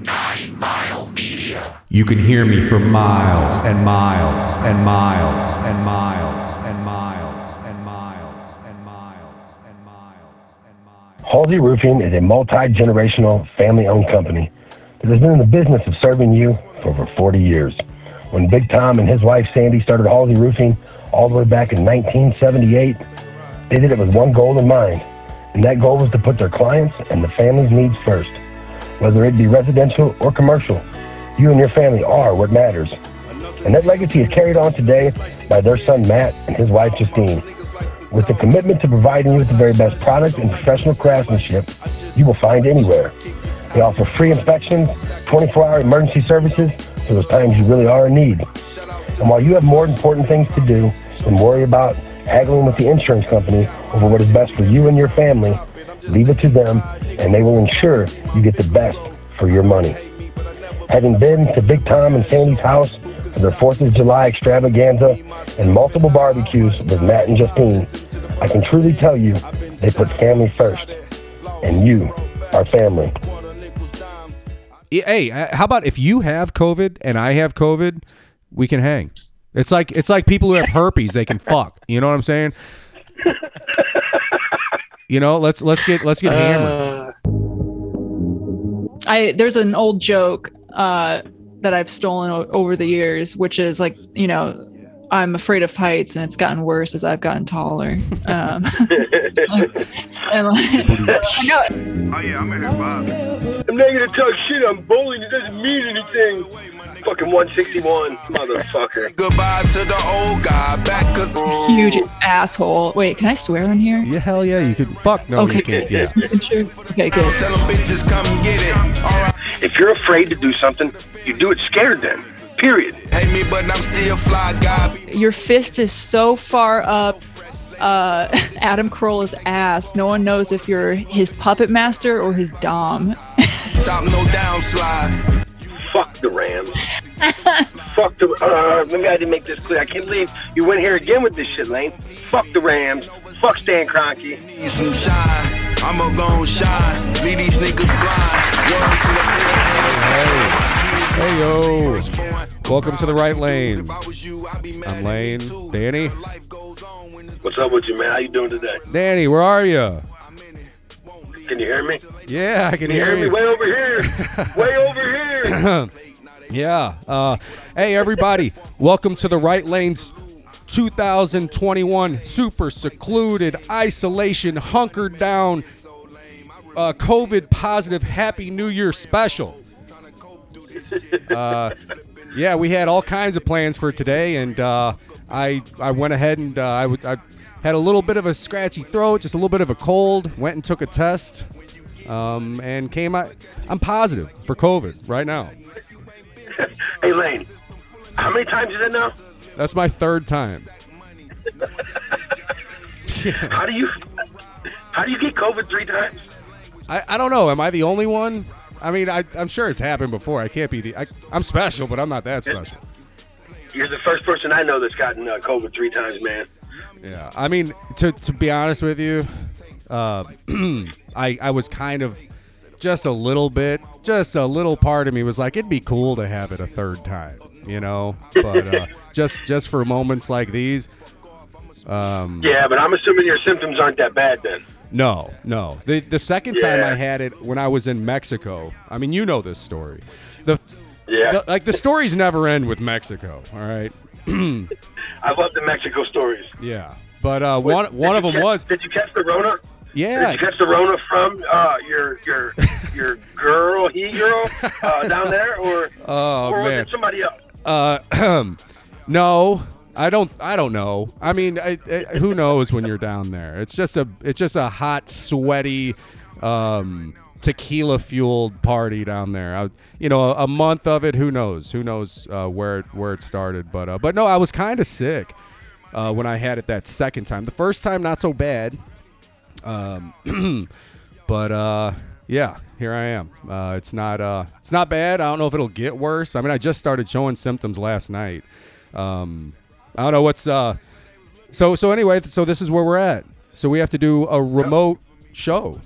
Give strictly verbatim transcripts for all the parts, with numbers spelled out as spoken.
Nine Mile Media. You can hear me for miles and miles and miles and miles and miles and miles and miles and miles and miles. Halsey Roofing is a multi-generational family-owned company that has been in the business of serving you for over forty years. When Big Tom and his wife Sandy started Halsey Roofing all the way back in nineteen seventy-eight, they did it with one goal in mind, and that goal was to put their clients and the family's needs first. Whether it be residential or commercial, you and your family are what matters. And that legacy is carried on today by their son Matt and his wife Justine. With the commitment to providing you with the very best product and professional craftsmanship you will find anywhere. They offer free inspections, twenty-four hour emergency services for those times you really are in need. And while you have more important things to do than worry about haggling with the insurance company over what is best for you and your family, leave it to them, and they will ensure you get the best for your money. Having been to Big Tom and Sandy's house for their fourth of July extravaganza and multiple barbecues with Matt and Justine, I can truly tell you they put family first, and you are family. Hey, how about if you have COVID and I have COVID, we can hang. It's like it's like people who have herpes, they can fuck. You know what I'm saying? You know, let's let's get let's get hammered. Uh, I there's an old joke uh, that I've stolen o- over the years, which is like, you know, I'm afraid of heights, and it's gotten worse as I've gotten taller. Um, and like, I know it. Oh yeah, I'm in here, Bob. I'm not gonna talk shit. I'm bullied. It doesn't mean anything. Fucking one sixty-one, motherfucker. Goodbye to the old guy. Back cause huge asshole. Wait, can I swear on here? Yeah, hell yeah, you could. Fuck no, okay. You can't. Yeah. Sure. Okay, good. Tell them bitches come get it. All right. If you're afraid to do something, you do it scared then. Period. Hate me, but I'm still fly guy. Your fist is so far up uh, Adam Carolla's ass. No one knows if you're his puppet master or his dom. Top no downslide. Fuck the Rams. Fuck the... Uh, maybe I didn't make this clear. I can't believe you went here again with this shit, Lane. Fuck the Rams. Fuck Stan Kroenke. I'm gonna shine. Leave these niggas blind. Hey yo. Welcome to the right lane. I'm Lane. Danny. What's up with you, man? How you doing today? Danny, where are you? Can you hear me? Yeah, I can, can hear, hear me. You. Way over here. Way over here. Yeah. Uh, hey, everybody. Welcome to the Right Lane's two thousand twenty-one super secluded, isolation, hunkered down, uh, COVID positive Happy New Year special. Uh, yeah, we had all kinds of plans for today, and uh, I I went ahead and uh, I would. I, Had a little bit of a scratchy throat, just a little bit of a cold. Went and took a test, um, and came out. I'm positive for COVID right now. Hey, Lane, how many times is it now? That's my third time. Yeah. How do you How do you get COVID three times? I, I don't know. Am I the only one? I mean, I, I'm sure it's happened before. I can't be the. I, I'm special, but I'm not that special. You're the first person I know that's gotten uh, COVID three times, man. Yeah, I mean, to to be honest with you, uh, I I was kind of just a little bit, just a little part of me was like, it'd be cool to have it a third time, you know, but uh, just just for moments like these. Um, yeah, but I'm assuming your symptoms aren't that bad then. No, no. The the second yeah. time I had it when I was in Mexico. I mean, you know this story. The yeah, the, like the stories never end with Mexico. All right. I love the Mexico stories. Yeah, but uh, one did one of them catch, was. Did you catch the Rona? Yeah. Did you catch the Rona from uh, your your your girl, he girl uh, down there, or oh, or man. was it somebody else? Uh, no, I don't. I don't know. I mean, I, I, who knows when you're down there? It's just a it's just a hot, sweaty, um, tequila fueled party down there. I, you know, a month of it. Who knows? Who knows uh, where it, where it started? But uh, but no, I was kind of sick uh, when I had it that second time. The first time not so bad. Um, but uh, yeah, here I am. Uh, it's not uh, it's not bad. I don't know if it'll get worse. I mean, I just started showing symptoms last night. Um, I don't know what's uh. So so anyway, so this is where we're at. So we have to do a remote show.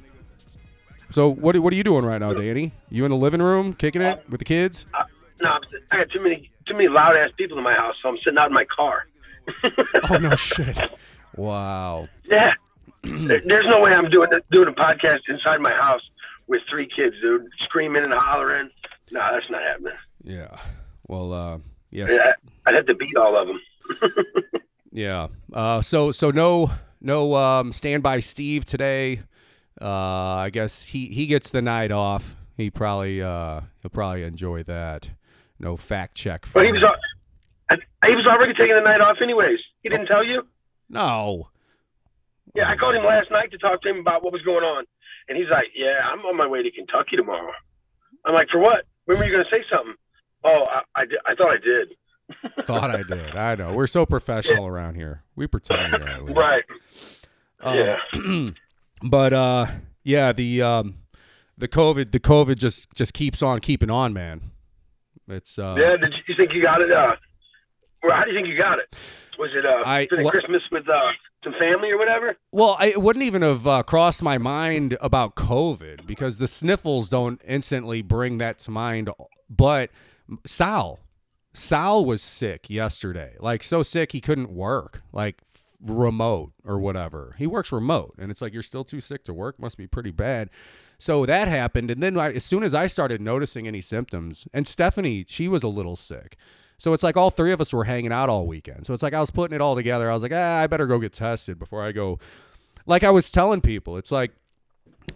So what what are you doing right now, Danny? You in the living room kicking it with the kids? Uh, no, I got too many too many loud ass people in my house, so I'm sitting out in my car. Oh no shit! Wow. Yeah. there, there's no way I'm doing doing a podcast inside my house with three kids, dude, screaming and hollering. No, that's not happening. Yeah. Well, uh, yes. Yeah, I'd have to beat all of them. Yeah. Uh, so so no no um, standby Steve today. Uh, I guess he, he gets the night off. He probably uh, he'll probably enjoy that. No fact check. For but he was al- I, he was already taking the night off anyways. He didn't tell you? No. Yeah, I called him last night to talk to him about what was going on, and he's like, "Yeah, I'm on my way to Kentucky tomorrow." I'm like, "For what? When were you going to say something?" Oh, I I, did, I thought I did. Thought I did. I know. We're so professional yeah. around here. We pretend we're at least. Right. Um, yeah. But uh, yeah, the um, the COVID, the COVID just, just keeps on keeping on, man. It's uh, yeah. Did you think you got it? Uh, or how do you think you got it? Was it uh, I, was it well, Christmas with uh, some family or whatever? Well, I, it wouldn't even have uh, crossed my mind about COVID because the sniffles don't instantly bring that to mind. But Sal, Sal was sick yesterday. Like so sick he couldn't work. Like. Remote or whatever. He works remote and it's like, you're still too sick to work, must be pretty bad. So that happened, and then I, as soon as I started noticing any symptoms, and Stephanie, she was a little sick, so it's like all three of us were hanging out all weekend. So it's like I was putting it all together. I was like, ah, I better go get tested before I go. Like I was telling people, it's like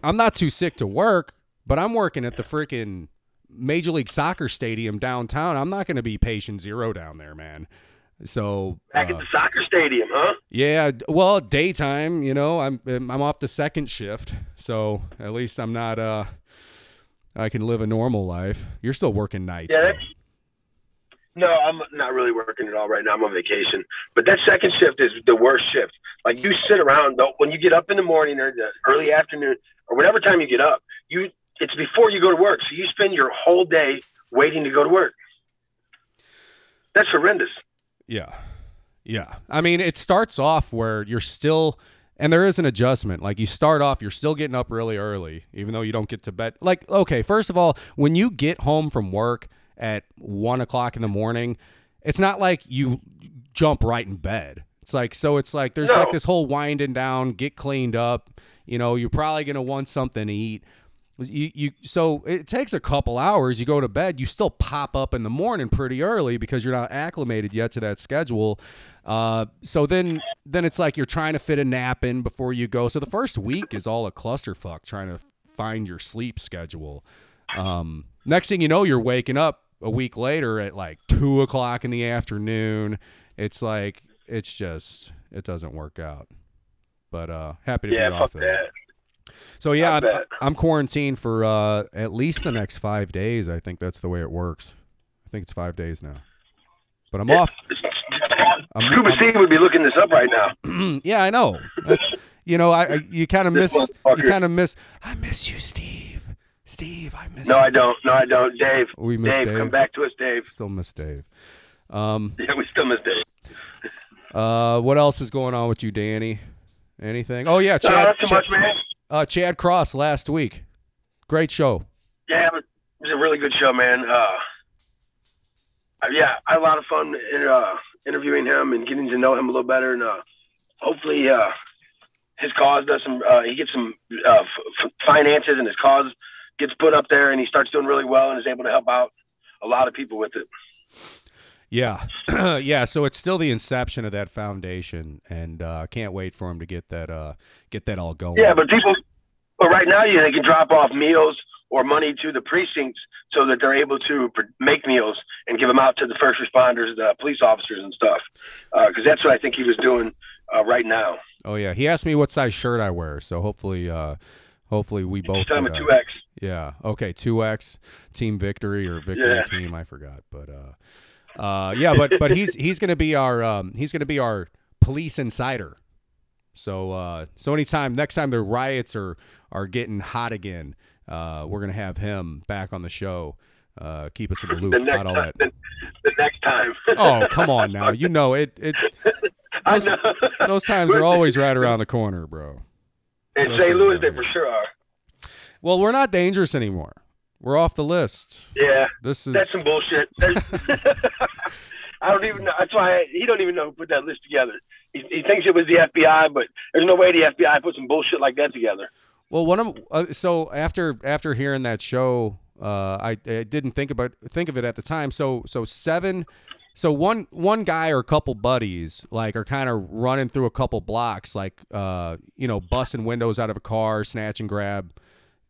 I'm not too sick to work, but I'm working at the freaking Major League Soccer stadium downtown. I'm not going to be patient zero down there, man. So back uh, at the soccer stadium, huh? Yeah, well, daytime, you know, I'm I'm off the second shift, so at least I'm not. Uh, I can live a normal life. You're still working nights. Yeah, no, I'm not really working at all right now. I'm on vacation, but that second shift is the worst shift. Like you sit around when you get up in the morning or the early afternoon or whatever time you get up. You it's before you go to work, so you spend your whole day waiting to go to work. That's horrendous. Yeah. Yeah. I mean, it starts off where you're still, and there is an adjustment. Like you start off, you're still getting up really early, even though you don't get to bed. Like, okay, first of all, when you get home from work at one o'clock in the morning, it's not like you jump right in bed. It's like, so it's like, there's no. like this whole winding down, get cleaned up. You know, you're probably going to want something to eat. You, you so it takes a couple hours. You go to bed, you still pop up in the morning pretty early because you're not acclimated yet to that schedule. Uh, so then then it's like you're trying to fit a nap in before you go. So the first week is all a clusterfuck trying to find your sleep schedule. Um, next thing you know, you're waking up a week later at like two o'clock in the afternoon. It's like it's just it doesn't work out. But uh, happy to yeah, be off it. That. So, yeah, I'm, I'm quarantined for uh, at least the next five days. I think that's the way it works. I think it's five days now. But I'm yeah. off. I'm, Scuba I'm, C would be looking this up right now. Yeah, I know. That's, you know, I, I you kind of miss. You kind of miss. I miss you, Steve. Steve, I miss no, you. No, I don't. No, I don't. Dave. We miss Dave. Dave. Come back to us, Dave. Still miss Dave. Um, yeah, we still miss Dave. uh, what else is going on with you, Danny? Anything? Oh, yeah. Chad, no, not too Chad, much, man. Uh, Chad Cross last week. Great show. Yeah, it was a really good show, man. Uh, yeah, I had a lot of fun in, uh, interviewing him and getting to know him a little better. And uh, hopefully uh, his cause does some, uh, he gets some uh, f- finances and his cause gets put up there and he starts doing really well and is able to help out a lot of people with it. Yeah. Yeah. So it's still the inception of that foundation, and uh, can't wait for him to get that, uh, get that all going. Yeah. But people, but right now, yeah, they can drop off meals or money to the precincts so that they're able to pr- make meals and give them out to the first responders, the police officers and stuff. Uh, cause that's what I think he was doing uh, right now. Oh yeah. He asked me what size shirt I wear. So hopefully, uh, hopefully we both, I'm a two X. Yeah. Okay. two X team victory or victory yeah. team. I forgot, but, uh, Uh, yeah, but but he's he's gonna be our um, he's gonna be our police insider. So uh, so anytime next time the riots are are getting hot again, uh, we're gonna have him back on the show. Uh, keep us in the loop the about all time, that. The, the next time. Oh come on now, you know it. it those, I know. Those times are always right around the corner, bro. In Saint Louis, they for sure are. Well, we're not dangerous anymore. We're off the list. Yeah, this is that's some bullshit. That's... I don't even know. That's why I, he don't even know who put that list together. He, he thinks it was the F B I, but there's no way the F B I put some bullshit like that together. Well, one of uh, so after after hearing that show, uh, I, I didn't think about think of it at the time. So so seven, so one one guy or a couple buddies like are kind of running through a couple blocks, like uh, you know, busting windows out of a car, snatch and grab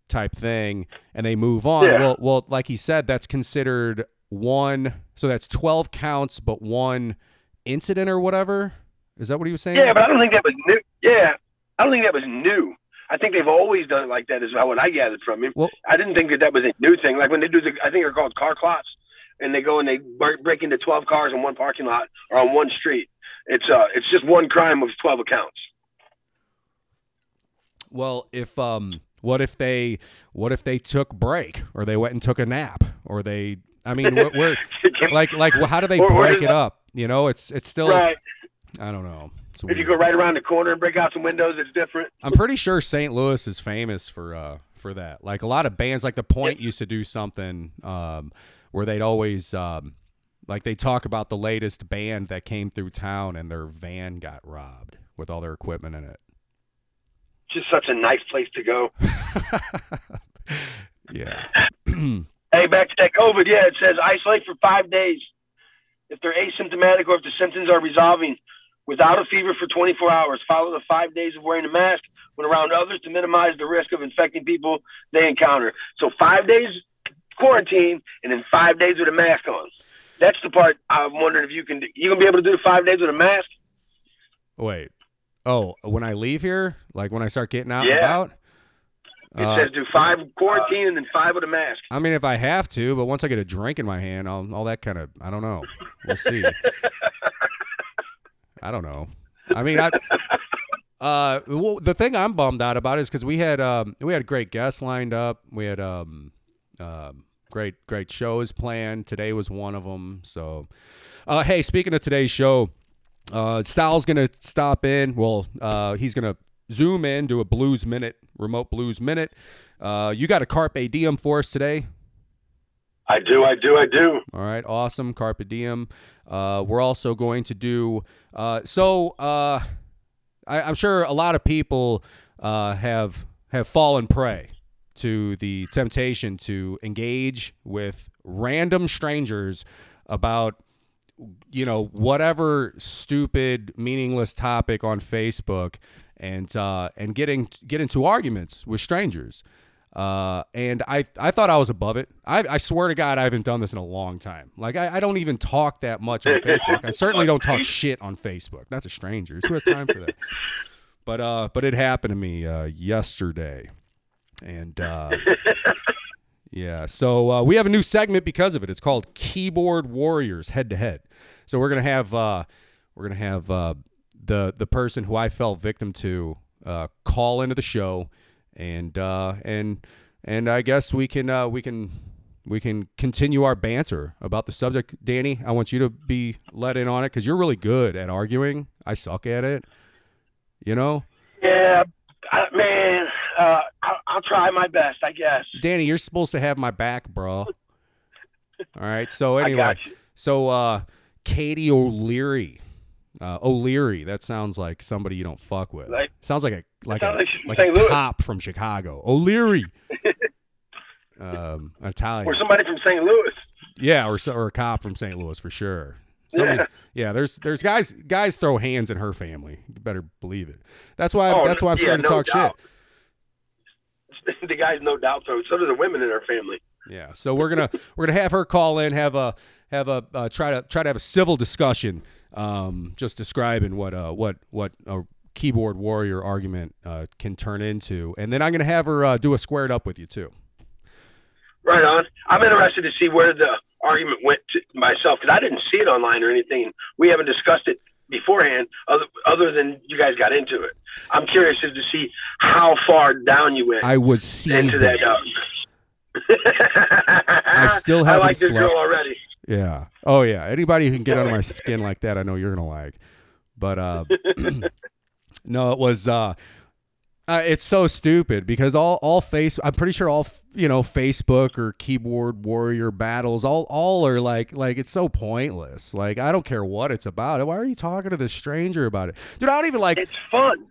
type thing, and they move on. Yeah. Well, well, like he said, that's considered one. So that's twelve counts, but one incident or whatever. Is that what he was saying? Yeah, but I don't think that was new. Yeah, I don't think that was new. I think they've always done it like that, is what I gathered from him. Well, I didn't think that that was a new thing. Like when they do, the, I think they're called car clots, and they go and they break into twelve cars in one parking lot or on one street. It's uh, it's just one crime with twelve accounts. Well, if um, what if they, what if they took break, or they went and took a nap, or they, I mean, we're, we're like, like, well, how do they or, break it up? You know, it's it's still, right. I don't know. If you go right around the corner and break out some windows, it's different. I'm pretty sure Saint Louis is famous for uh, for that. Like a lot of bands, like The Point used to do something um, where they'd always, um, like they talk about the latest band that came through town and their van got robbed with all their equipment in it. Just such a nice place to go. Yeah. Hey, back to that COVID. Yeah, it says isolate for five days. If they're asymptomatic or if the symptoms are resolving, without a fever for twenty-four hours, follow the five days of wearing a mask when around others to minimize the risk of infecting people they encounter. So five days quarantine and then five days with a mask on. That's the part I'm wondering if you can do. You gonna be able to do the five days with a mask? Wait. Oh, when I leave here, like when I start getting out yeah. and about? It uh, says do five quarantine and then five with a mask. I mean, if I have to, but once I get a drink in my hand, I'll, all that kind of, I don't know. We'll see. I don't know. I mean, I, uh, well, the thing I'm bummed out about is because we had um, we had great guests lined up. We had um, uh, great great shows planned. Today was one of them. So, uh, hey, speaking of today's show, uh, Sal's gonna stop in. Well, uh, he's gonna zoom in, do a blues minute, remote blues minute. Uh, you got a Carpe Diem for us today? I do, I do, I do. All right, awesome, Carpe Diem. Uh, we're also going to do, uh, so uh, I, I'm sure a lot of people uh, have have fallen prey to the temptation to engage with random strangers about, you know, whatever stupid, meaningless topic on Facebook and uh, and getting get into arguments with strangers. Uh, and I, I thought I was above it. I, I swear to God, I haven't done this in a long time. Like, I, I don't even talk that much on Facebook. I certainly don't talk shit on Facebook. That's a stranger. Who has time for that? But, uh, but it happened to me, uh, yesterday. And, uh, yeah. So, uh, we have a new segment because of it. It's called Keyboard Warriors Head to Head. So we're going to have, uh, we're going to have, uh, the, the person who I fell victim to, uh, call into the show. And uh, and and I guess we can uh, we can we can continue our banter about the subject. Danny, I want you to be let in on it because you're really good at arguing. I suck at it, you know. Yeah, I, man, uh, I'll, I'll try my best, I guess. Danny, you're supposed to have my back, bro. All right. So anyway, I got you. so uh, Katy O'Leary. Uh, O'Leary, that sounds like somebody you don't fuck with. Like, sounds like a like a, like a cop from Chicago. O'Leary, um, Italian, or somebody from Saint Louis. Yeah, or or a cop from Saint Louis for sure. Somebody, yeah. yeah, there's there's guys guys throw hands in her family. You better believe it. That's why oh, that's why I'm scared yeah, to no talk doubt. shit. The guys, no doubt, throw. So do the women in her family. Yeah, so we're gonna we're gonna have her call in, have a have a uh, try to try to have a civil discussion. Um, just describing what uh what what a keyboard warrior argument uh, can turn into, and then I'm gonna have her uh, do a squared up with you too. Right on. I'm interested to see where the argument went to myself because I didn't see it online or anything. We haven't discussed it beforehand, other other than you guys got into it. I'm curious to see how far down you went. I was seeing into that. Uh, I still haven't. I like this slept. girl already. Yeah. Oh, yeah. Anybody who can get under my skin like that, I know you're going to like. But, uh, no, it was, uh, Uh, it's so stupid because all all face I'm pretty sure all you know Facebook or keyboard warrior battles all all are like like it's so pointless. Like, I don't care what it's about. Why are you talking to this stranger about it, dude? I don't even like. It's fun.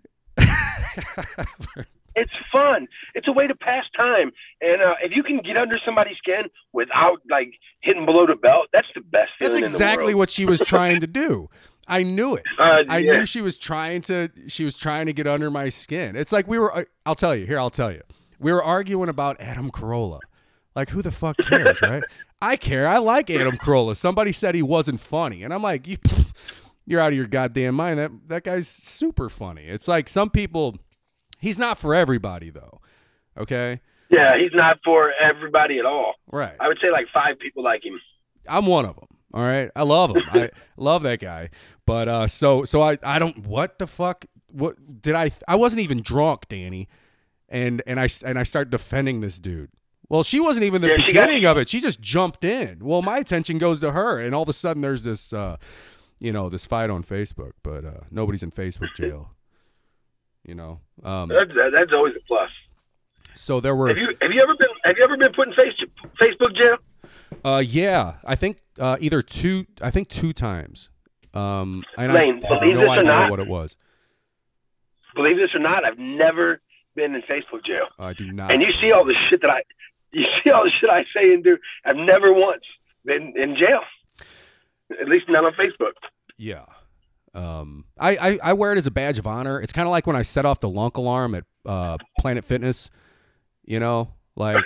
It's fun. It's a way to pass time, and uh, if you can get under somebody's skin without like hitting below the belt, that's the best feeling. That's exactly in the world. What she was trying to do. I knew it. Uh, I yeah. knew she was trying to. She was trying to get under my skin. It's like we were. I'll tell you. Here, I'll tell you. We were arguing about Adam Carolla. Like, who the fuck cares, right? I care. I like Adam Carolla. Somebody said he wasn't funny, and I'm like, you, you're out of your goddamn mind. That that guy's super funny. It's like some people. He's not for everybody, though. Okay. Yeah, he's not for everybody at all. Right. I would say like five people like him. I'm one of them. All right. I love him. I love that guy. But uh, so so I, I don't what the fuck what did I I wasn't even drunk, Danny, and and I and I started defending this dude. Well, she wasn't even the yeah, beginning got- of it. She just jumped in. Well, my attention goes to her, and all of a sudden there's this uh, you know this fight on Facebook. But uh, nobody's in Facebook jail. You know um, that's that's always a plus. So there were. Have you have you ever been have you ever been put in face, Facebook jail? Uh, yeah, I think uh, either two I think two times. Um, and Lane, I believe no this or not, what it was. Believe this or not, I've never been in Facebook jail. I do not. And you see all the shit that I, you see all the shit I say and do. I've never once been in jail. At least not on Facebook. Yeah, um, I, I, I wear it as a badge of honor. It's kind of like when I set off the lunk alarm at uh, Planet Fitness. You know, like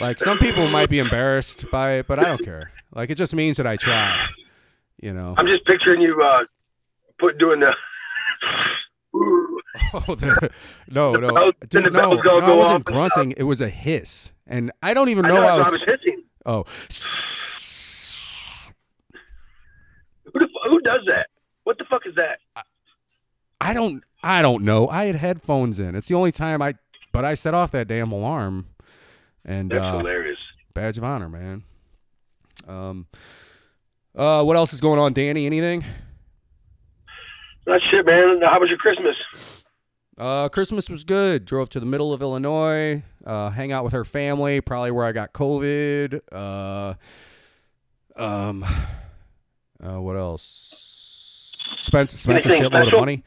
like some people might be embarrassed by it, but I don't care. Like, it just means that I try. You know, I'm just picturing you uh, put doing the. oh, the no, the no, dude, no, no! I wasn't grunting. It was a hiss, and I don't even know, I know I, was, I was hissing. Oh, who, the, who does that? What the fuck is that? I, I don't. I don't know. I had headphones in. It's the only time I. But I set off that damn alarm, and that's uh, hilarious. Badge of honor, man. Um. Uh, what else is going on, Danny? Anything? Not shit, man. How was your Christmas? Uh, Christmas was good. Drove to the middle of Illinois, uh, hang out with her family, probably where I got COVID. Uh, um, uh, what else? Spent, spent a shitload of money.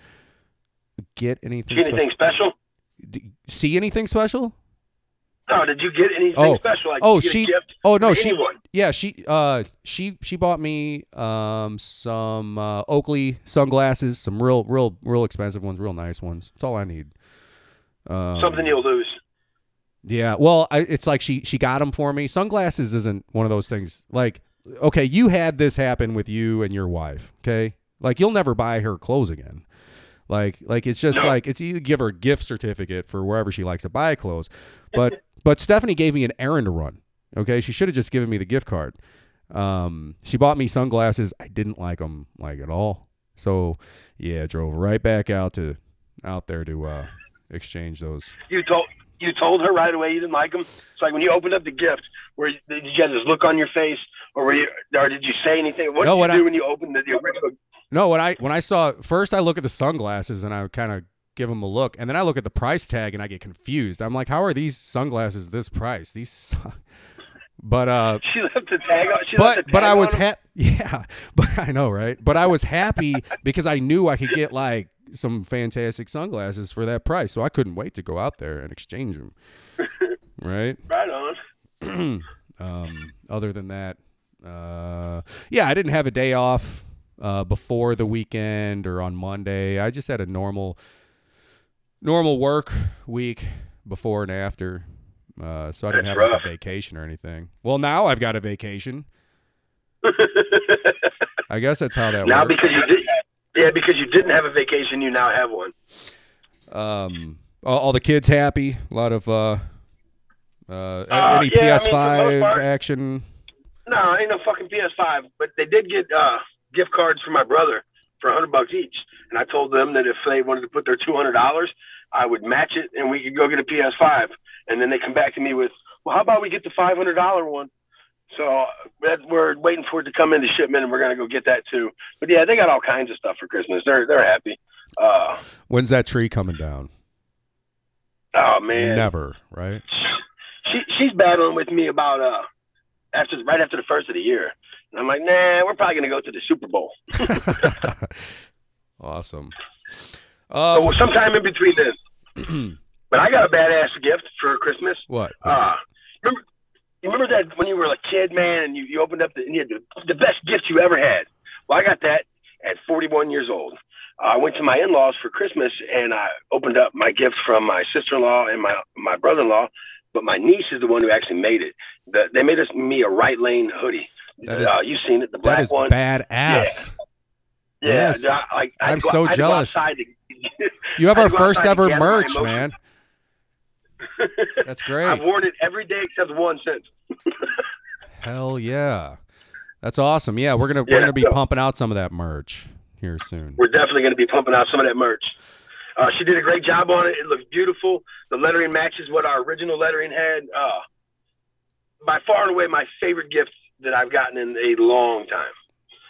Get anything, anything special? special? See anything special? Oh, did you get anything oh. special? Like, oh, did you she. Get a gift oh no, she. Anyone? Yeah, she. Uh, she. She bought me um some uh, Oakley sunglasses, some real, real, real expensive ones, real nice ones. That's all I need. Um, Something you'll lose. Yeah, well, I, it's like she she got them for me. Sunglasses isn't one of those things. Like, okay, you had this happen with you and your wife. Okay, like you'll never buy her clothes again. Like, like it's just no. like it's you give her a gift certificate for wherever she likes to buy clothes, but. But Stephanie gave me an errand to run, okay? She should have just given me the gift card. Um, she bought me sunglasses. I didn't like them, like, at all. So, yeah, drove right back out to out there to uh, exchange those. You told you told her right away you didn't like them? It's like when you opened up the gift, where you, did you have this look on your face, or were you, or did you say anything? What no, did you when do I, when you opened the, the original? No, when I, when I saw – first I look at the sunglasses, and I kind of – give them a look, and then I look at the price tag and I get confused. I'm like, how are these sunglasses this price? These suck. But uh she left the tag on she but, left the tag but I was happy yeah but I know right but I was happy because I knew I could get like some fantastic sunglasses for that price, so I couldn't wait to go out there and exchange them. right right on um Other than that, uh yeah I didn't have a day off uh before the weekend or on Monday. I just had a normal Normal work week before and after, uh, so I didn't That's have like, a vacation or anything. Well, now I've got a vacation. I guess that's how that now works. Now because you did, yeah, because you didn't have a vacation, you now have one. Um, all, all the kids happy. A lot of uh, uh, any uh, yeah, P S five I mean, part, action. No, ain't no fucking P S five. But they did get uh, gift cards from my brother. For a hundred bucks each, and I told them that if they wanted to put their two hundred dollars, I would match it, and we could go get a P S five. And then they come back to me with, "Well, how about we get the five hundred dollar one?" So that, we're waiting for it to come into shipment, and we're gonna go get that too. But yeah, they got all kinds of stuff for Christmas. They're they're happy. Uh, When's that tree coming down? Oh man, never, right? She she's battling with me about uh after right after the first of the year, and I'm like, nah, we're probably gonna go to the Super Bowl. Awesome. Uh, so sometime in between this, but I got a badass gift for Christmas. What? Uh, remember, you remember that when you were a kid, man, and you, you opened up the, and you had the the best gift you ever had. Well, I got that at forty-one years old. I went to my in-laws for Christmas, and I opened up my gift from my sister-in-law and my, my brother-in-law, but my niece is the one who actually made it. The, they made us, me a Right Lane hoodie. That is, uh, you've seen it, the black one. That is badass. Yeah. yeah yes. I, I, I I'm go, so I'd jealous. To, you have our first ever merch, man. That's great. I've worn it every day except one since. Hell yeah. That's awesome. Yeah, we're going to yeah, we're gonna be so. pumping out some of that merch here soon. We're definitely going to be pumping out some of that merch. Uh, she did a great job on it. It looks beautiful. The lettering matches what our original lettering had. Uh, by far and away, my favorite gift that I've gotten in a long time.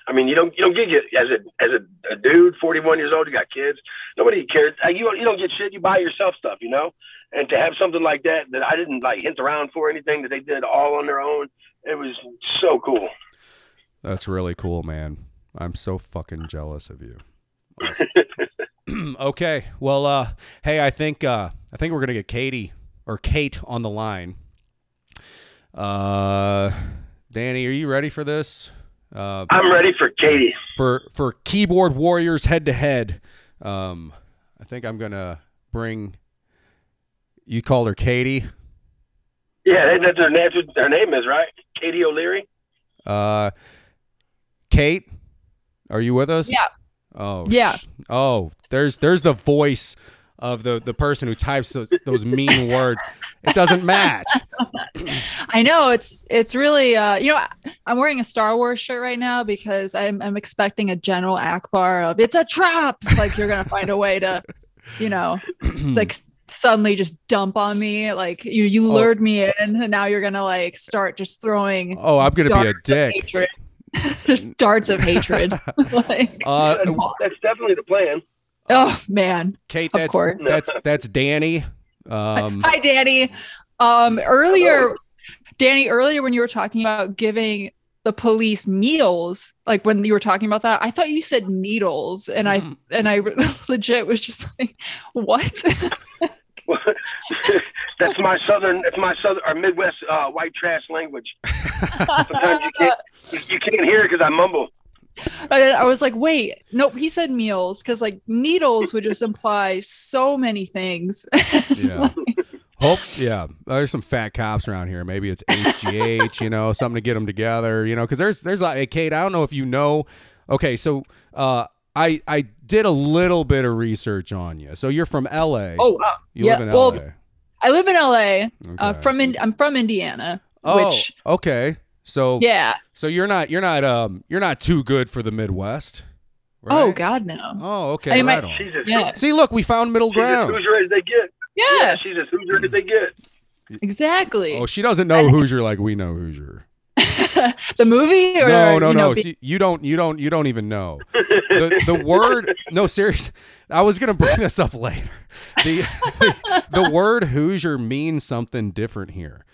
I mean, you don't you don't get it as a as a, a dude, forty-one years old. You got kids. Nobody cares. You you don't get shit. You buy yourself stuff, you know. And to have something like that that I didn't like hint around for anything, that they did all on their own, it was so cool. That's really cool, man. I'm so fucking jealous of you. Awesome. Okay. Well, uh, hey, I think uh, I think we're gonna get Katie or Kate on the line. Uh, Danny, are you ready for this? Uh, I'm ready for Katie. For for Keyboard Warriors head to head. Um, I think I'm gonna bring. You called her Katie. Yeah, that's her name. Her name is right, Katy O'Leary. Uh, Kate. Are you with us? Yeah. Oh. Yeah. Sh- oh, there's there's the voice of the, the person who types those, those mean words. It doesn't match. I know it's it's really uh, you know, I'm wearing a Star Wars shirt right now because I'm I'm expecting a General Akbar of it's a trap. Like you're gonna find a way to, you know, like suddenly just dump on me. Like you you lured oh. me in, and now you're gonna like start just throwing. Oh, I'm gonna be a dick. Just darts of hatred. Like, uh, that's definitely the plan. Oh man, Kate, that's, of course. that's that's Danny. Um, Hi, Danny. Um, earlier, hello. Danny, earlier when you were talking about giving the police meals, like when you were talking about that, I thought you said needles, and mm. I and I legit was just like, what? That's my southern, it's my southern or Midwest uh, white trash language. Sometimes you can't, you can't hear it because I mumble. I, I was like, wait, nope. He said meals because like needles would just imply so many things. Yeah. Like, hope, yeah. There's some fat cops around here. Maybe it's H G H, you know, something to get them together, you know, because there's there's like, hey, Kate, I don't know if you know. Okay, so uh, I I did a little bit of research on you. So you're from L A. Oh, wow. You yeah, live in well, L A. I live in L A. Okay. Uh, from in, I'm from Indiana. Oh, which, okay. So yeah. So you're not you're not um you're not too good for the Midwest. Right? Oh God, no. Oh, okay. I mean, right my, she's a, yeah. See, look, we found middle she's ground. As Hoosier as they get. Yeah. yeah she's as Hoosier as they get. Exactly. Oh, she doesn't know Hoosier like we know Hoosier. The movie? Or no, no, you know, no. Be- See, you don't, you don't, you don't even know the the word. No, seriously, I was gonna bring this up later. The the, the word Hoosier means something different here.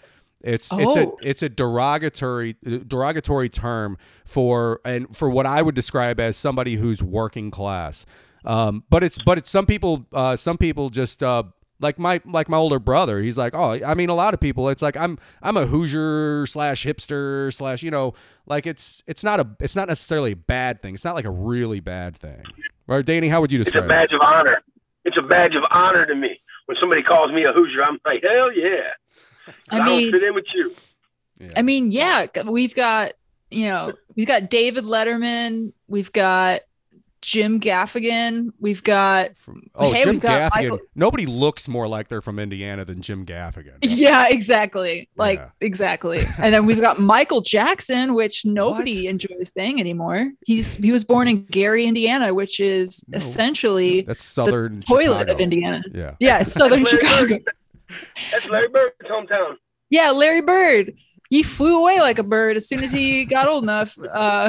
It's oh. it's a it's a derogatory derogatory term for and for what I would describe as somebody who's working class. Um, but it's but it's some people uh, some people just. Uh, Like my like my older brother, he's like, oh, I mean, a lot of people. It's like I'm I'm a Hoosier slash hipster slash, you know, like it's it's not a it's not necessarily a bad thing. It's not like a really bad thing. Right, Danny? How would you describe it? It's a badge it? of honor. It's a badge of honor to me. When somebody calls me a Hoosier, I'm like, hell yeah. I, I mean, don't fit in with you. Yeah. I mean, yeah, we've got you know we've got David Letterman, we've got. Jim Gaffigan, we've got oh hey, Jim we've got Gaffigan. Michael. Nobody looks more like they're from Indiana than Jim Gaffigan. Yeah, exactly. Like yeah. exactly. And then we've got Michael Jackson, which nobody what? enjoys saying anymore. He's he was born in Gary, Indiana, which is no, essentially that's southern the toilet Chicago. of Indiana. Yeah, yeah, it's southern that's Chicago. Bird. That's Larry Bird's hometown. Yeah, Larry Bird. He flew away like a bird as soon as he got old enough. Uh,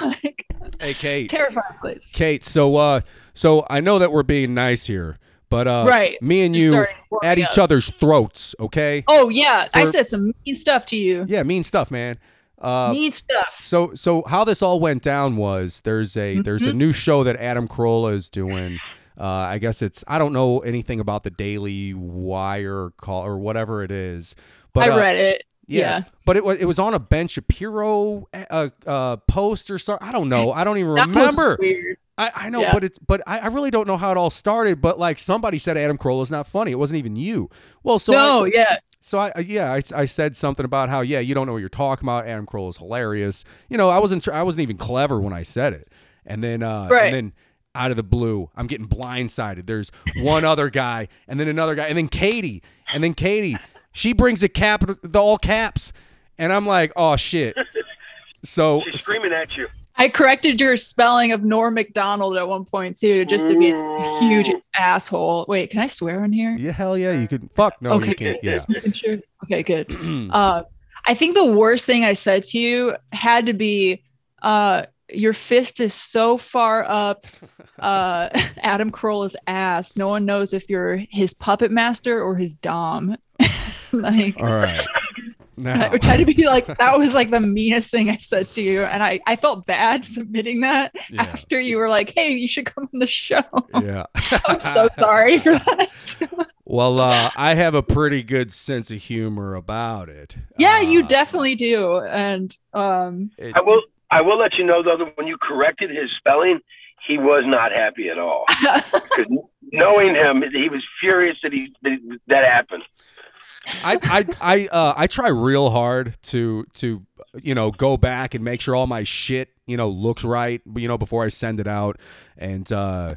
like, hey, Kate. Terrifying place. Kate, so uh, so I know that we're being nice here, But uh, right. me and you at each up. other's throats, okay? Oh, yeah. For, I said some mean stuff to you. Yeah, mean stuff, man. Uh, mean stuff. So so how this all went down was there's a mm-hmm. there's a new show that Adam Carolla is doing. Uh, I guess it's, I don't know anything about the Daily Wire call or whatever it is. But I uh, read it. Yeah. yeah. But it was it was on a Ben Shapiro uh, uh, post or something. I don't know. I don't even that remember. Weird. I, I know, yeah. but it's but I, I really don't know how it all started. But like somebody said, Adam Carolla is not funny. It wasn't even you. Well, so no, I, yeah. So I yeah I, I said something about how yeah you don't know what you're talking about. Adam Carolla is hilarious. You know I wasn't I wasn't even clever when I said it. And then uh, right. and then out of the blue I'm getting blindsided. There's one other guy and then another guy and then Katy and then Katy she brings a cap the all caps and I'm like oh shit. So she's screaming at you. I corrected your spelling of Norm Macdonald at one point too, just to be a huge asshole. Wait, can I swear in here? Yeah, hell yeah, you could. Fuck no, okay, you can't. Good. Yeah, sure. Okay, good. uh, I think the worst thing I said to you had to be, uh, "Your fist is so far up uh, Adam Carolla's ass. No one knows if you're his puppet master or his dom." Like, all right. No. I tried to be like that was like the meanest thing I said to you, and I, I felt bad submitting that yeah. after you were like, "Hey, you should come on the show." Yeah, I'm so sorry for that. Well, uh, I have a pretty good sense of humor about it. Yeah, uh, you definitely do, and um, I will I will let you know though that when you corrected his spelling, he was not happy at all. Knowing him, he was furious that he that, that happened. I I I uh I try real hard to to you know go back and make sure all my shit you know looks right you know before I send it out and uh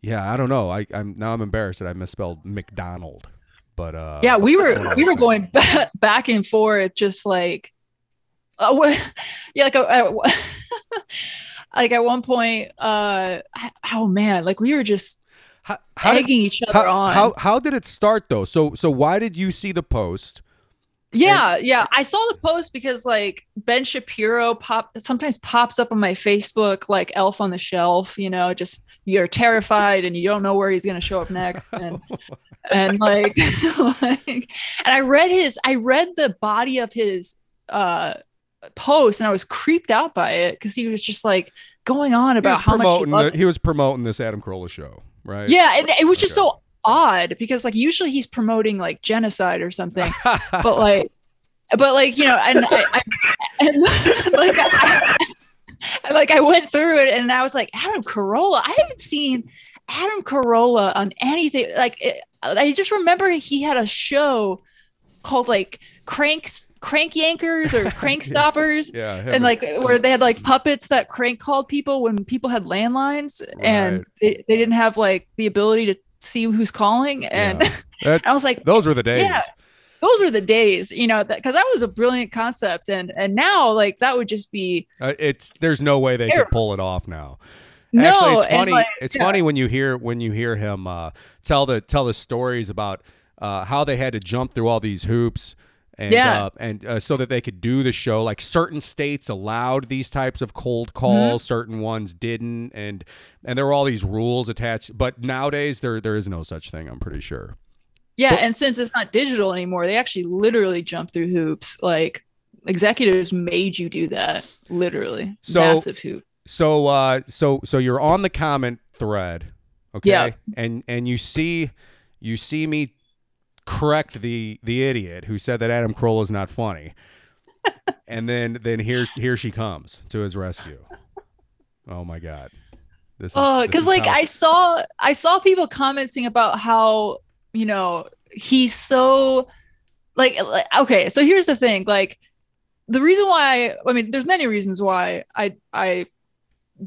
yeah I don't know I I'm now I'm embarrassed that I misspelled McDonald but uh yeah we were we were going back, back and forth just like uh, yeah like a, a, like at one point uh oh man like we were just How, how egging did, each other how, on. How how did it start though? So so why did you see the post? Yeah, and- yeah, I saw the post because like Ben Shapiro pop sometimes pops up on my Facebook like Elf on the Shelf. You know, just you're terrified and you don't know where he's gonna show up next, and and like, like and I read his I read the body of his uh, post and I was creeped out by it because he was just like going on about how much he, loved the, he was promoting this Adam Carolla show. Right. Yeah, and it was just okay. so odd because like usually he's promoting like genocide or something, but like, but like you know, and I, I and like I, I, like I went through it and I was like Adam Carolla. I haven't seen Adam Carolla on anything. Like it, I just remember he had a show called like Cranks. Crank Yankers or Crank Stoppers yeah, and like where they had like puppets that crank called people when people had landlines right. and they, they didn't have like the ability to see who's calling and yeah. that, I was like those were the days yeah, those were the days you know because that, that was a brilliant concept and and now like that would just be uh, it's there's no way they terrible. Could pull it off now. No, actually it's funny like, it's yeah. funny when you hear when you hear him uh tell the tell the stories about uh how they had to jump through all these hoops and yeah. uh, and uh, so that they could do the show. Like certain states allowed these types of cold calls, mm-hmm. certain ones didn't, and and there were all these rules attached. But nowadays there there is no such thing, I'm pretty sure. Yeah, but- and since it's not digital anymore, they actually literally jump through hoops. Like executives made you do that, literally. So, massive hoops. So uh so so you're on the comment thread, okay? Yeah. And and you see you see me correct the the idiot who said that Adam Carolla is not funny, and then then here here she comes to his rescue. Oh my god! This oh, because like how- I saw I saw people commenting about how you know he's so like, like okay. So here's the thing: like the reason why I mean, there's many reasons why I I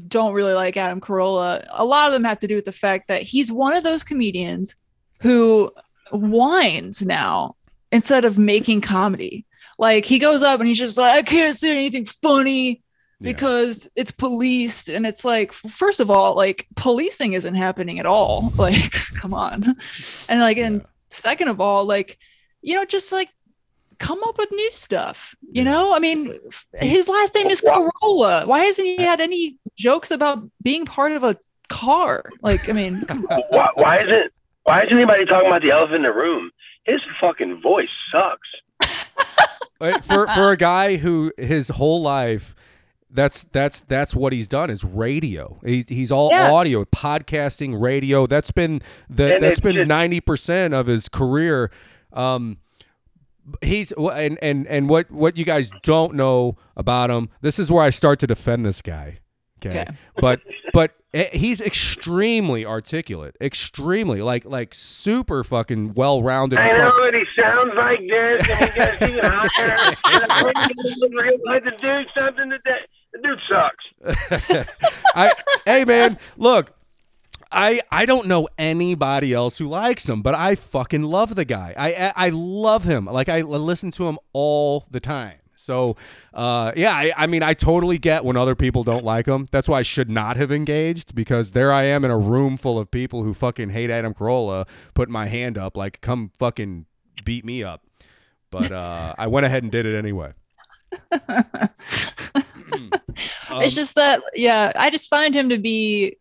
don't really like Adam Carolla. A lot of them have to do with the fact that he's one of those comedians who whines now instead of making comedy. Like he goes up and he's just like, I can't say anything funny because yeah. it's policed, and it's like, first of all, like policing isn't happening at all. Like come on. And like yeah. and second of all, like you know just like come up with new stuff, you know? I mean, his last name is Carolla. Why hasn't he had any jokes about being part of a car? Like I mean why, why is it Why is anybody talking about the elephant in the room? His fucking voice sucks. for for a guy who his whole life, that's that's that's what he's done is radio. He, he's all yeah. audio, podcasting, radio. That's been the and that's been ninety percent of his career. Um, he's and and and what what you guys don't know about him. This is where I start to defend this guy. Okay, okay. but but. He's extremely articulate, extremely like like super fucking well-rounded. I know what he sounds like this, and he gets even higher. And I think like the dude something that the dude sucks. I hey man, look, I I don't know anybody else who likes him, but I fucking love the guy. I I love him. Like I listen to him all the time. So, uh, yeah, I, I mean, I totally get when other people don't like him. That's why I should not have engaged, because there I am in a room full of people who fucking hate Adam Carolla, putting my hand up like, come fucking beat me up. But uh, I went ahead and did it anyway. um, it's just that, yeah, I just find him to be,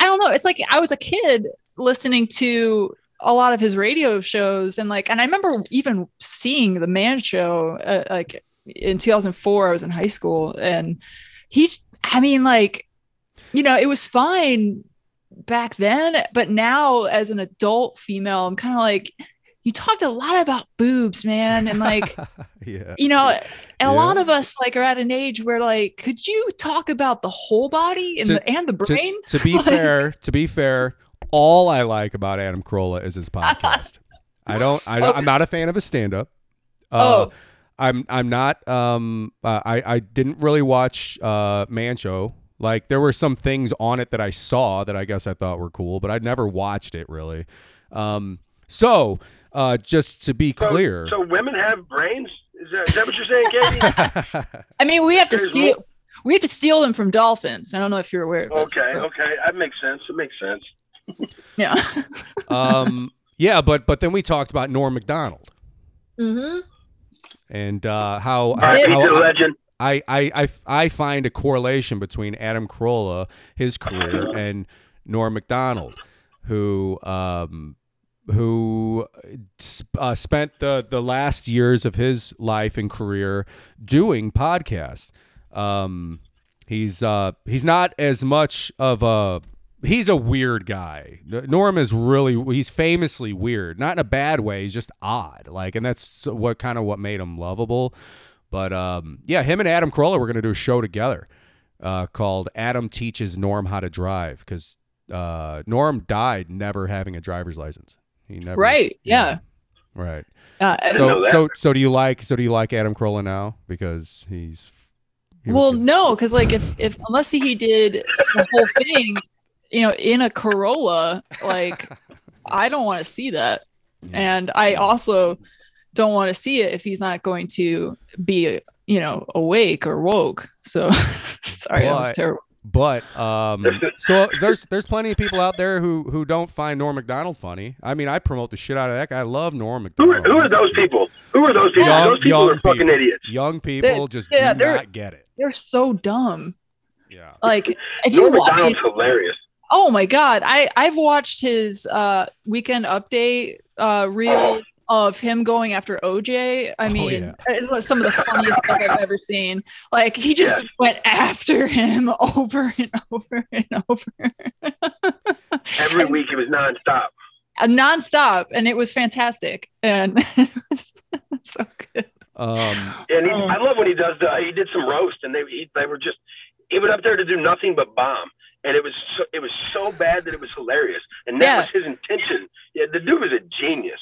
I don't know. It's like I was a kid listening to a lot of his radio shows, and like, and I remember even seeing the Man Show uh, like in two thousand four. I was in high school, and he, I mean, like, you know, it was fine back then, but now as an adult female, I'm kind of like, you talked a lot about boobs, man, and like, yeah, you know, and yeah. a lot of us like are at an age where like, could you talk about the whole body and to, the and the brain? To, to be like, fair, to be fair. All I like about Adam Carolla is his podcast. I don't. I don't okay. I'm not a fan of his stand-up. Uh, oh, I'm. I'm not. Um, uh, I. I didn't really watch uh, Man Show. Like there were some things on it that I saw that I guess I thought were cool, but I never watched it really. Um, so uh, just to be so, clear, so women have brains. Is that, is that what you're saying, Katie? I mean, we have to There's steal. More. We have to steal them from dolphins. I don't know if you're aware of this. Okay. But. Okay. That makes sense. It makes sense. Yeah. um, yeah, but but then we talked about Norm Macdonald. Mm-hmm. And uh, how, I, how I, I, I, I find a correlation between Adam Carolla, his career, and Norm Macdonald, who um, who uh, spent the, the last years of his life and career doing podcasts. Um, he's uh, he's not as much of a He's a weird guy. Norm is really, he's famously weird. Not in a bad way. He's just odd. Like, and that's what kind of what made him lovable. But um, yeah, him and Adam Carolla were going to do a show together uh, called Adam Teaches Norm How to Drive, because uh, Norm died never having a driver's license. He never. Right. Yeah. You know, right. Uh, so, so, so do you like, so do you like Adam Carolla now? Because he's. He well, gonna- no, because like if, if, unless he did the whole thing, you know, in a Carolla, like, I don't want to see that. Yeah. And I also don't want to see it if he's not going to be, you know, awake or woke. So, sorry, but, that was terrible. But, um, so there's there's plenty of people out there who, who don't find Norm Macdonald funny. I mean, I promote the shit out of that guy. I love Norm Macdonald. Who are, who are those people? Who are those people? Young, those people are fucking people. idiots. Young people they, just yeah, do not get it. They're so dumb. Yeah. Like, if Norm you Macdonald's it, hilarious. Oh my God. I I've watched his uh, weekend update uh, reel oh. of him going after O J. I mean, oh, yeah. it's one of some of the funniest stuff I've ever seen. Like he just yes. went after him over and over and over. Every and, week it was nonstop. Uh, nonstop. And it was fantastic. And it was so good. Um, and he, um, I love what he does. The, he did some roast and they, he, they were just, he went up there to do nothing but bomb. And it was so, it was so bad that it was hilarious, and that yeah. was his intention. Yeah, the dude was a genius.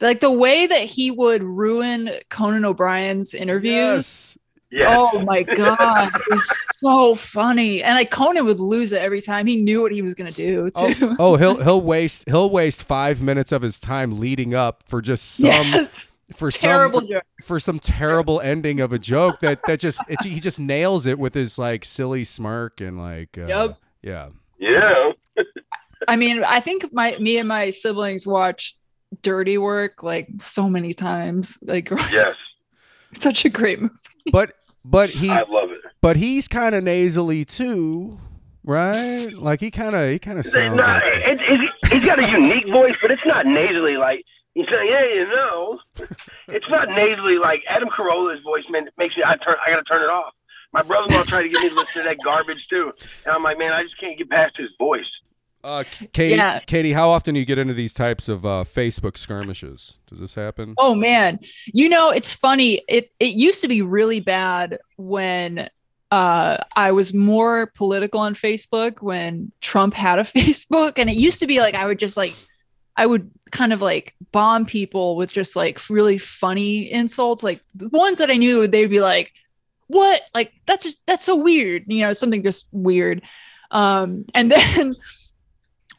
Like the way that he would ruin Conan O'Brien's interviews. Yes. Yes. Oh my God, it was so funny, and like Conan would lose it every time. He knew what he was gonna do too. Oh, oh he'll he'll waste he'll waste five minutes of his time leading up for just some. Yes. For terrible some joke. for some terrible ending of a joke that that just it, he just nails it with his like silly smirk and like uh, yep. yeah yeah. I mean, I think my me and my siblings watched Dirty Work like so many times. Like yes, such a great movie. But but he I love it. But he's kind of nasally too. right? Like he kind of he kind of sounds. No, like it, it, it, he's got a unique voice, but it's not nasally like you say. Yeah, you know, it's not nasally like Adam Carolla's voice. Man, makes me I turn I gotta turn it off. My brother-in-law tried to get me to listen to that garbage too, and I'm like, man, I just can't get past his voice. Uh, Katy, yeah. Katy, how often do you get into these types of uh, Facebook skirmishes? Does this happen? Oh man, you know it's funny. It it used to be really bad when uh, I was more political on Facebook when Trump had a Facebook, and it used to be like I would just like I would kind of like bomb people with just like really funny insults, like the ones that I knew they'd be like, "What? Like that's just that's so weird," you know, something just weird, um, and then.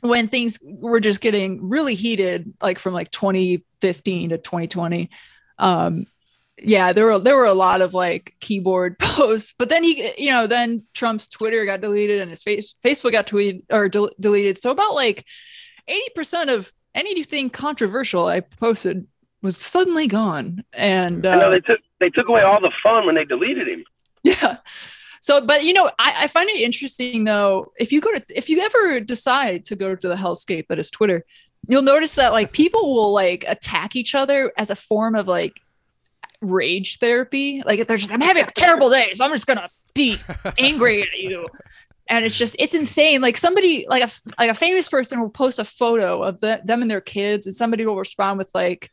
when things were just getting really heated, like from like twenty fifteen to twenty twenty. Um, yeah, there were, there were a lot of like keyboard posts, but then he, you know, then Trump's Twitter got deleted and his face, Facebook got tweeted or del- deleted. So about like eighty percent of anything controversial I posted was suddenly gone. And uh, I know they took, they took away all the fun when they deleted him. Yeah. So, but, you know, I, I find it interesting, though, if you go to if you ever decide to go to the hellscape that is Twitter, you'll notice that like people will like attack each other as a form of like rage therapy. Like if they're just I'm having a terrible day, so I'm just going to be angry at you. And it's just it's insane. Like somebody like a like a famous person will post a photo of the, them and their kids and somebody will respond with like,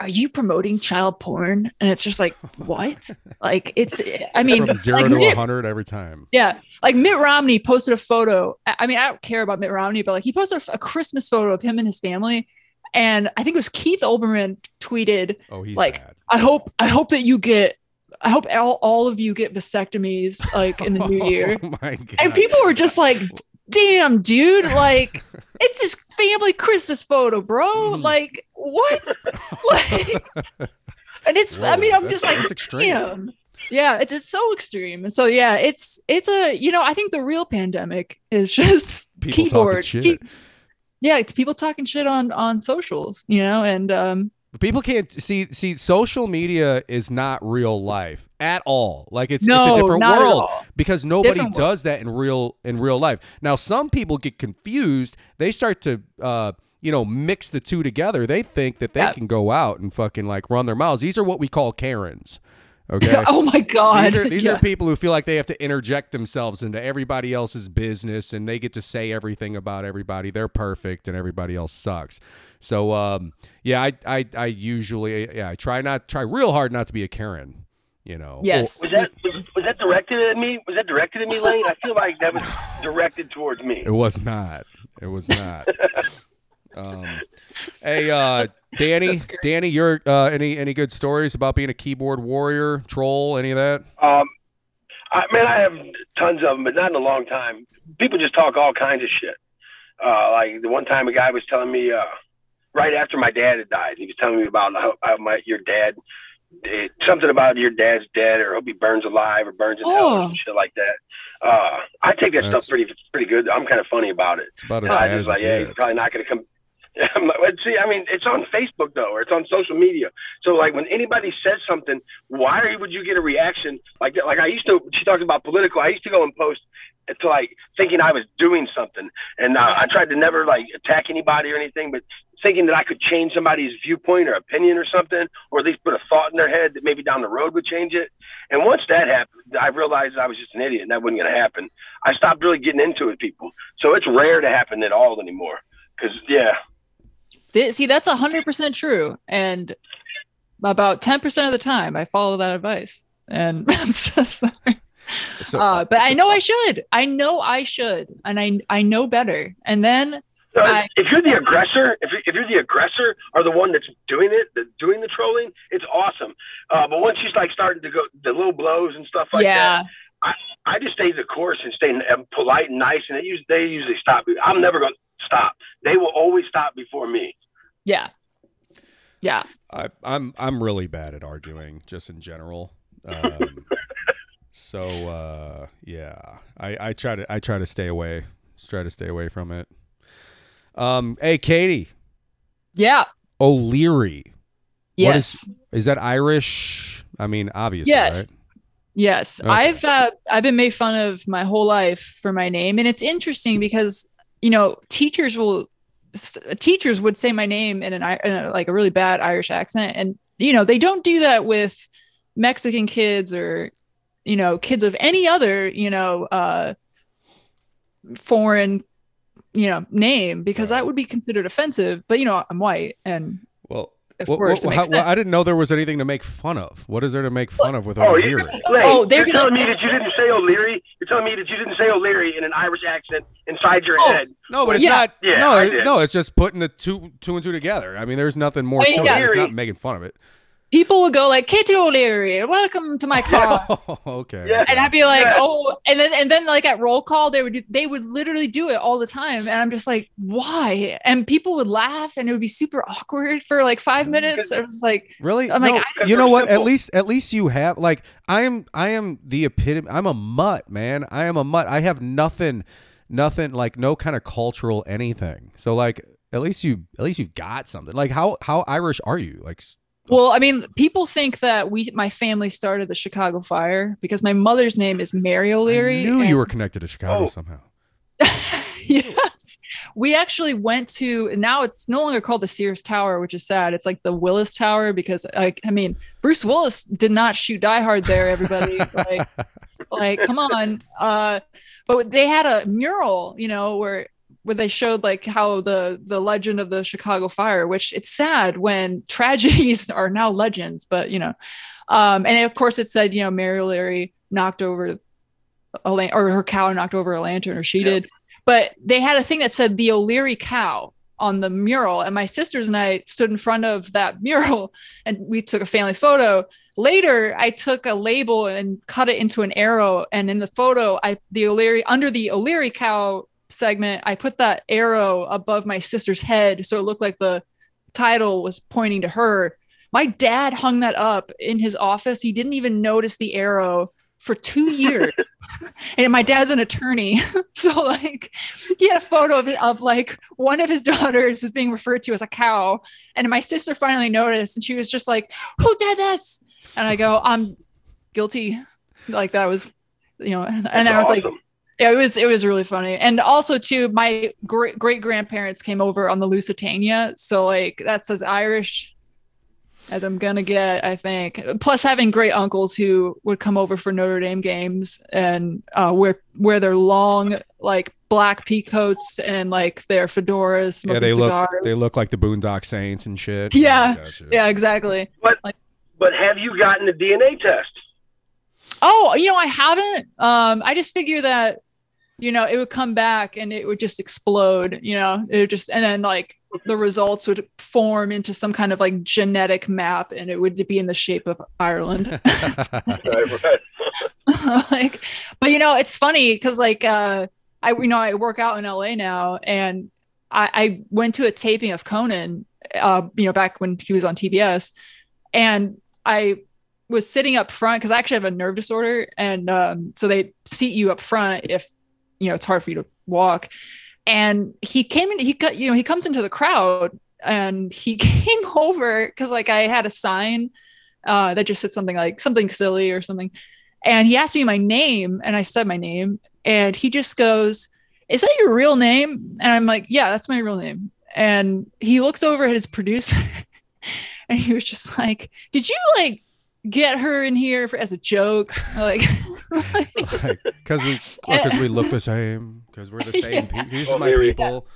"Are you promoting child porn?" And it's just like, what? Like, it's, I mean, from zero like to one hundred every time. Yeah. Like Mitt Romney posted a photo. I mean, I don't care about Mitt Romney, but like he posted a Christmas photo of him and his family. And I think it was Keith Olbermann tweeted, oh, he's like, bad. I hope, I hope that you get, I hope all, all of you get vasectomies like in the new year. Oh my God. And people were just like, damn, dude, like it's his family Christmas photo, bro. Like, what? Like, and it's, whoa, I mean, I'm just like, it's extreme. Damn. Yeah, it's just so extreme. And so, yeah, it's, it's a, you know, I think the real pandemic is just people keyboard. Shit. Key- yeah, it's people talking shit on, on socials, you know, and, um, but people can't see, see, social media is not real life at all. Like it's, no, it's a different world because nobody different does world. that in real, in real life. Now, some people get confused. They start to, uh, you know, mix the two together. They think that they yeah. can go out and fucking like run their mouths. These are what we call Karens. Okay. Oh my God. These, are, these yeah. are people who feel like they have to interject themselves into everybody else's business and they get to say everything about everybody. They're perfect and everybody else sucks. So, um, yeah, I, I, I usually, yeah, I try not try real hard not to be a Karen, you know? Yes. Well, was that, was, was that directed at me? Was that directed at me, Lane? I feel like that was directed towards me. It was not. It was not. Um, hey, uh, Danny, Danny, you're, uh, any, any good stories about being a keyboard warrior, troll, any of that? Um, I, man, I have tons of them, but not in a long time. People just talk all kinds of shit. Uh, like the one time a guy was telling me, uh, right after my dad had died, he was telling me about how, how my, your dad, it, something about your dad's dead or hope he burns alive or burns in oh. hell or some shit like that. Uh, I take that That's, stuff pretty, pretty good. I'm kind of funny about it. It's about as uh, bad I was as like, yeah, he's probably not going to come. I'm like, see, I mean, it's on Facebook, though, or it's on social media. So, like, when anybody says something, why would you get a reaction like that? Like, I used to, she talked about political, I used to go and post to, like, thinking I was doing something. And uh, I tried to never, like, attack anybody or anything, but thinking that I could change somebody's viewpoint or opinion or something, or at least put a thought in their head that maybe down the road would change it. And once that happened, I realized I was just an idiot and that wasn't going to happen. I stopped really getting into it with people. So it's rare to happen at all anymore because, yeah. See, that's one hundred percent true. And about ten percent of the time, I follow that advice. And I'm so sorry. So, uh, but I know I should. I know I should. And I I know better. And then... So I, if you're the aggressor, if you're, if you're the aggressor or the one that's doing it, the, doing the trolling, it's awesome. Uh, but once she's like starting to go, the little blows and stuff like yeah. that... I, I just stay the course and stay polite and nice. And they usually, they usually stop me. I'm never going to stop. They will always stop before me. Yeah. Yeah. I, I'm, I'm really bad at arguing just in general. Um, so, uh, yeah, I, I try to, I try to stay away, just try to stay away from it. Um, hey, Katy. Yeah. O'Leary. Yes. What is, is that Irish? I mean, obviously, yes. right? Yes. Okay. I've, uh, I've been made fun of my whole life for my name. And it's interesting because, you know, teachers will, teachers would say my name in an, in a, like a really bad Irish accent. And, you know, they don't do that with Mexican kids or, you know, kids of any other, you know, uh, foreign, you know, name, because right. that would be considered offensive. But, you know, I'm white. And well, Well, course, well, how, well, I didn't know there was anything to make fun of. What is there to make fun of with oh, O'Leary? You're, oh, they're you're telling me that you didn't say O'Leary. You're telling me that you didn't say O'Leary in an Irish accent inside your oh, head. No, but it's yeah. not. Yeah, no, it, no, it's just putting the two, two and two together. I mean, there's nothing more. I mean, yeah. It's not making fun of it. People would go like, "Katy O'Leary, welcome to my club." Oh, okay. Yeah. And I'd be like, yeah. "Oh," and then and then like at roll call, they would do, they would literally do it all the time, and I'm just like, "Why?" And people would laugh, and it would be super awkward for like five minutes. I was like, "Really?" I'm no, like, I "You know what? Simple. At least at least you have like I am I am the epitome. I'm a mutt, man. I am a mutt. I have nothing, nothing like no kind of cultural anything. So like at least you at least you've got something. Like how how Irish are you? Like. Well, I mean, people think that we, my family started the Chicago fire because my mother's name is Mary O'Leary. I knew and... you were connected to Chicago oh. somehow. Yes. We actually went to, now it's no longer called the Sears Tower, which is sad. It's like the Willis Tower because, like, I mean, Bruce Willis did not shoot Die Hard there, everybody. like, like, come on. Uh, but they had a mural, you know, where... where they showed like how the the legend of the Chicago fire, which it's sad when tragedies are now legends, but you know, um, and of course it said, you know, Mary O'Leary knocked over a lan- or her cow knocked over a lantern, or she yep. did, but they had a thing that said the O'Leary cow on the mural. And my sisters and I stood in front of that mural and we took a family photo. Later, I took a label and cut it into an arrow. And in the photo, I, the O'Leary under the O'Leary cow segment, I put that arrow above my sister's head so it looked like the title was pointing to her. My dad hung that up in his office. He didn't even notice the arrow for two years. And my dad's an attorney. So like he had a photo of, it, of like one of his daughters was being referred to as a cow. And my sister finally noticed and she was just like, "Who did this?" And I go, "I'm guilty." Like that was, you know, and That's I was awesome. like, Yeah, it was it was really funny. And also, too, my great great grandparents came over on the Lusitania. So, like, that's as Irish as I'm going to get, I think. Plus, having great uncles who would come over for Notre Dame games and uh, wear, wear their long, like, black peacoats and, like, their fedoras, smoking yeah, they cigars. Look, they look like the Boondock Saints and shit. Yeah, gotcha. yeah, exactly. But, like, but have you gotten a D N A test? Oh, you know, I haven't. Um, I just figure that, you know, it would come back and it would just explode, you know, it would just, and then like the results would form into some kind of like genetic map and it would be in the shape of Ireland. Like, but you know, it's funny because like, uh, I, you know, I work out in L A now and I, I went to a taping of Conan, uh, you know, back when he was on T B S and I was sitting up front because I actually have a nerve disorder. And um, so they seat you up front if, you know, it's hard for you to walk. And he came in, he got, you know, he comes into the crowd and he came over because like I had a sign uh, that just said something like something silly or something. And he asked me my name and I said my name and he just goes, "Is that your real name?" And I'm like, "Yeah, that's my real name." And he looks over at his producer and he was just like, "Did you like get her in here for, as a joke?" Like, because like, we, because we look the same, because we're the same yeah. people. These are my people.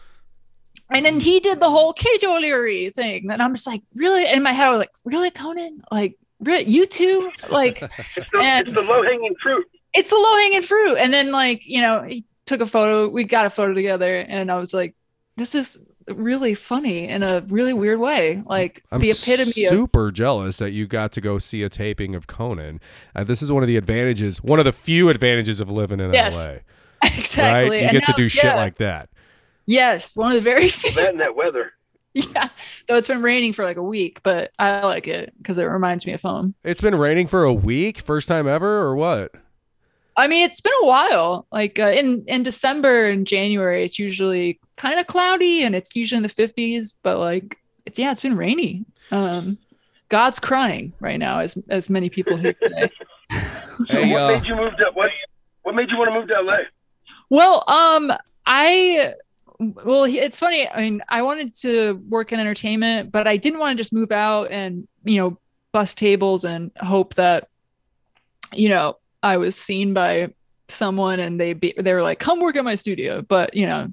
Yeah. And then he did the whole Katy O'Leary thing, and I'm just like, really? In my head, I was like, really, Conan? Like, really? You too? Like, it's, and it's the low hanging fruit. It's the low hanging fruit. And then, like, you know, he took a photo. We got a photo together, and I was like, this is really funny in a really weird way. Like I'm the epitome super of super jealous that you got to go see a taping of Conan. And uh, this is one of the advantages, one of the few advantages of living in yes, L A. Exactly. Right? You and get now, to do yeah. shit like that. Yes. One of the very few. That and that weather. Yeah. Though it's been raining for like a week, but I like it because it reminds me of home. It's been raining for a week? First time ever or what? I mean, it's been a while. Like uh, in, in December and January, it's usually kind of cloudy and it's usually in the fifties, but like, it's, yeah, it's been rainy. Um, God's crying right now, as as many people here today. So hey, what uh, made you move to what? What made you want to move to L A? Well, um, I. Well, it's funny. I mean, I wanted to work in entertainment, but I didn't want to just move out and, you know, bus tables and hope that, you know, I was seen by someone and they be, they were like, come work at my studio. But, you know,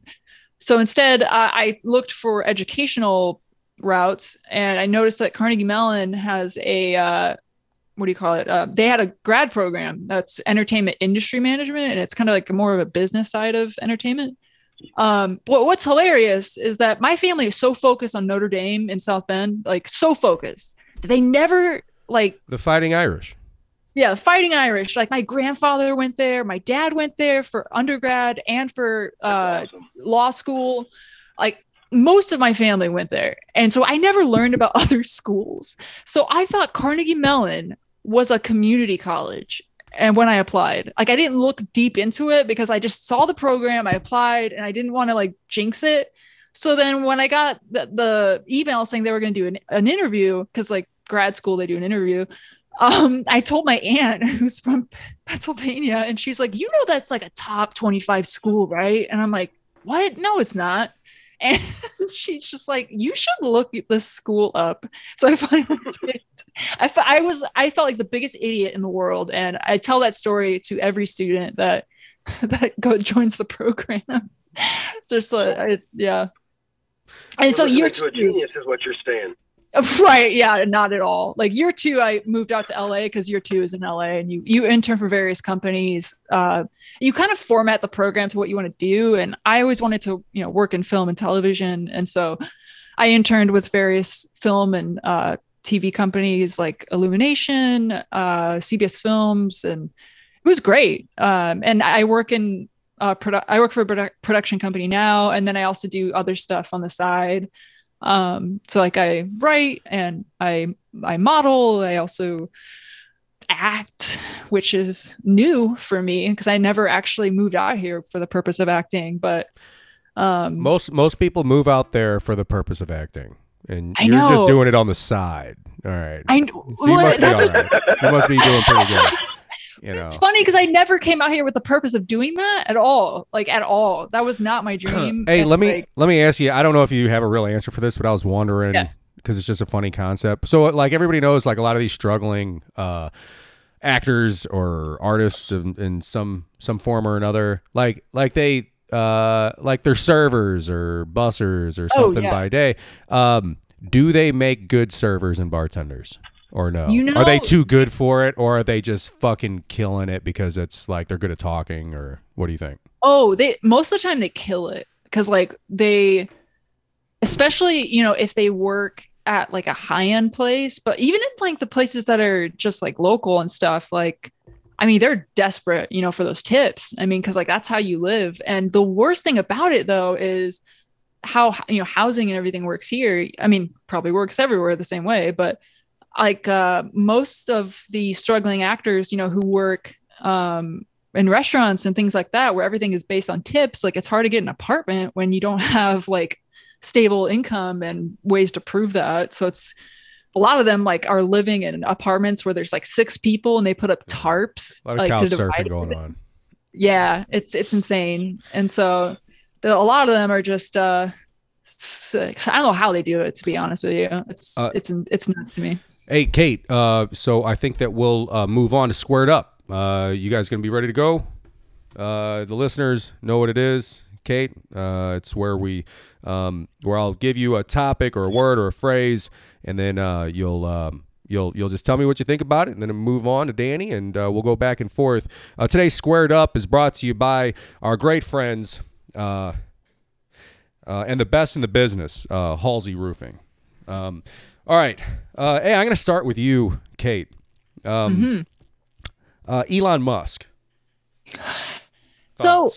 so instead I, I looked for educational routes, and I noticed that Carnegie Mellon has a, uh, what do you call it? Uh, they had a grad program that's entertainment industry management. And it's kind of like more of a business side of entertainment. Um, but what's hilarious is that my family is so focused on Notre Dame in South Bend, like so focused that they never like the Fighting Irish. Yeah. Fighting Irish. Like my grandfather went there. My dad went there for undergrad and for, uh, awesome. law school. Like most of my family went there. And so I never learned about other schools. So I thought Carnegie Mellon was a community college. And when I applied, like I didn't look deep into it because I just saw the program, I applied, and I didn't want to like jinx it. So then when I got the, the email saying they were going to do an, an interview, because like grad school, they do an interview. Um, I told my aunt who's from Pennsylvania, and she's like, you know, that's like a top twenty-five school, right? And I'm like, what? No, it's not. And she's just like, you should look this school up. So I finally did. I, I was, I felt like the biggest idiot in the world. And I tell that story to every student that, that go, joins the program. Just like, I, yeah. And so you're a genius is what you're saying. Right. Yeah. Not at all. Like year two, I moved out to L A because year two is in L A, and you, you intern for various companies. Uh, you kind of format the program to what you want to do. And I always wanted to, you know, work in film and television. And so I interned with various film and, uh, T V companies like Illumination, uh, C B S Films, and it was great. Um, and I work in uh, produ- I work for a produ- production company now, and then I also do other stuff on the side. Um, so like I write and I I model. I also act, which is new for me because I never actually moved out here for the purpose of acting. But um, most most people move out there for the purpose of acting. And I you're know. just doing it on the side. All right. I know. So you, well, must that's be all right. You must be doing pretty good. You know. It's funny because I never came out here with the purpose of doing that at all. Like at all. That was not my dream. Hey, and let me like, let me ask you. I don't know if you have a real answer for this, but I was wondering because yeah. it's just a funny concept. So like everybody knows, like a lot of these struggling uh, actors or artists in, in some some form or another, like like they. Uh, like they're servers or bussers or something oh, yeah. by day. Um, do they make good servers and bartenders or no? You know, are they too good for it, or are they just fucking killing it because it's like they're good at talking, or what do you think? Oh, they most of the time they kill it because like they, especially, you know, if they work at like a high end place, but even in like the places that are just like local and stuff, like I mean, they're desperate, you know, for those tips. I mean, because like that's how you live. And the worst thing about it, though, is how, you know, housing and everything works here. I mean, probably works everywhere the same way. But like uh, most of the struggling actors, you know, who work um, in restaurants and things like that, where everything is based on tips, like it's hard to get an apartment when you don't have like stable income and ways to prove that. So it's a lot of them like are living in apartments where there's like six people and they put up tarps. A lot of like, couch surfing going on. Yeah, it's it's insane. And so the, a lot of them are just uh, sick. I don't know how they do it, to be honest with you. It's uh, it's it's nuts to me. Hey, Kate. Uh, so I think that we'll uh, move on to Squared Up. Uh, you guys gonna be ready to go? Uh, the listeners know what it is. Kate, uh, it's where we, um, where I'll give you a topic or a word or a phrase, and then uh, you'll um, you'll you'll just tell me what you think about it, and then move on to Danny, and uh, we'll go back and forth. Uh, today's Squared Up is brought to you by our great friends uh, uh, and the best in the business, uh, Halsey Roofing. Um, all right, uh, hey, I'm gonna start with you, Kate. Um, mm-hmm. uh, Elon Musk. So.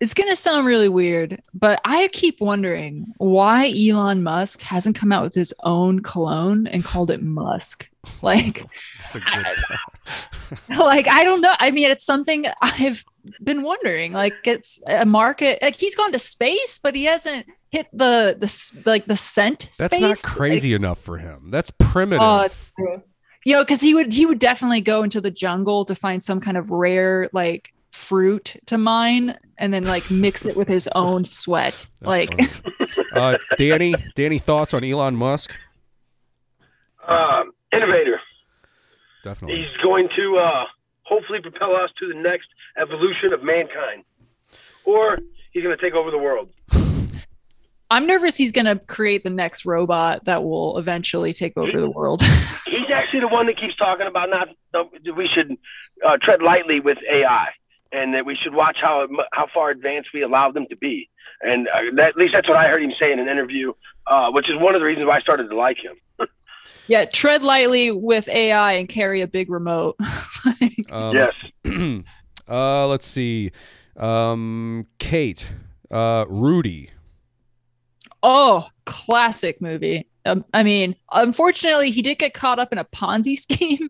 It's going to sound really weird, but I keep wondering why Elon Musk hasn't come out with his own cologne and called it Musk. Like, That's a good I, like, I don't know. I mean, it's something I've been wondering, like it's a market, like he's gone to space, but he hasn't hit the, the like the scent. That's space. Not crazy like, enough for him. That's primitive. Oh, it's true. you know, because he would he would definitely go into the jungle to find some kind of rare like fruit to mine, and then like mix it with his own sweat. That's like, uh, Danny, Danny, thoughts on Elon Musk? Uh, innovator. Definitely. He's going to uh, hopefully propel us to the next evolution of mankind, or he's going to take over the world. I'm nervous he's going to create the next robot that will eventually take over the world. He's actually the one that keeps talking about not that we should uh, tread lightly with A I, and that we should watch how how far advanced we allow them to be. And uh, that, at least that's what I heard him say in an interview, uh, which is one of the reasons why I started to like him. Yeah, tread lightly with A I and carry a big remote. Like, um, yes. uh, let's see. Um, Kate, uh, Rudy. Oh, classic movie. Um, I mean, unfortunately, he did get caught up in a Ponzi scheme,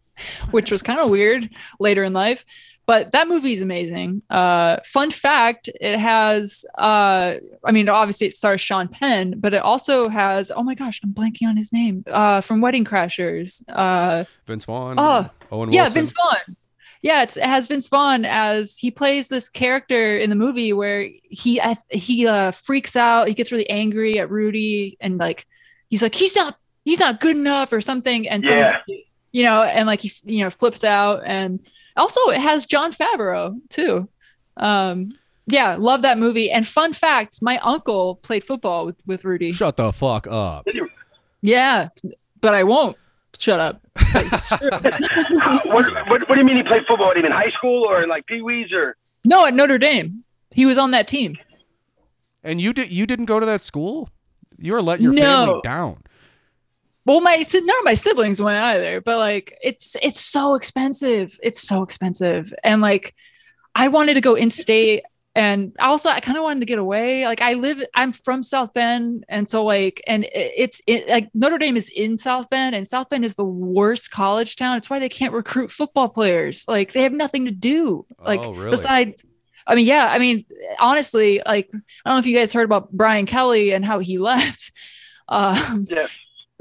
which was kind of weird later in life. But that movie is amazing. Uh, fun fact, it has, uh, I mean, obviously it stars Sean Penn, but it also has, oh my gosh, I'm blanking on his name, uh, from Wedding Crashers. Uh, Vince Vaughn. Oh, Owen Wilson. Yeah, Vince Vaughn. Yeah, it's, it has Vince Vaughn as he plays this character in the movie where he he uh, freaks out. He gets really angry at Rudy, and like he's like he's not he's not good enough or something. And yeah. somebody, you know, and like he you know flips out. And also it has Jon Favreau too. Um, yeah, love that movie. And fun fact, my uncle played football with, with Rudy. Shut the fuck up. Yeah, but I won't. Shut up. what, what, what do you mean he played football? What, even high school or like Pee Wee's or? No, at Notre Dame. He was on that team. And you did you didn't go to that school? You were letting your no. family down. Well, my none of my siblings went either, but like it's it's so expensive. It's so expensive, and like I wanted to go in state, and also I kind of wanted to get away. Like I live, I'm from South Bend, and so like, and it's it, like Notre Dame is in South Bend, and South Bend is the worst college town. It's why they can't recruit football players. Like they have nothing to do. Like oh, really? Besides, I mean, yeah, I mean, honestly, like I don't know if you guys heard about Brian Kelly and how he left. Um, yeah.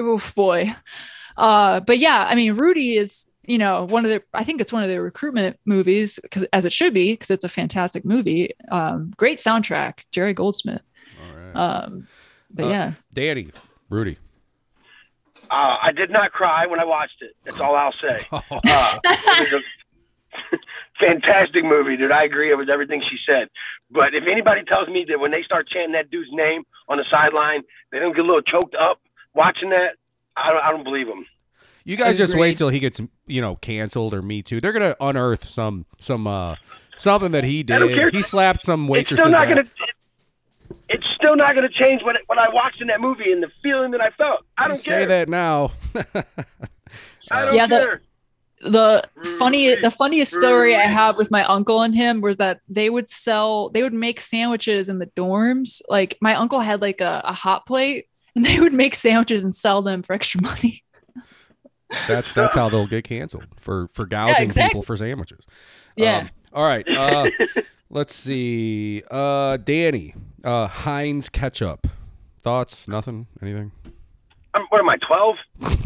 Oof, boy. Uh, but yeah, I mean, Rudy is, you know, one of the, I think it's one of their recruitment movies, because as it should be, because it's a fantastic movie. Um, great soundtrack, Jerry Goldsmith. All right. Um, but uh, yeah. Danny, Rudy. Uh, I did not cry when I watched it. That's all I'll say. Uh, it was a fantastic movie, dude. I agree with everything she said. But if anybody tells me that when they start chanting that dude's name on the sideline, they don't get a little choked up watching that, I don't, I don't believe them. You guys just wait till he gets, you know, canceled or Me Too. They're gonna unearth some, some, uh, something that he did. He slapped some waitress. It's still not gonna. It's still not gonna change what when I watched in that movie and the feeling that I felt. I don't care. Say that now. I don't yeah, care. The, the funny, the funniest story I have with my uncle and him was that they would sell, they would make sandwiches in the dorms. Like my uncle had like a, a hot plate, and they would make sandwiches and sell them for extra money. That's that's how they'll get canceled for for gouging yeah, exactly. people for sandwiches. Yeah. Um, all right. Uh, let's see. Uh, Danny, uh, Heinz ketchup. Thoughts? Nothing? Anything? I'm, what am I? Twelve? What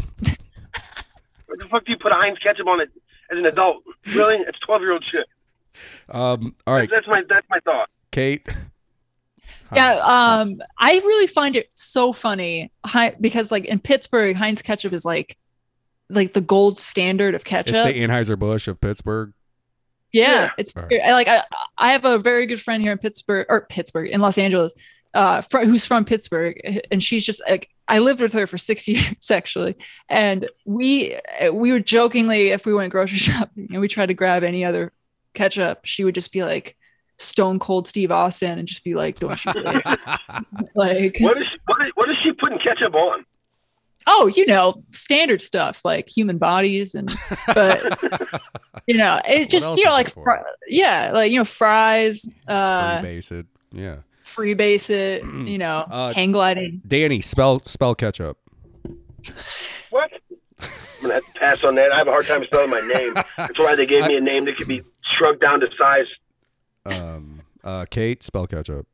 the fuck do you put Heinz ketchup on it as an adult? Really? It's twelve-year-old shit. Um. All right. That's, that's my that's my thought. Kate. Yeah, um, I really find it so funny Hi, because, like, in Pittsburgh, Heinz ketchup is like. like the gold standard of ketchup. It's the Anheuser-Busch of Pittsburgh. Yeah, yeah. It's right. like I, I have a very good friend here in Pittsburgh or Pittsburgh in Los Angeles, uh, fr- who's from Pittsburgh, and she's just like I lived with her for six years actually, and we we were jokingly if we went grocery shopping and we tried to grab any other ketchup, she would just be like Stone Cold Steve Austin and just be like, "Don't you?" Like what is she, what is what is she putting ketchup on? Oh, you know, standard stuff like human bodies and, but you know, it just you know like fr- yeah, like you know fries, uh, free base it, yeah, free base it, you know, uh, hang gliding. Danny, spell spell ketchup. What? I'm gonna have to pass on that. I have a hard time spelling my name. That's why they gave me a name that could be shrunk down to size. Um, uh, Kate, spell ketchup.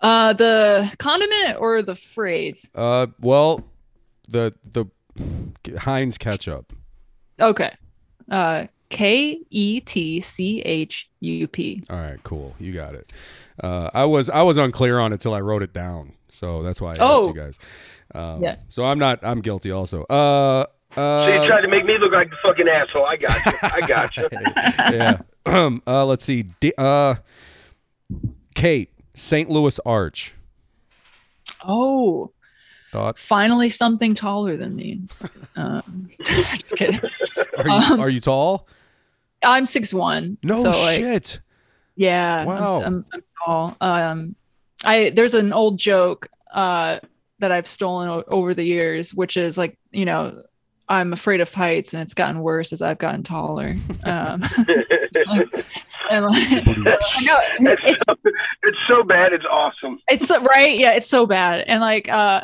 Uh, the condiment or the phrase? Uh, well, the the Heinz ketchup. Okay. Uh, K E T C H U P. All right, cool. You got it. Uh, I was I was unclear on it till I wrote it down, so that's why I oh. asked you guys. Um, yeah. So I'm not. I'm guilty also. Uh, uh, so you tried to make me look like the fucking asshole. I got you. I got you. Yeah. Um, uh, let's see. D- uh, Kate, Saint Louis Arch. Oh. Thoughts? Finally, something taller than me. Um, just kidding. Are you, um, are you tall? I'm six one. No so shit. Like, yeah. Wow. I'm, I'm, I'm tall. Um, I there's an old joke uh, that I've stolen o- over the years, which is like, you know, I'm afraid of heights, and it's gotten worse as I've gotten taller. Um, and like, no, it's, it's, so, it's so bad. It's awesome. It's so, right. Yeah. It's so bad. And like, uh,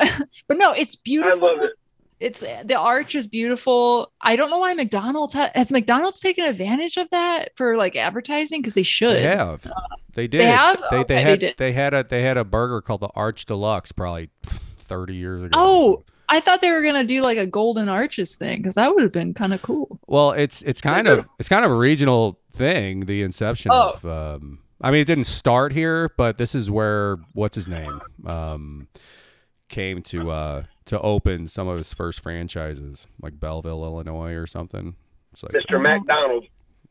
but no, it's beautiful. I love it. It's the arch is beautiful. I don't know why McDonald's ha- has McDonald's taken advantage of that for like advertising, because they should. They have. Uh, they did. They have. They, okay, they had. They, they had a. They had a burger called the Arch Deluxe probably thirty years ago. Oh, I thought they were gonna do like a Golden Arches thing, because that would have been kind of cool. Well, it's it's kind of it's kind of a regional thing. The inception oh. of. Um, I mean, it didn't start here, but this is where what's his name um, came to. Uh, to open some of his first franchises, like Belleville, Illinois or something. It's like, Mister Macdonald.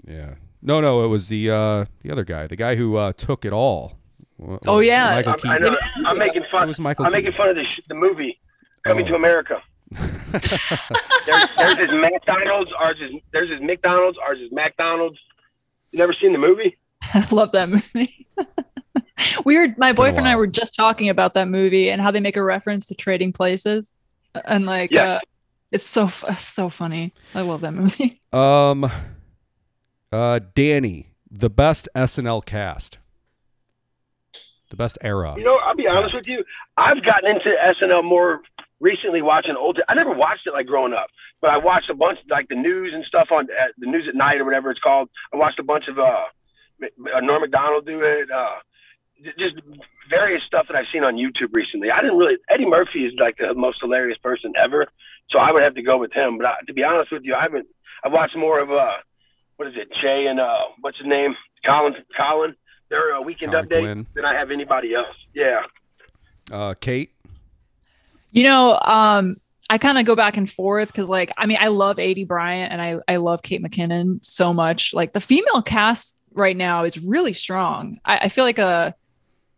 Yeah. No, no, it was the uh, the other guy, the guy who uh, took it all. Oh, yeah. Michael I, I know. I'm making fun, was Michael I'm Keaton. making fun of the, sh- the movie, Coming oh. to America. there's, there's his McDonald's, ours is, there's his McDonald's, ours is McDonald's. You never seen the movie? I love that movie. We were, my boyfriend and I were just talking about that movie and how they make a reference to Trading Places, and like, yeah. uh, it's so so funny. I love that movie. Um, uh, Danny, the best S N L cast, the best era. You know, I'll be honest with you. I've gotten into S N L more recently watching old. I never watched it like growing up, but I watched a bunch of like the news and stuff on uh, the news at night or whatever it's called. I watched a bunch of uh, Norm Macdonald do it. Uh, Just various stuff that I've seen on YouTube recently. I didn't really. Eddie Murphy is like the most hilarious person ever, so I would have to go with him. But I, to be honest with you, I haven't. I watched more of uh, what is it, Jay and uh, what's his name, Colin. Colin, their uh, Weekend Colin Update. Quinn. Than I have anybody else. Yeah. Uh, Kate. You know, um, I kind of go back and forth because, like, I mean, I love A D Bryant and I I love Kate McKinnon so much. Like the female cast right now is really strong. I, I feel like a.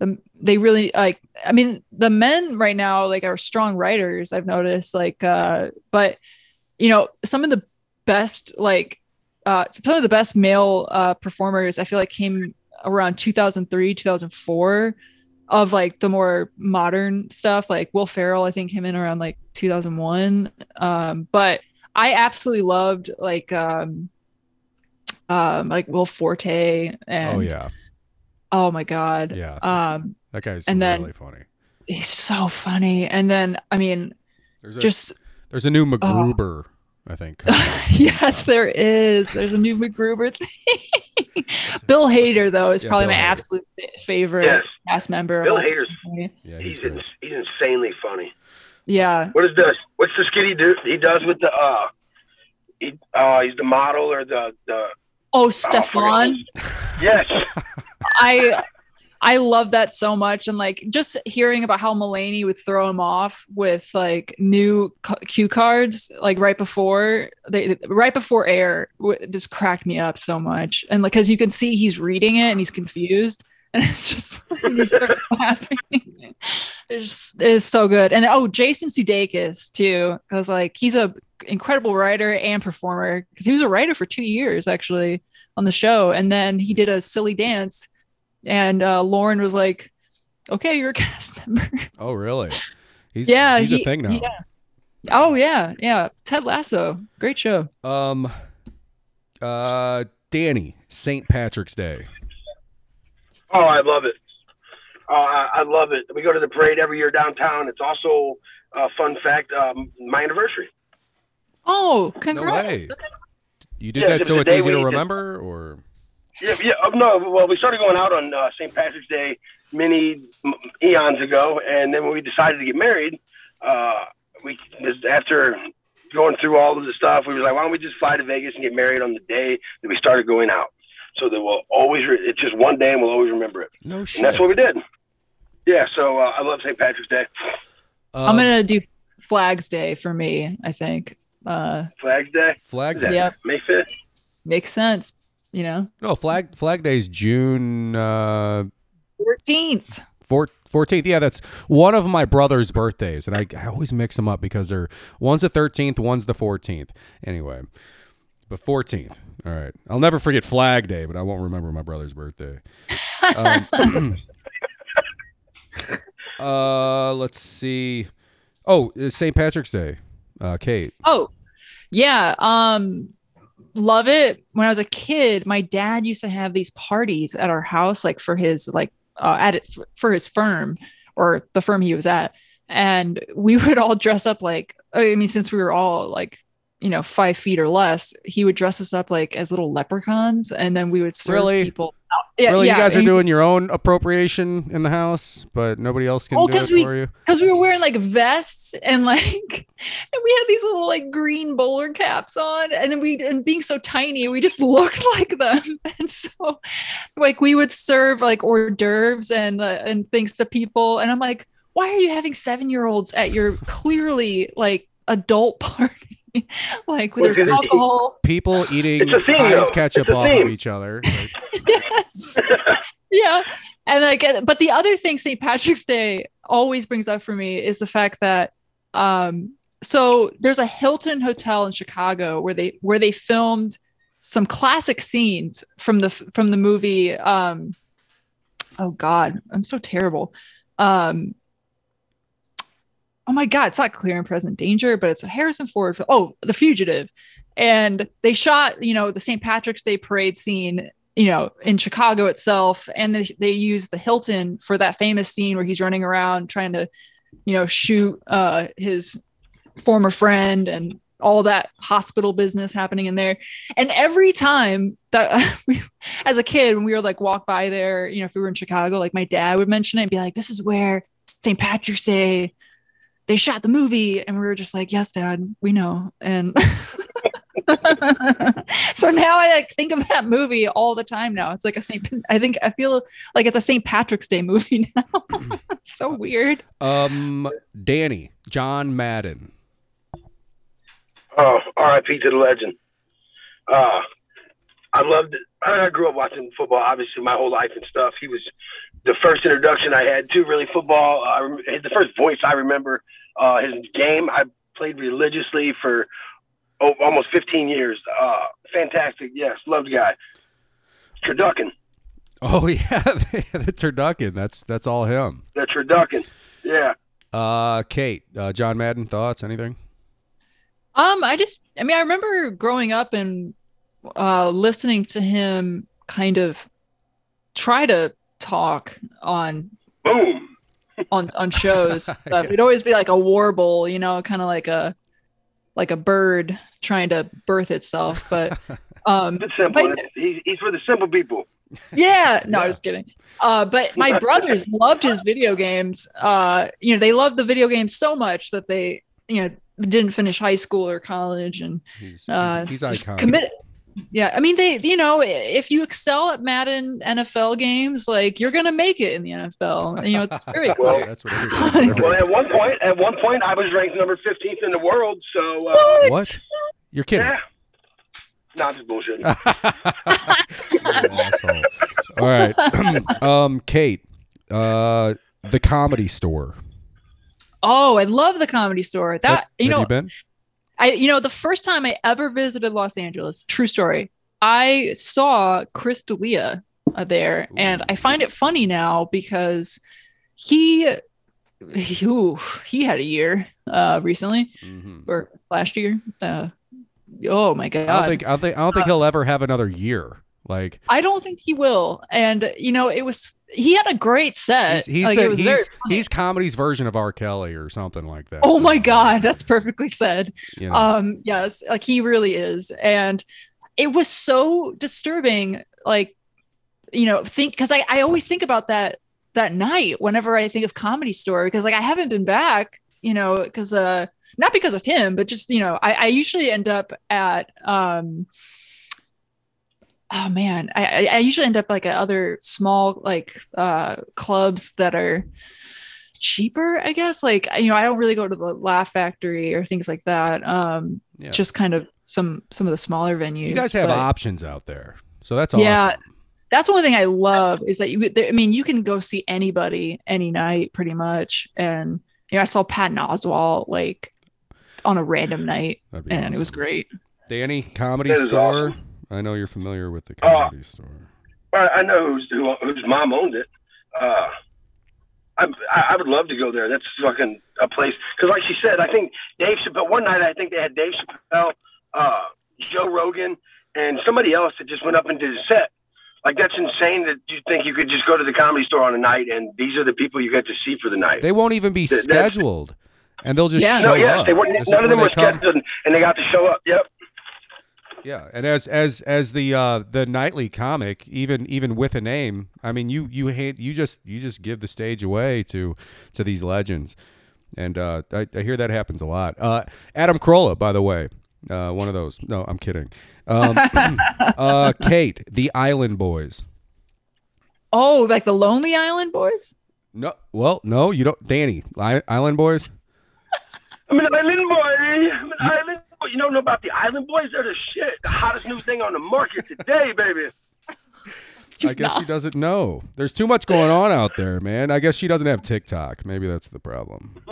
The, they really like I mean the men right now like are strong writers, I've noticed, like uh but you know, some of the best like uh some of the best male uh performers I feel like came around two thousand three, two thousand four of like the more modern stuff, like Will Ferrell I think came in around like two thousand one, um but I absolutely loved like um um like Will Forte and oh yeah oh my god yeah um that guy's really then, funny he's so funny and then I mean there's a, just there's a new MacGruber uh, I think yes uh, there is there's a new MacGruber thing. Bill Hader though is yeah, probably Bill my Hader. absolute favorite yes. cast member. Bill Hader's yeah, he's, he's, ins- he's insanely funny. Yeah, what is this what's the skit he do he does with the uh he uh he's the model or the the oh Stefan oh, yes I I love that so much, and like just hearing about how Mulaney would throw him off with like new cue cards like right before they right before air w- just cracked me up so much, and like because you can see he's reading it and he's confused and it's just and he's just laughing. It's just, it's so good, and oh Jason Sudeikis too, because like he's a incredible writer and performer, because he was a writer for two years actually on the show, and then he did a silly dance. And uh, Lauren was like, okay, you're a cast member. Oh, really? He's, yeah, he's he, a thing now. Yeah. Oh, yeah. Yeah. Ted Lasso. Great show. Um, uh, Danny, Saint Patrick's Day. Oh, I love it. Uh, I love it. We go to the parade every year downtown. It's also, uh, fun fact, um, my anniversary. Oh, congrats. No you did yeah, that it so it's easy to remember? To- or... Yeah, yeah. Um, no, well, we started going out on uh, Saint Patrick's Day many m- eons ago, and then when we decided to get married, uh, we after going through all of the stuff, we were like, why don't we just fly to Vegas and get married on the day that we started going out? So that we'll always, re- it's just one day and we'll always remember it. No shit. And that's what we did. Yeah, so uh, I love Saint Patrick's Day. Uh, I'm going to do Flags Day for me, I think. Uh, Flags Day? Flag Day. Yep. May fifth? Makes sense, you know? No, Flag Flag Day is June... Uh, fourteenth. Four, fourteenth, yeah, that's one of my brother's birthdays, and I, I always mix them up because they're one's the thirteenth, one's the fourteenth. Anyway, but fourteenth. All right. I'll never forget Flag Day, but I won't remember my brother's birthday. Um, uh, let's see. Oh, it's Saint Patrick's Day, uh, Kate. Oh, yeah. Um, love it. When I was a kid, my dad used to have these parties at our house, like for his like uh, at it, for his firm or the firm he was at, and we would all dress up like. I mean, since we were all like, you know, five feet or less, he would dress us up like as little leprechauns, and then we would serve really? people. Yeah, really, yeah. You guys are doing your own appropriation in the house, but nobody else can well, do it we, for you. Because we were wearing like vests and like, and we had these little like green bowler caps on, and then we and being so tiny, we just looked like them. And so, like, we would serve like hors d'oeuvres and uh, and things to people, and I'm like, why are you having seven year olds at your clearly like adult party? Like there's alcohol, people eating Heinz ketchup off of each other. Like. Yes, yeah, and like, but the other thing Saint Patrick's Day always brings up for me is the fact that um, so there's a Hilton hotel in Chicago where they where they filmed some classic scenes from the from the movie. Um, oh God, I'm so terrible. Um, Oh my God, it's not Clear and Present Danger, but it's a Harrison Ford film. Oh, The Fugitive. And they shot, you know, the Saint Patrick's Day parade scene, you know, in Chicago itself. And they, they used the Hilton for that famous scene where he's running around trying to, you know, shoot uh, his former friend and all that hospital business happening in there. And every time that we, as a kid, when we were like walk by there, you know, if we were in Chicago, like my dad would mention it and be like, this is where Saint Patrick's Day, they shot the movie, and we were just like, yes, Dad, we know. And so now I like, think of that movie all the time now. It's like a Saint I think I feel like it's a Saint Patrick's Day movie now. It's so weird. Um, Danny, John Madden. Oh, R I P to the legend. Uh, I loved it. I grew up watching football, obviously, my whole life and stuff. He was the first introduction I had to really football. Uh, the first voice I remember uh, his game. I played religiously for oh, almost fifteen years. Uh, fantastic. Yes. Loved guy. Turducken. Oh, yeah. The Turducken. That's that's all him. The Turducken. Yeah. Uh, Kate, uh, John Madden, thoughts, anything? Um, I just, I mean, I remember growing up and Uh, listening to him kind of try to talk on Boom. on on shows. yeah. It'd always be like a warble, you know, kind of like a like a bird trying to birth itself. But um, it's simple. My, he's, he's for the simple people. Yeah, no, yeah. I was kidding. Uh, but my brothers loved his video games. Uh, you know, they loved the video games so much that they, you know, didn't finish high school or college, and he's, uh, he's, he's committed. Yeah, I mean, they, you know, if you excel at Madden N F L games, like you're gonna make it in the N F L. And, you know, it's very well, cool. That's what like, well, at one point, at one point, I was ranked number fifteenth in the world. So uh, what? what? You're kidding? Yeah. No, I'm just bullshitting. All right, um, Kate, uh, the Comedy Store. Oh, I love the Comedy Store. That you know. Have you been? I, you know, the first time I ever visited Los Angeles, true story, I saw Chris D'Elia there, and I find it funny now because he, he, ooh, he had a year uh, recently mm-hmm. or last year. Uh, oh my God! I don't think I don't think, I don't think uh, he'll ever have another year. Like I don't think he will. And you know, it was he had a great set. He's he's, like, the, he's, he's comedy's version of R. Kelly or something like that. Oh my God, that's perfectly said. You know. Um, yes, like he really is, and it was so disturbing. Like you know, think because I I always think about that that night whenever I think of Comedy Store because like I haven't been back. You know, because uh, not because of him, but just, you know, I, I usually end up at, um, oh man, I, I usually end up like at other small, like, uh, clubs that are cheaper, I guess. Like, you know, I don't really go to the Laugh Factory or things like that. Um, yeah. Just kind of some, some of the smaller venues. You guys have but, options out there. So that's awesome. Yeah. That's one thing I love is that you, I mean, you can go see anybody any night pretty much. And, you know, I saw Patton Oswalt like on a random night and awesome. It was great. Danny, Comedy Store. Awesome. I know you're familiar with the Comedy uh, Store. I know who's, who, whose mom owned it. Uh, I, I would love to go there. That's fucking a place. Because like she said, I think Dave Chappelle, one night I think they had Dave Chappelle, uh, Joe Rogan, and somebody else that just went up and did a set. Like, that's insane that you think you could just go to the Comedy Store on a night and these are the people you get to see for the night. They won't even be that's, scheduled. And they'll just yeah, show no, yeah, up. They were, none of them were scheduled and they got to show up. Yep. Yeah, and as as as the uh, the nightly comic, even even with a name, I mean you you hate, you just you just give the stage away to to these legends. And uh, I, I hear that happens a lot. Uh, Adam Carolla, by the way. Uh, one of those. No, I'm kidding. Um, uh, Kate, the Island Boys. Oh, like the Lonely Island Boys? No, well, no, you don't. Danny, I- Island Boys? I'm an Island Boy. I'm an you, Island Boy. You don't know about the Island Boys? They're the shit. The hottest new thing on the market today, baby. I guess she doesn't know. There's too much going on out there, man. I guess she doesn't have TikTok. Maybe that's the problem.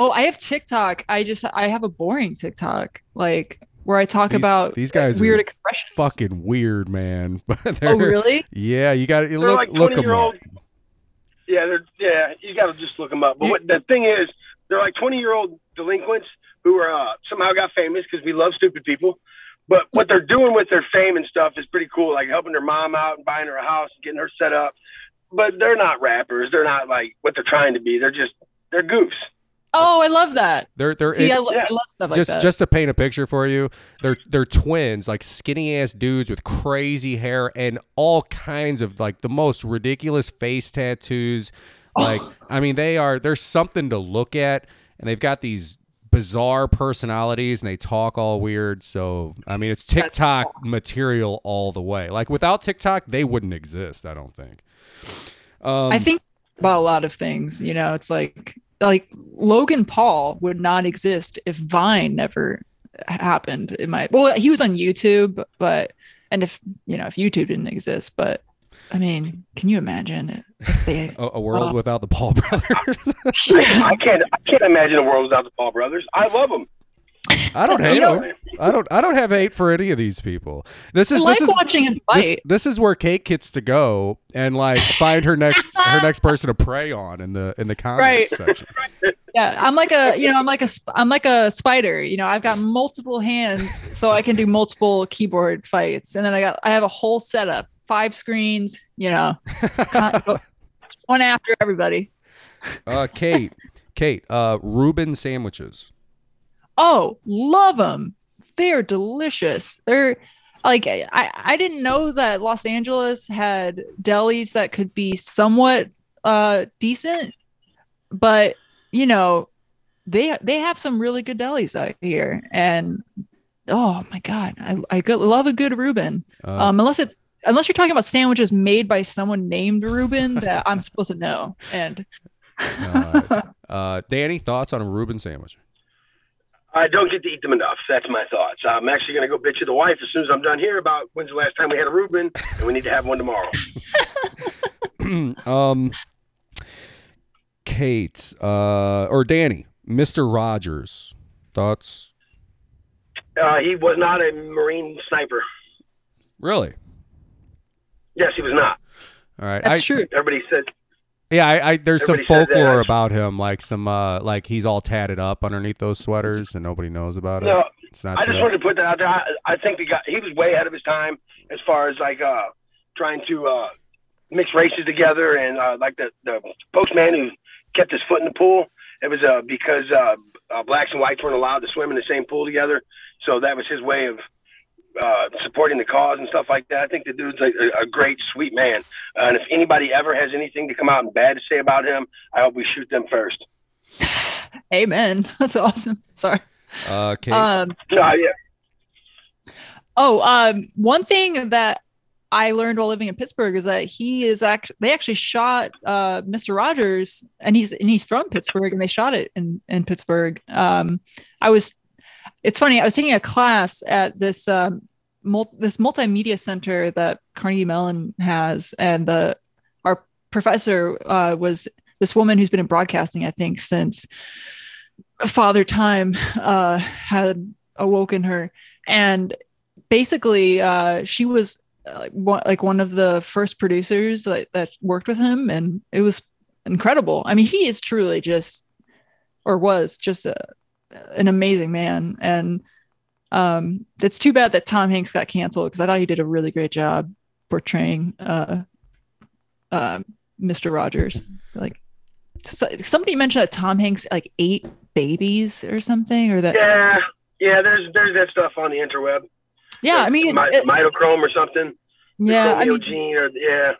Oh, I have TikTok. I just I have a boring TikTok, like where I talk these, about these guys weird are expressions. Fucking weird, man. But oh, really? Yeah, you got to look like look them up. Yeah, they're yeah, you got to just look them up. But you, what, the thing is, they're like twenty-year-old delinquents who are uh, somehow got famous because we love stupid people. But what they're doing with their fame and stuff is pretty cool, like helping their mom out and buying her a house and getting her set up. But they're not rappers. They're not like what they're trying to be. They're just they're goofs. Oh, I love that. They're they're See, it, I, lo- yeah. I love stuff like just, that. Just to paint a picture for you, they're they're twins, like skinny ass dudes with crazy hair and all kinds of like the most ridiculous face tattoos. Like, oh. I mean, they are there's something to look at, and they've got these bizarre personalities, and they talk all weird. So, I mean, it's TikTok awesome. Material all the way. Like without TikTok, they wouldn't exist. I don't think. Um, I think about a lot of things. You know, it's like. Like Logan Paul would not exist if Vine never happened. It might. Well, he was on YouTube, but and if you know if YouTube didn't exist, but I mean, can you imagine if they a, a world uh, without the Paul brothers? I can't. I can't imagine a world without the Paul brothers. I love them. I don't hate them. I don't. I don't have hate for any of these people. This is I like this is, watching him fight. This, this is where Kate gets to go and like find her next her next person to prey on in the in the comments right. section. Yeah, I'm like a you know I'm like a I'm like a spider. You know, I've got multiple hands, so I can do multiple keyboard fights, and then I got I have a whole setup, five screens. You know, one after everybody. Uh, Kate, Kate, uh, Reuben sandwiches. Oh, love them. They're delicious. They're like, I, I didn't know that Los Angeles had delis that could be somewhat uh, decent, but you know, they, they have some really good delis out here and oh my God, I, I go, love a good Reuben. Uh, um, unless it's, unless you're talking about sandwiches made by someone named Reuben that I'm supposed to know. And uh, uh, Danny, thoughts on a Reuben sandwich? I don't get to eat them enough. That's my thoughts. I'm actually going to go bitch at the wife as soon as I'm done here about when's the last time we had a Reuben, and we need to have one tomorrow. um, Kate, uh, or Danny, Mister Rogers, thoughts? Uh, he was not a Marine sniper. Really? Yes, he was not. All right. That's I, true. Everybody said... Yeah, I, I there's Everybody some folklore about him, like some uh, like he's all tatted up underneath those sweaters, and nobody knows about no, it. It's not. I just wanted to put that out there. I, I think the guy, he was way ahead of his time as far as like uh, trying to uh, mix races together, and uh, like the, the postman who kept his foot in the pool. It was uh, because uh, uh, blacks and whites weren't allowed to swim in the same pool together, so that was his way of. Uh, supporting the cause and stuff like that. I think the dude's a, a great, sweet man. Uh, and if anybody ever has anything to come out and bad to say about him, I hope we shoot them first. Amen. That's awesome. Sorry. Uh, Kate. Um, uh, yeah. Oh, um, one thing that I learned while living in Pittsburgh is that he is actually, they actually shot uh, Mister Rogers, and he's and he's from Pittsburgh, and they shot it in, in Pittsburgh. Um, I was, it's funny, I was taking a class at this um, mul- this multimedia center that Carnegie Mellon has, and the our professor uh, was this woman who's been in broadcasting, I think, since Father Time uh, had awoken her, and basically uh, she was. Like one of the first producers that, that worked with him, and it was incredible. I mean, he is truly just, or was just a, an amazing man. And um, it's too bad that Tom Hanks got canceled, because I thought he did a really great job portraying uh, uh, Mister Rogers. Like so, somebody mentioned that Tom Hanks like ate babies or something, or that. Yeah, yeah. There's there's that stuff on the interweb. Yeah, I mean, My, it, mitochrome or something. Yeah, I mean, gene or yeah.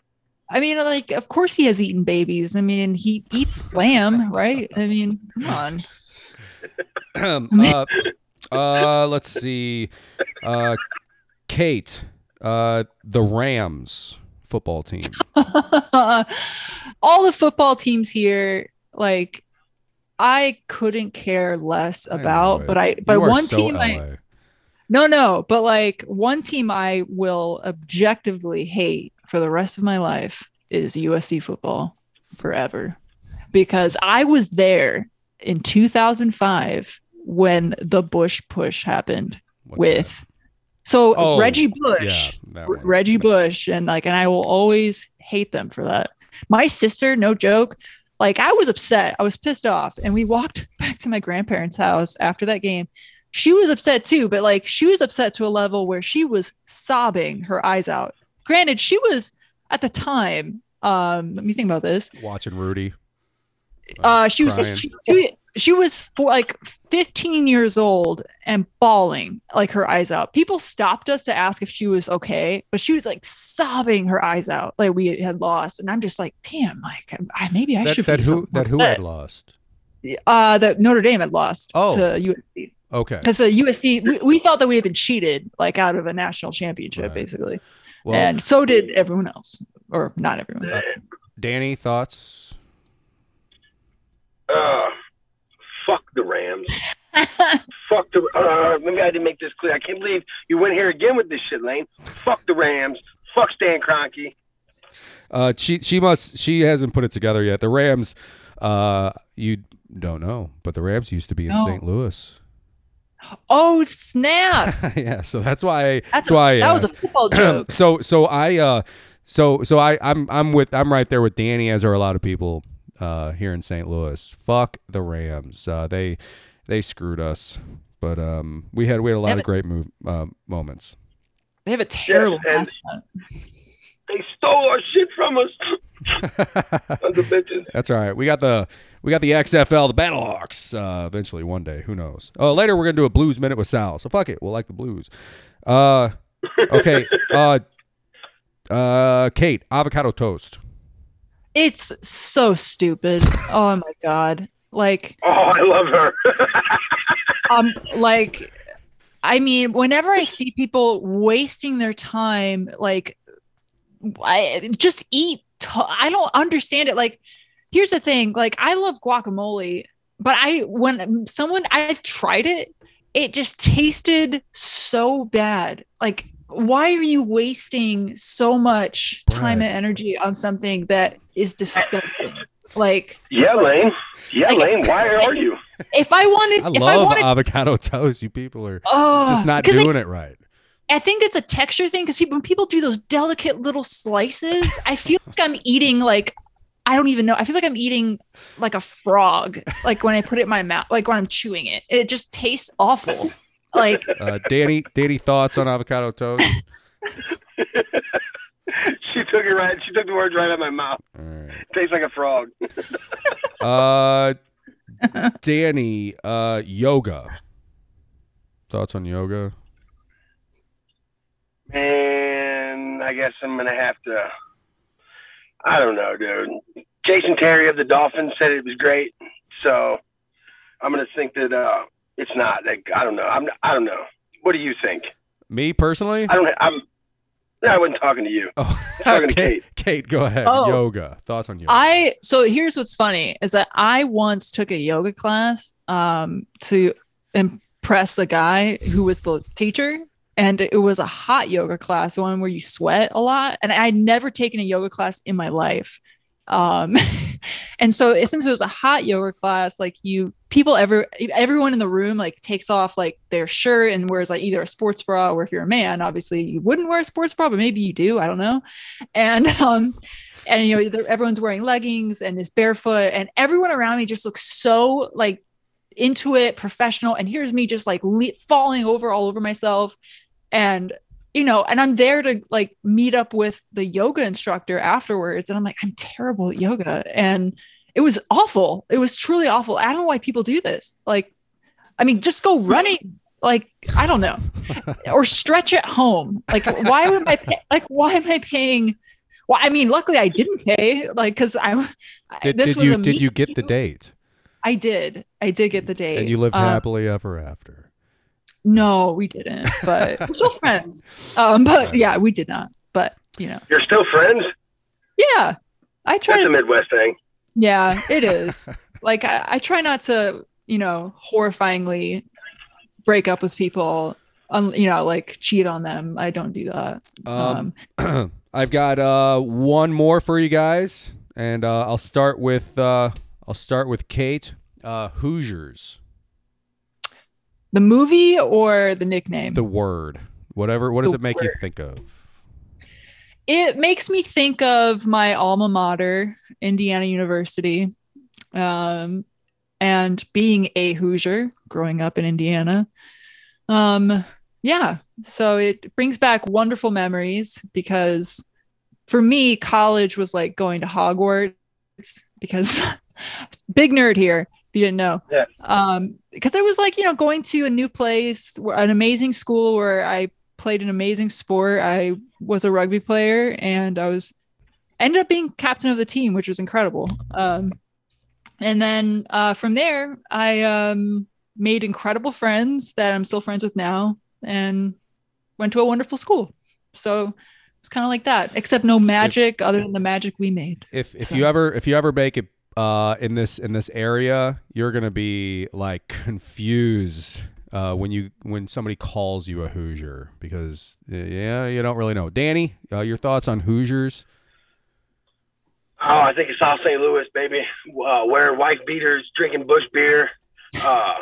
I mean, like, of course he has eaten babies. I mean, he eats lamb, right? I mean, come on. uh, uh, let's see, uh, Kate, uh, the Rams football team. All the football teams here, like, I couldn't care less about. I but I, but you one so team, L A. I. No, no, but like one team I will objectively hate for the rest of my life is U S C football forever, because I was there in two thousand five when the Bush push happened. What's with that? So oh, Reggie Bush, yeah, Reggie Bush, and like, and I will always hate them for that. My sister, no joke, like I was upset, I was pissed off, and we walked back to my grandparents' house after that game. She was upset too, but like she was upset to a level where she was sobbing her eyes out. Granted, she was at the time. Um, let me think about this. Watching Rudy. Uh, uh, she crying. was she, she, she was like fifteen years old and bawling like her eyes out. People stopped us to ask if she was okay, but she was like sobbing her eyes out, like we had lost. And I'm just like, damn, like I, maybe I that, should. That be who? That who had lost? Uh, that Notre Dame had lost oh. to U S C. Okay. Because U S C, we, we felt that we had been cheated like out of a national championship, right. basically. Well, and so did everyone else, or not everyone. Uh, Danny, thoughts? Uh, fuck the Rams. Fuck the uh, maybe I didn't make this clear. I can't believe you went here again with this shit, Lane. Fuck the Rams. Fuck Stan Kroenke. Uh, she she must she hasn't put it together yet. The Rams, uh, you don't know, but the Rams used to be in no. Saint Louis. Oh snap! Yeah, so that's why. That's, that's a, why that was a football joke. so so I uh so so I I'm I'm with I'm right there with Danny, as are a lot of people uh, here in Saint Louis. Fuck the Rams. Uh, they they screwed us, but um we had we had a lot of a, great move uh, moments. They have a terrible yes, mascot. They stole our shit from us. That's all right. We got the we got the X F L, the Battlehawks. Uh, eventually, one day, who knows? Oh, uh, later we're gonna do a Blues Minute with Sal. So fuck it, we'll like the Blues. Uh, okay. uh, uh, Kate, avocado toast. It's so stupid. Oh my god! Like. Oh, I love her. um, like, I mean, whenever I see people wasting their time, like, I just eat. I don't understand it. Like, here's the thing. Like, I love guacamole, but I when someone I've tried it, it just tasted so bad. Like, why are you wasting so much time right. and energy on something that is disgusting? Like, yeah, Lane. Yeah, like, Lane. Why are you? If I wanted, I if love I wanted, avocado toast. You people are uh, just not doing I, it right. I think it's a texture thing, because people, when people do those delicate little slices, I feel like I'm eating like, I don't even know. I feel like I'm eating like a frog, like when I put it in my mouth, like when I'm chewing it. It just tastes awful. Like uh, Danny, Danny, thoughts on avocado toast? She took it right. She took the words right out of my mouth. Right. Tastes like a frog. uh, Danny, uh, yoga. Thoughts on yoga? And I guess I'm going to have to, I don't know, dude. Jason Terry of the Dolphins said it was great. So I'm going to think that uh, it's not. Like, I don't know. I'm. Not, I don't know. What do you think? Me personally? I don't. I'm. No, I wasn't talking to you. Oh, I'm talking Kate, to Kate. Kate, go ahead. Oh, yoga. Thoughts on yoga? I. So here's what's funny is that I once took a yoga class um, to impress a guy who was the teacher. And it was a hot yoga class, one where you sweat a lot. And I'd never taken a yoga class in my life. Um, and so since it was a hot yoga class, like you people, every, everyone in the room like takes off like their shirt and wears like either a sports bra, or if you're a man, obviously you wouldn't wear a sports bra, but maybe you do. I don't know. And, um, and you know, everyone's wearing leggings and is barefoot, and everyone around me just looks so like into it, professional. And here's me just like le- falling over all over myself. And, you know, and I'm there to like meet up with the yoga instructor afterwards. And I'm like, I'm terrible at yoga. And it was awful. It was truly awful. I don't know why people do this. Like, I mean, just go running. Like, I don't know, or stretch at home. Like, why would I pay- like, why am I paying? Well, I mean, luckily I didn't pay, like, cause I, did, this did was you, a did meet- you get the date? I did. I did get the date. And you lived um, happily ever after. No, we didn't, but we're still friends. Um, but yeah, we did not. But you know, you're still friends. Yeah, I try. That's to, a Midwest thing. Yeah, it is. Like I, I try not to, you know, horrifyingly break up with people. Um, you know, like cheat on them. I don't do that. Um, um I've got uh one more for you guys, and uh, I'll start with uh, I'll start with Kate. Uh, Hoosiers. The movie or the nickname? The word. Whatever. What does the it make word. you think of? It makes me think of my alma mater, Indiana University, um, and being a Hoosier growing up in Indiana. Um, yeah. So it brings back wonderful memories, because for me, college was like going to Hogwarts, because big nerd here. You didn't know. Yeah. Um, because I was like, you know, going to a new place, an amazing school where I played an amazing sport. I was a rugby player, and I was ended up being captain of the team, which was incredible. Um, and then uh, from there, I um, made incredible friends that I'm still friends with now, and went to a wonderful school. So it's kind of like that, except no magic if, other than the magic we made. If if so. you ever if you ever make it. Uh, in this in this area, you're gonna be like confused uh, when you when somebody calls you a Hoosier, because yeah, you don't really know. Danny, uh, your thoughts on Hoosiers? Oh, I think it's all Saint Louis, baby. Uh, wearing white beaters, drinking Bush beer, uh,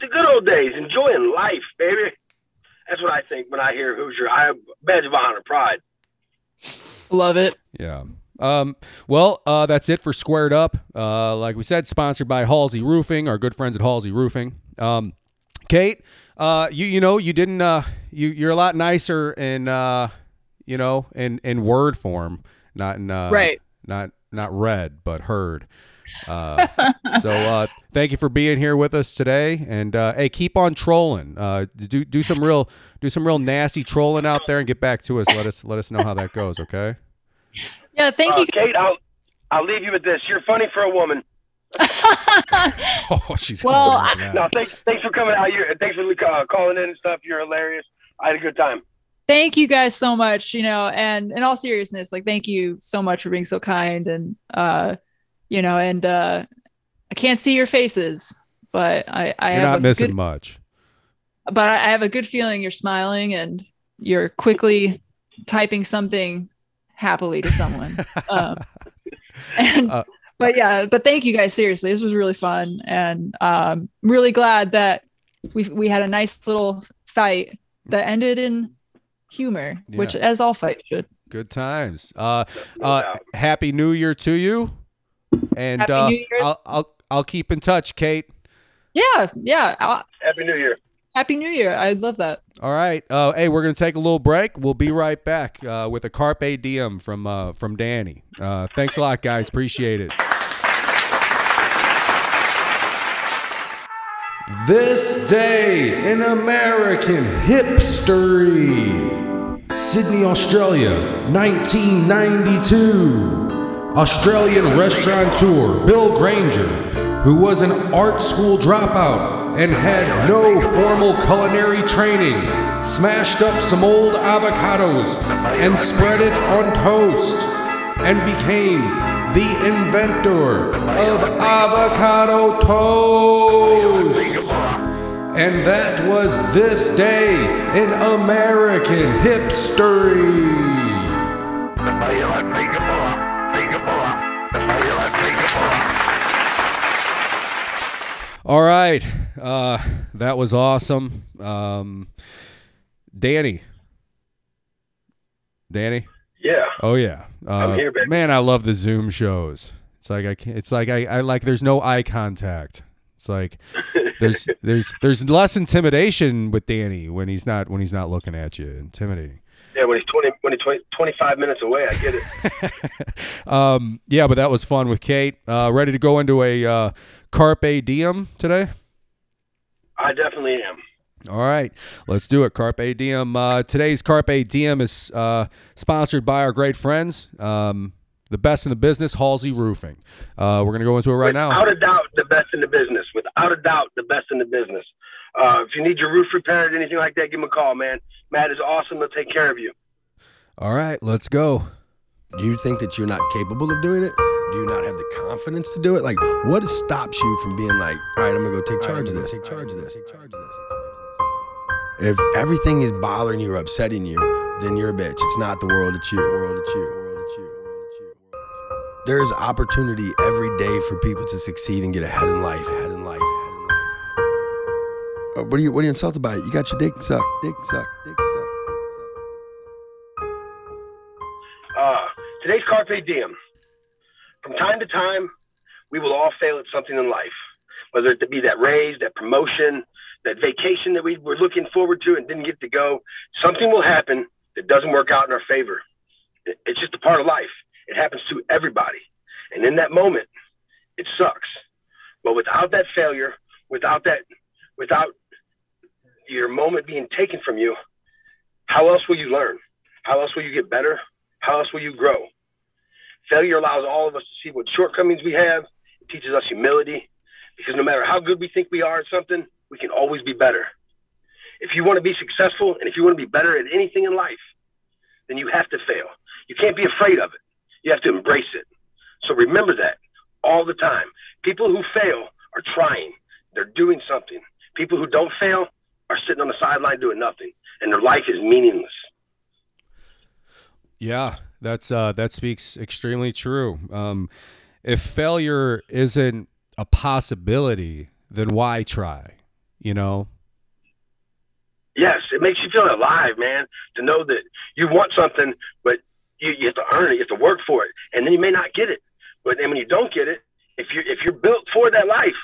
the good old days, enjoying life, baby. That's what I think when I hear Hoosier. I have a badge of honor, pride. Love it. Yeah. Um, well, uh, that's it for Squared Up. Uh, like we said, sponsored by Halsey Roofing, our good friends at Halsey Roofing. Um, Kate, uh, you, you know, you didn't, uh, you, you're a lot nicer in, uh, you know, in, in word form, not in, uh, right. not, not read, but heard. Uh, so, uh, thank you for being here with us today. And, uh, hey, keep on trolling, uh, do, do some real, do some real nasty trolling out there, and get back to us. Let us, let us know how that goes. Okay. Yeah, thank uh, you, Kate. I'll I'll leave you with this. You're funny for a woman. oh, she's well. I, no, thanks, thanks for coming out here. Thanks for uh, calling in and stuff. You're hilarious. I had a good time. Thank you guys so much. You know, and in all seriousness, like, thank you so much for being so kind. And uh, you know, and uh, I can't see your faces, but I, I you're have not missing good, much. But I have a good feeling you're smiling, and you're quickly typing something happily to someone. Um, and, uh, but yeah, but thank you guys. Seriously, this was really fun, and um, really glad that we we had a nice little fight that ended in humor, yeah. Which as all fights should. Good times. Uh, uh, happy New Year to you, and uh, I'll, I'll I'll keep in touch, Kate. Yeah, yeah. I'll, happy New Year. Happy New Year. I love that. All right. Uh, hey, we're going to take a little break. We'll be right back uh, with a Carpe Diem from uh, from Danny. Uh, thanks a lot, guys. Appreciate it. This day in American hipstery. Sydney, Australia, nineteen ninety-two. Australian restaurateur Bill Granger, who was an art school dropout and had no formal culinary training, smashed up some old avocados and spread it on toast and became the inventor of avocado toast. And that was This Day in American Hipstery. All right, uh, that was awesome. Um, Danny. Danny? Yeah. Oh, yeah. Uh, I'm here, baby. Man, I love the Zoom shows. It's like I can't, it's like I, I like there's no eye contact. It's like there's there's there's less intimidation with Danny when he's not when he's not looking at you. Intimidating. Yeah, when he's twenty, when he's twenty, twenty-five minutes away, I get it. um, yeah, but that was fun with Kate. Uh, ready to go into a uh, Carpe Diem today? I definitely am. All right, let's do it. Carpe Diem. Uh, today's Carpe Diem is uh, sponsored by our great friends, um, the best in the business, Halsey Roofing. Uh, we're going to go into it right without now. Without a doubt, the best in the business. Without a doubt, the best in the business. Uh, if you need your roof repaired, anything like that, give him a call, man. Matt is awesome. He'll take care of you. All right, let's go. Do you think that you're not capable of doing it? Do you not have the confidence to do it? Like, what stops you from being like, all right, I'm going to go take charge of this, take charge of this, take charge of this. If everything is bothering you or upsetting you, then you're a bitch. It's not the world, it's you. World, it's you. World, it's you. World, it's you. There's opportunity every day for people to succeed and get ahead in life. Ahead in life. Ahead in life. Oh, what are you? What are you insulted by? You got your dick sucked. Dick sucked. Dick sucked. Uh, today's Carpe Diem. From time to time, we will all fail at something in life, whether it be that raise, that promotion, that vacation that we were looking forward to and didn't get to go. Something will happen that doesn't work out in our favor. It's just a part of life. It happens to everybody. And in that moment, it sucks. But without that failure, without that, without your moment being taken from you, how else will you learn? How else will you get better? How else will you grow? Failure allows all of us to see what shortcomings we have. It teaches us humility, because no matter how good we think we are at something, we can always be better. If you want to be successful and if you want to be better at anything in life, then you have to fail. You can't be afraid of it. You have to embrace it. So remember that all the time. People who fail are trying. They're doing something. People who don't fail are sitting on the sideline doing nothing, and their life is meaningless. Yeah, that's uh, that speaks extremely true. Um, if failure isn't a possibility, then why try? You know? Yes, it makes you feel alive, man, to know that you want something, but you, you have to earn it, you have to work for it, and then you may not get it. But then when you don't get it, if you're, if you're built for that life,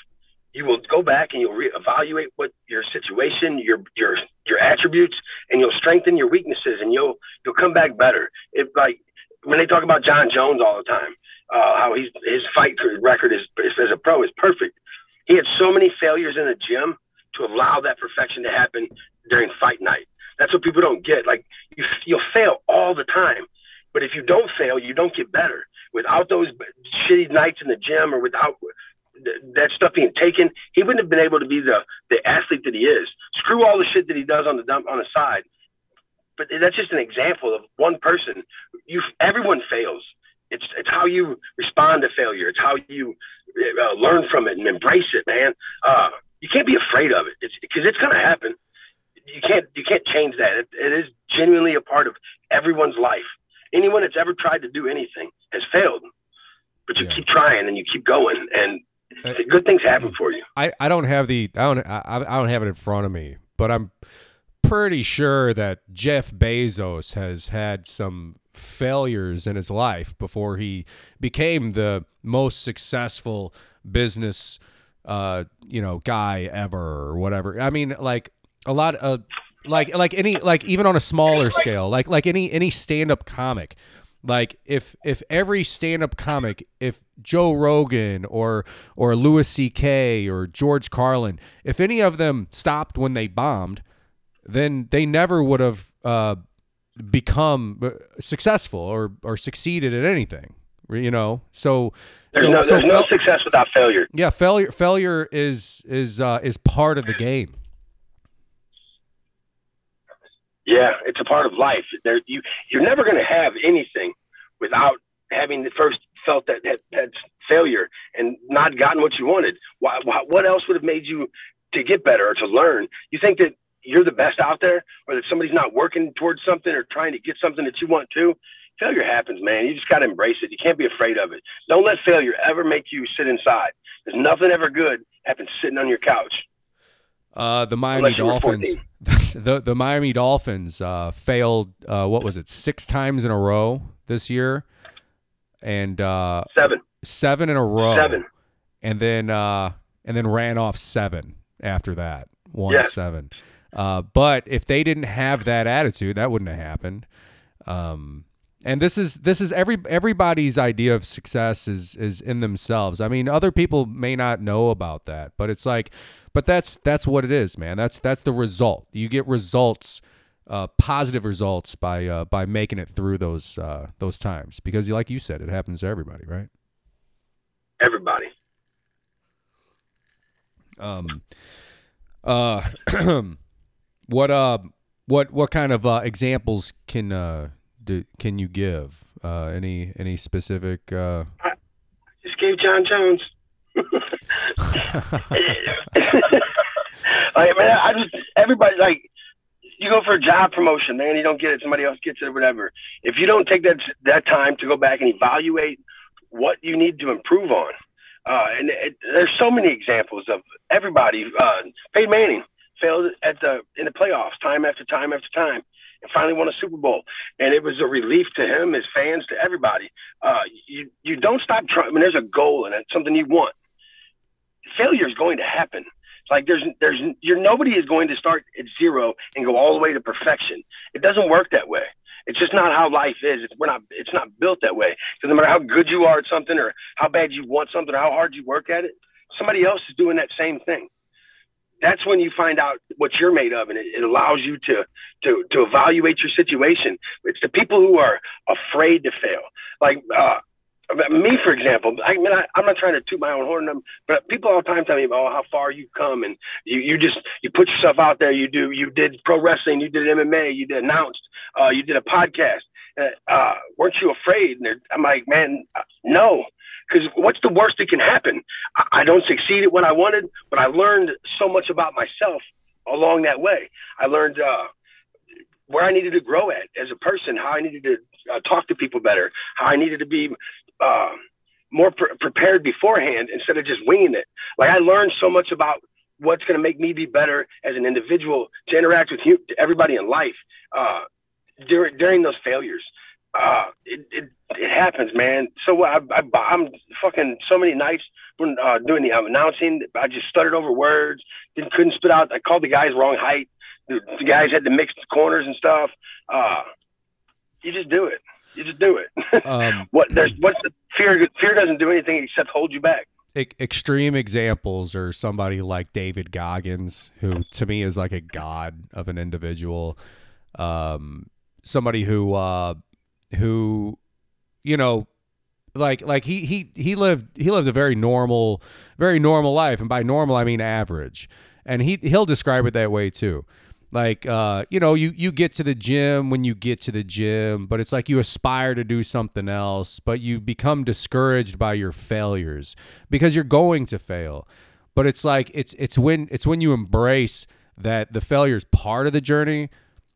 you will go back and you'll reevaluate what your situation, your your your attributes, and you'll strengthen your weaknesses, and you'll you'll come back better. If like when they talk about John Jones all the time, uh, how he's, his fight record is, as a pro is perfect. He had so many failures in the gym to allow that perfection to happen during fight night. That's what people don't get. Like you, you'll fail all the time, but if you don't fail, you don't get better. Without those shitty nights in the gym or without th- that stuff being taken, he wouldn't have been able to be the, the athlete that he is. Screw all the shit that he does on the dump, on the side. But that's just an example of one person. You, everyone fails. It's it's how you respond to failure. It's how you uh, learn from it and embrace it, man. Uh, You can't be afraid of it, because it's, it's going to happen. You can't you can't change that. It, it is genuinely a part of everyone's life. Anyone that's ever tried to do anything has failed, but you yeah. keep trying and you keep going, and uh, good things happen for you. I, I don't have the I don't I, I don't have it in front of me, but I'm pretty sure that Jeff Bezos has had some failures in his life before he became the most successful business uh you know guy ever or whatever. I mean, like a lot of like like any like even on a smaller scale, like like any any stand-up comic, like if if every stand-up comic, if Joe Rogan or or Louis C K or George Carlin, if any of them stopped when they bombed, then they never would have uh become successful or or succeeded at anything, you know. So there's so, no, there's so no fa- success without failure. Yeah, failure failure is is uh, is part of the game. Yeah, it's a part of life. There, you you're never going to have anything without having the first felt that, that that failure and not gotten what you wanted. Why, why? What else would have made you to get better or to learn? You think that you're the best out there, or that somebody's not working towards something or trying to get something that you want to? Failure happens, man. You just got to embrace it. You can't be afraid of it. Don't let failure ever make you sit inside. There's nothing ever good happens sitting on your couch. Uh, the Miami Dolphins, the the Miami Dolphins uh, failed. Uh, what was it? Six times in a row this year, and uh, seven, seven in a row, seven, and then uh, and then ran off seven after that. One yeah. seven. Uh, but if they didn't have that attitude, that wouldn't have happened. Um, and this is this is every everybody's idea of success is is in themselves. I mean, other people may not know about that, but it's like, but that's that's what it is, man. That's that's the result. You get results, uh, positive results by uh, by making it through those uh, those times, because, like you said, it happens to everybody, right? Everybody. Um. Uh. What uh what what kind of uh, examples can uh do, can you give? Uh, any any specific? Uh... I just gave John Jones. Like, man, I just everybody like you go for a job promotion, man. You don't get it, somebody else gets it, or whatever. If you don't take that that time to go back and evaluate what you need to improve on, uh, and it, there's so many examples of everybody. Uh, Peyton Manning failed at the in the playoffs time after time after time, and finally won a Super Bowl. And it was a relief to him, his fans, to everybody. Uh, you you don't stop trying when there's a goal and it's something you want. Failure is going to happen. It's like there's there's you're nobody is going to start at zero and go all the way to perfection. It doesn't work that way. It's just not how life is. It's, we're not it's not built that way. So no matter how good you are at something, or how bad you want something, or how hard you work at it, somebody else is doing that same thing. That's when you find out what you're made of, and it, it allows you to, to, to evaluate your situation. It's the people who are afraid to fail. Like uh, me, for example, I mean, I, I'm not trying to toot my own horn, but people all the time tell me about oh, how far you've come, and you, you just, you put yourself out there. You do, you did pro wrestling, you did M M A, you did announced, uh, you did a podcast. Uh, uh, weren't you afraid? And I'm like, man, no. Because what's the worst that can happen? I don't succeed at what I wanted, but I learned so much about myself along that way. I learned uh, where I needed to grow at as a person, how I needed to uh, talk to people better, how I needed to be uh, more pre- prepared beforehand instead of just winging it. Like I learned so much about what's going to make me be better as an individual to interact with you, everybody in life uh, during, during those failures. Uh, it, it it happens, man. So I, I I'm fucking so many nights when uh, doing the I'm announcing, I just stuttered over words, didn't couldn't spit out. I called the guys wrong height. The, the guys had to mix the corners and stuff. Uh, you just do it. You just do it. Um, what there's what's the fear? Fear doesn't do anything except hold you back. Extreme examples are somebody like David Goggins, who to me is like a god of an individual. Um, somebody who. Uh, who, you know, like, like he, he, he lived, he lives a very normal, very normal life. And by normal, I mean average. And he, he'll describe it that way too. Like, uh, you know, you, you get to the gym when you get to the gym, but it's like you aspire to do something else, but you become discouraged by your failures because you're going to fail. But it's like, it's, it's when, it's when you embrace that the failure is part of the journey,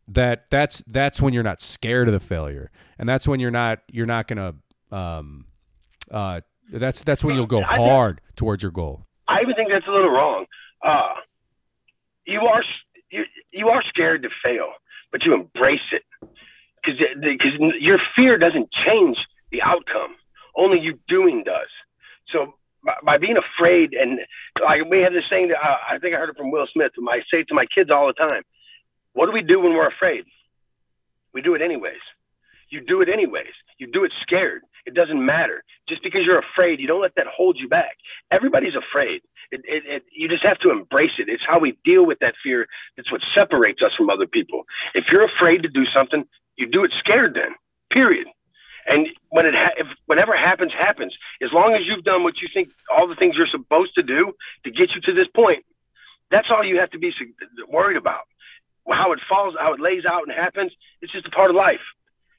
that that's that's when you're not scared of the failure, and that's when you're not you're not gonna um uh that's that's when you'll go I hard think, towards your goal. I even think that's a little wrong. Uh you are you, you are scared to fail, but you embrace it, because because your fear doesn't change the outcome, only you doing does. So by, by being afraid, and like we have this saying that uh, I think I heard it from Will Smith, and I say to my kids all the time, what do we do when we're afraid? We do it anyways. You do it anyways. You do it scared. It doesn't matter. Just because you're afraid, you don't let that hold you back. Everybody's afraid. It, it, it, you just have to embrace it. It's how we deal with that fear. It's what separates us from other people. If you're afraid to do something, you do it scared then, period. And when it ha- if whatever happens, happens. As long as you've done what you think, all the things you're supposed to do to get you to this point, that's all you have to be worried about. How it falls, how it lays out and happens, it's just a part of life.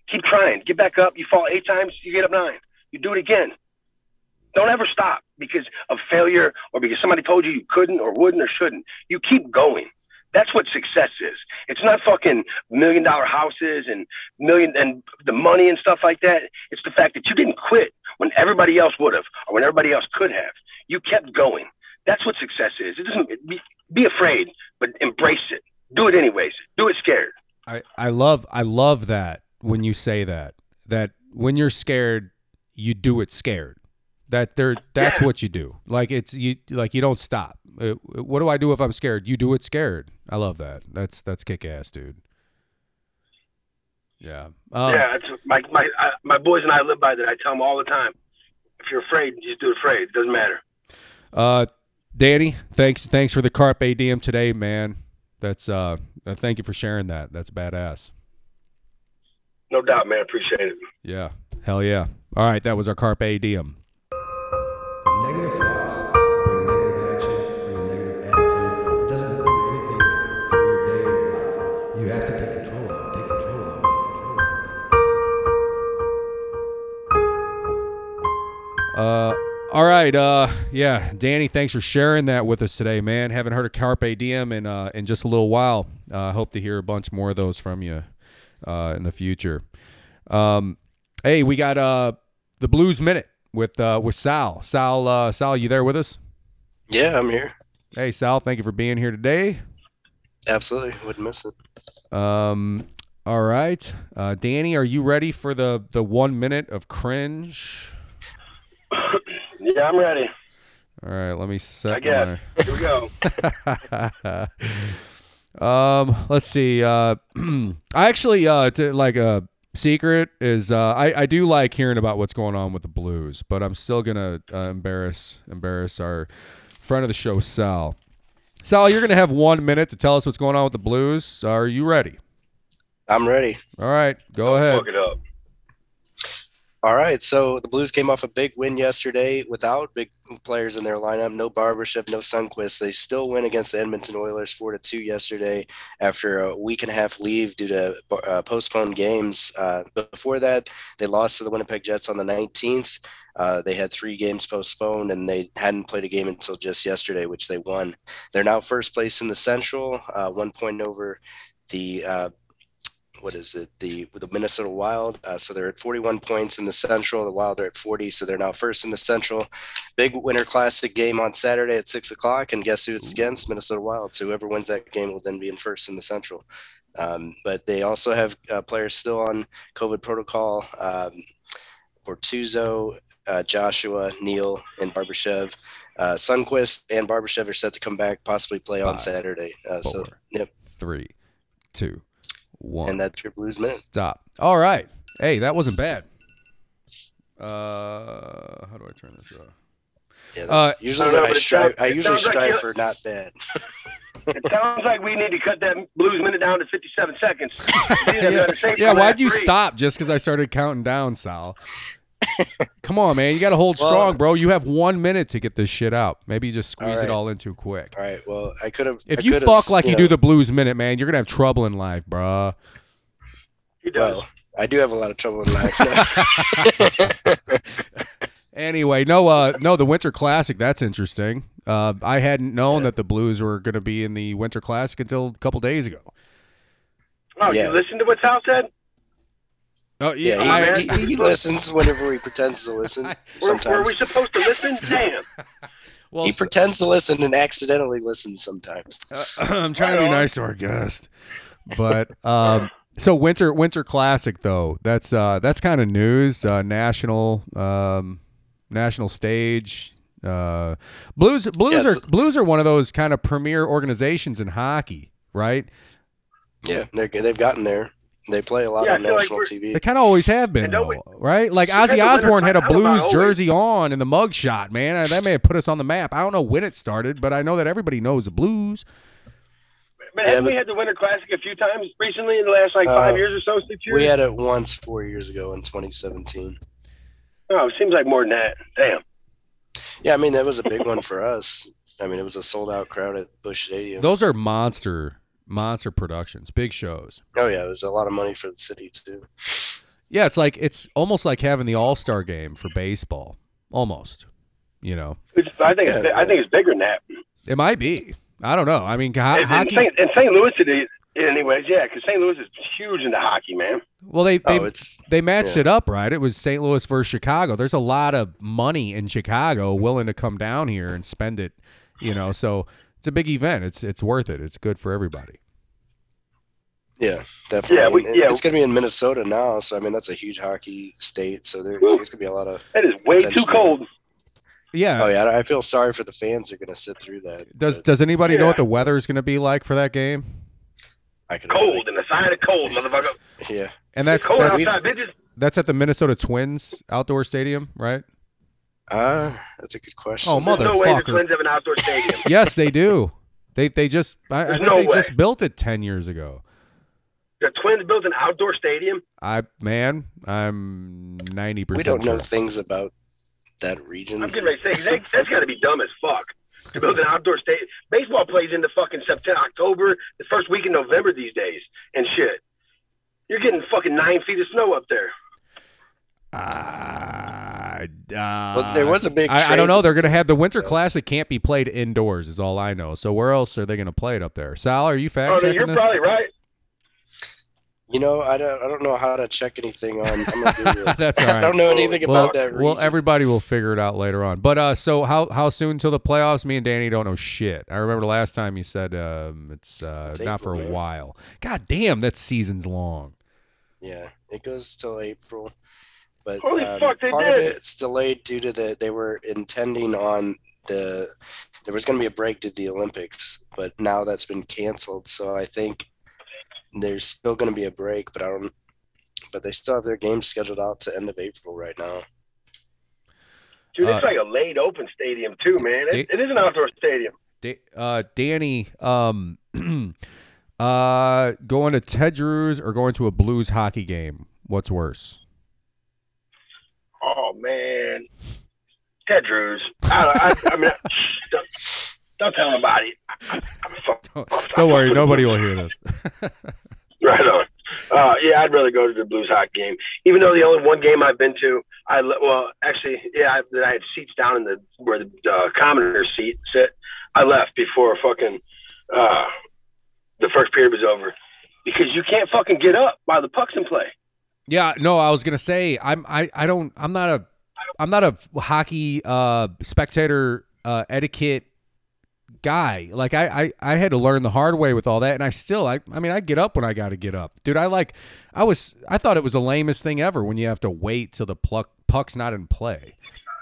Keep trying. Get back up. You fall eight times, you get up nine. You do it again. Don't ever stop because of failure or because somebody told you you couldn't or wouldn't or shouldn't. You keep going. That's what success is. It's not fucking million dollar houses and million and the money and stuff like that. It's the fact that you didn't quit when everybody else would have or when everybody else could have. You kept going. That's what success is. It doesn't be, be afraid, but embrace it. Do it anyways. Do it scared. I, I love I love that when you say that. That when you're scared, you do it scared. That there that's yeah. what you do. Like it's you like you don't stop. It, what do I do if I'm scared? You do it scared. I love that. That's that's kick ass, dude. Yeah. Um, yeah. It's, my my I, my boys and I live by that. I tell them all the time. If you're afraid, just do it afraid. It doesn't matter. Uh, Danny, thanks thanks for the Carpe Diem today, man. That's uh, thank you for sharing that. That's badass. No doubt, man. Appreciate it. Yeah. Hell yeah. All right, that was our Carpe Diem. Negative thoughts bring negative actions, bring a negative attitude. It doesn't do anything for your day or your life. You have to take control of it, take control of it, take control of it. Uh, all right, uh, yeah, Danny, thanks for sharing that with us today, man. Haven't heard of Carpe Diem in uh, in just a little while. I uh, hope to hear a bunch more of those from you uh, in the future. Um, hey, we got uh, the Blues Minute. With uh, with Sal, Sal, uh, Sal, you there with us? Yeah, I'm here. Hey, Sal, thank you for being here today. Absolutely, wouldn't miss it. Um, all right, uh, Danny, are you ready for the the one minute of cringe? Yeah, I'm ready. All right, let me set. I guess. My... Here we go. um, let's see. Uh, I actually uh, to, like a. Uh, Secret is uh, I, I do like hearing about what's going on with the Blues, but I'm still gonna uh, embarrass embarrass our friend of the show, Sal. Sal, you're gonna have one minute to tell us what's going on with the Blues. Are you ready? I'm ready. All right, go Don't ahead. Fuck it up. All right, so the Blues came off a big win yesterday without big players in their lineup. No Barbashev, no Sundquist. They still win against the Edmonton Oilers four to two yesterday after a week and a half leave due to uh, postponed games. Uh, before that, they lost to the Winnipeg Jets on the nineteenth. Uh, they had three games postponed, and they hadn't played a game until just yesterday, which they won. They're now first place in the Central, uh, one point over the uh what is it, the the Minnesota Wild. Uh, so they're at forty-one points in the Central. The Wild are at forty, so they're now first in the Central. Big Winter Classic game on Saturday at six o'clock, and guess who it's against? Minnesota Wild. So whoever wins that game will then be in first in the Central. Um, but they also have uh, players still on COVID protocol. Um, Bortuzzo, uh, Joshua, Neal, and Barbashev. Uh, Sundquist and Barbashev are set to come back, possibly play on Five, Saturday. Uh, four, so yep. Three, two. One. And that's your Blues Minute. Stop. All right. Hey, that wasn't bad. Uh, how do I turn this off? Yeah, that's uh, usually I, know, I strive. Sounds, I usually strive like for not bad. It sounds like we need to cut that Blues Minute down to fifty-seven seconds. yeah, yeah why'd you three. stop just because I started counting down, Sal? Come on, man. You got to hold well, strong, bro. You have one minute to get this shit out. Maybe you just squeeze all right. it all in too quick. All right. Well, I could have. If I you fuck like you know, do the Blues Minute, man, you're going to have trouble in life, bro. You do. Well, I do have a lot of trouble in life. Anyway, no, uh, no, the Winter Classic, that's interesting. Uh, I hadn't known yeah. that the Blues were going to be in the Winter Classic until a couple days ago. Oh, yeah. You listen to what Sal said? Oh, yeah, yeah he, I, he, he listens whenever he pretends to listen. I, sometimes. Were we supposed to listen? Damn. Well, he so, pretends to listen and accidentally listens sometimes. Uh, I'm trying right to be on. nice to our guest, but um, so winter winter classic though. That's uh, that's kind of news. Uh, national um, national stage. Uh, blues blues yes. are blues are one of those kind of premier organizations in hockey, right? Yeah, they've gotten there. They play a lot yeah, on national like T V. They kind of always have been, though, right? Like Ozzy Osbourne had a Blues jersey on in the mugshot, man. That may have put us on the map. I don't know when it started, but I know that everybody knows the Blues. But yeah, have we had the Winter Classic a few times recently in the last like five uh, years or so, six years? We had it once four years ago in twenty seventeen. Oh, it seems like more than that. Damn. Yeah, I mean, that was a big one for us. I mean, it was a sold-out crowd at Bush Stadium. Those are monster, monster productions, big shows. Oh, yeah, there's a lot of money for the city, too. Yeah, it's like it's almost like having the All-Star Game for baseball, almost, you know. It's, I think yeah, it's, yeah. I think it's bigger than that. It might be. I don't know. I mean, ho- hockey. In Saint Louis today, anyways, yeah, because Saint Louis is huge into hockey, man. Well, they they, oh, they matched yeah. it up, right? It was Saint Louis versus Chicago. There's a lot of money in Chicago willing to come down here and spend it, you know. So it's a big event. It's it's worth it. It's good for everybody. Yeah, definitely. Yeah, we, yeah. It's going to be in Minnesota now, so I mean that's a huge hockey state. So there, there's going to be a lot of. It is way too cold. Yeah. Oh yeah, I feel sorry for the fans who are going to sit through that. Does but, Does anybody yeah. know what the weather is going to be like for that game? I could cold really, in the side of cold, motherfucker. Yeah, and that's it's cold that, outside, bitches. That's at the Minnesota Twins outdoor stadium, right? Uh, that's a good question. Oh, motherfucker! There's no way the Twins have an outdoor stadium. Yes, they do. They they just I, I think no they way. just built it ten years ago. The Twins built an outdoor stadium. I man, I'm ninety percent. We don't sure. know things about that region. I'm getting ready to say that, that's got to be dumb as fuck to build an outdoor stadium. Baseball plays into fucking September, October, the first week in November these days, and shit. You're getting fucking nine feet of snow up there. Uh, uh, well, there was a big. I, I don't know. They're going to have the Winter Classic. Can't be played indoors, is all I know. So where else are they going to play it up there? Sal, are you fact checking this? Oh, no, you're probably right. You know, I don't. I don't know how to check anything on. I'm gonna That's all right. I don't know anything well, about that region. Well, everybody will figure it out later on. But uh, so how how soon till the playoffs? Me and Danny don't know shit. I remember the last time you said um, it's uh, it's not April, for a man. while. God damn, that season's long. Yeah, it goes till April. But Holy um, fuck, they part did. of it's delayed due to the they were intending on the there was going to be a break to the Olympics, but now that's been canceled. So I think. There's still going to be a break, but I don't. But they still have their games scheduled out to end of April right now. Dude, it's uh, like a laid open stadium too, man. It, da- it is an outdoor stadium. Da- uh, Danny, um, uh, going to Ted Drew's or going to a Blues hockey game? What's worse? Oh man, Ted Drew's. I, I, I mean, don't, don't tell anybody. I, I'm so, don't don't worry, nobody will hear this. Right on. Uh, yeah, I'd really go to the Blues hockey game. Even though the only one game I've been to, I well, actually, yeah, I, I had seats down in the where the uh, commoner seat sit. I left before fucking uh, the first period was over because you can't fucking get up while the puck's in play. Yeah, no, I was gonna say I'm I, I don't I'm not a I'm not a hockey uh, spectator uh, etiquette. guy like I, I I had to learn the hard way with all that, and I still I I mean I get up when I got to get up, dude. I like I was I thought it was the lamest thing ever when you have to wait till the pluck, puck's not in play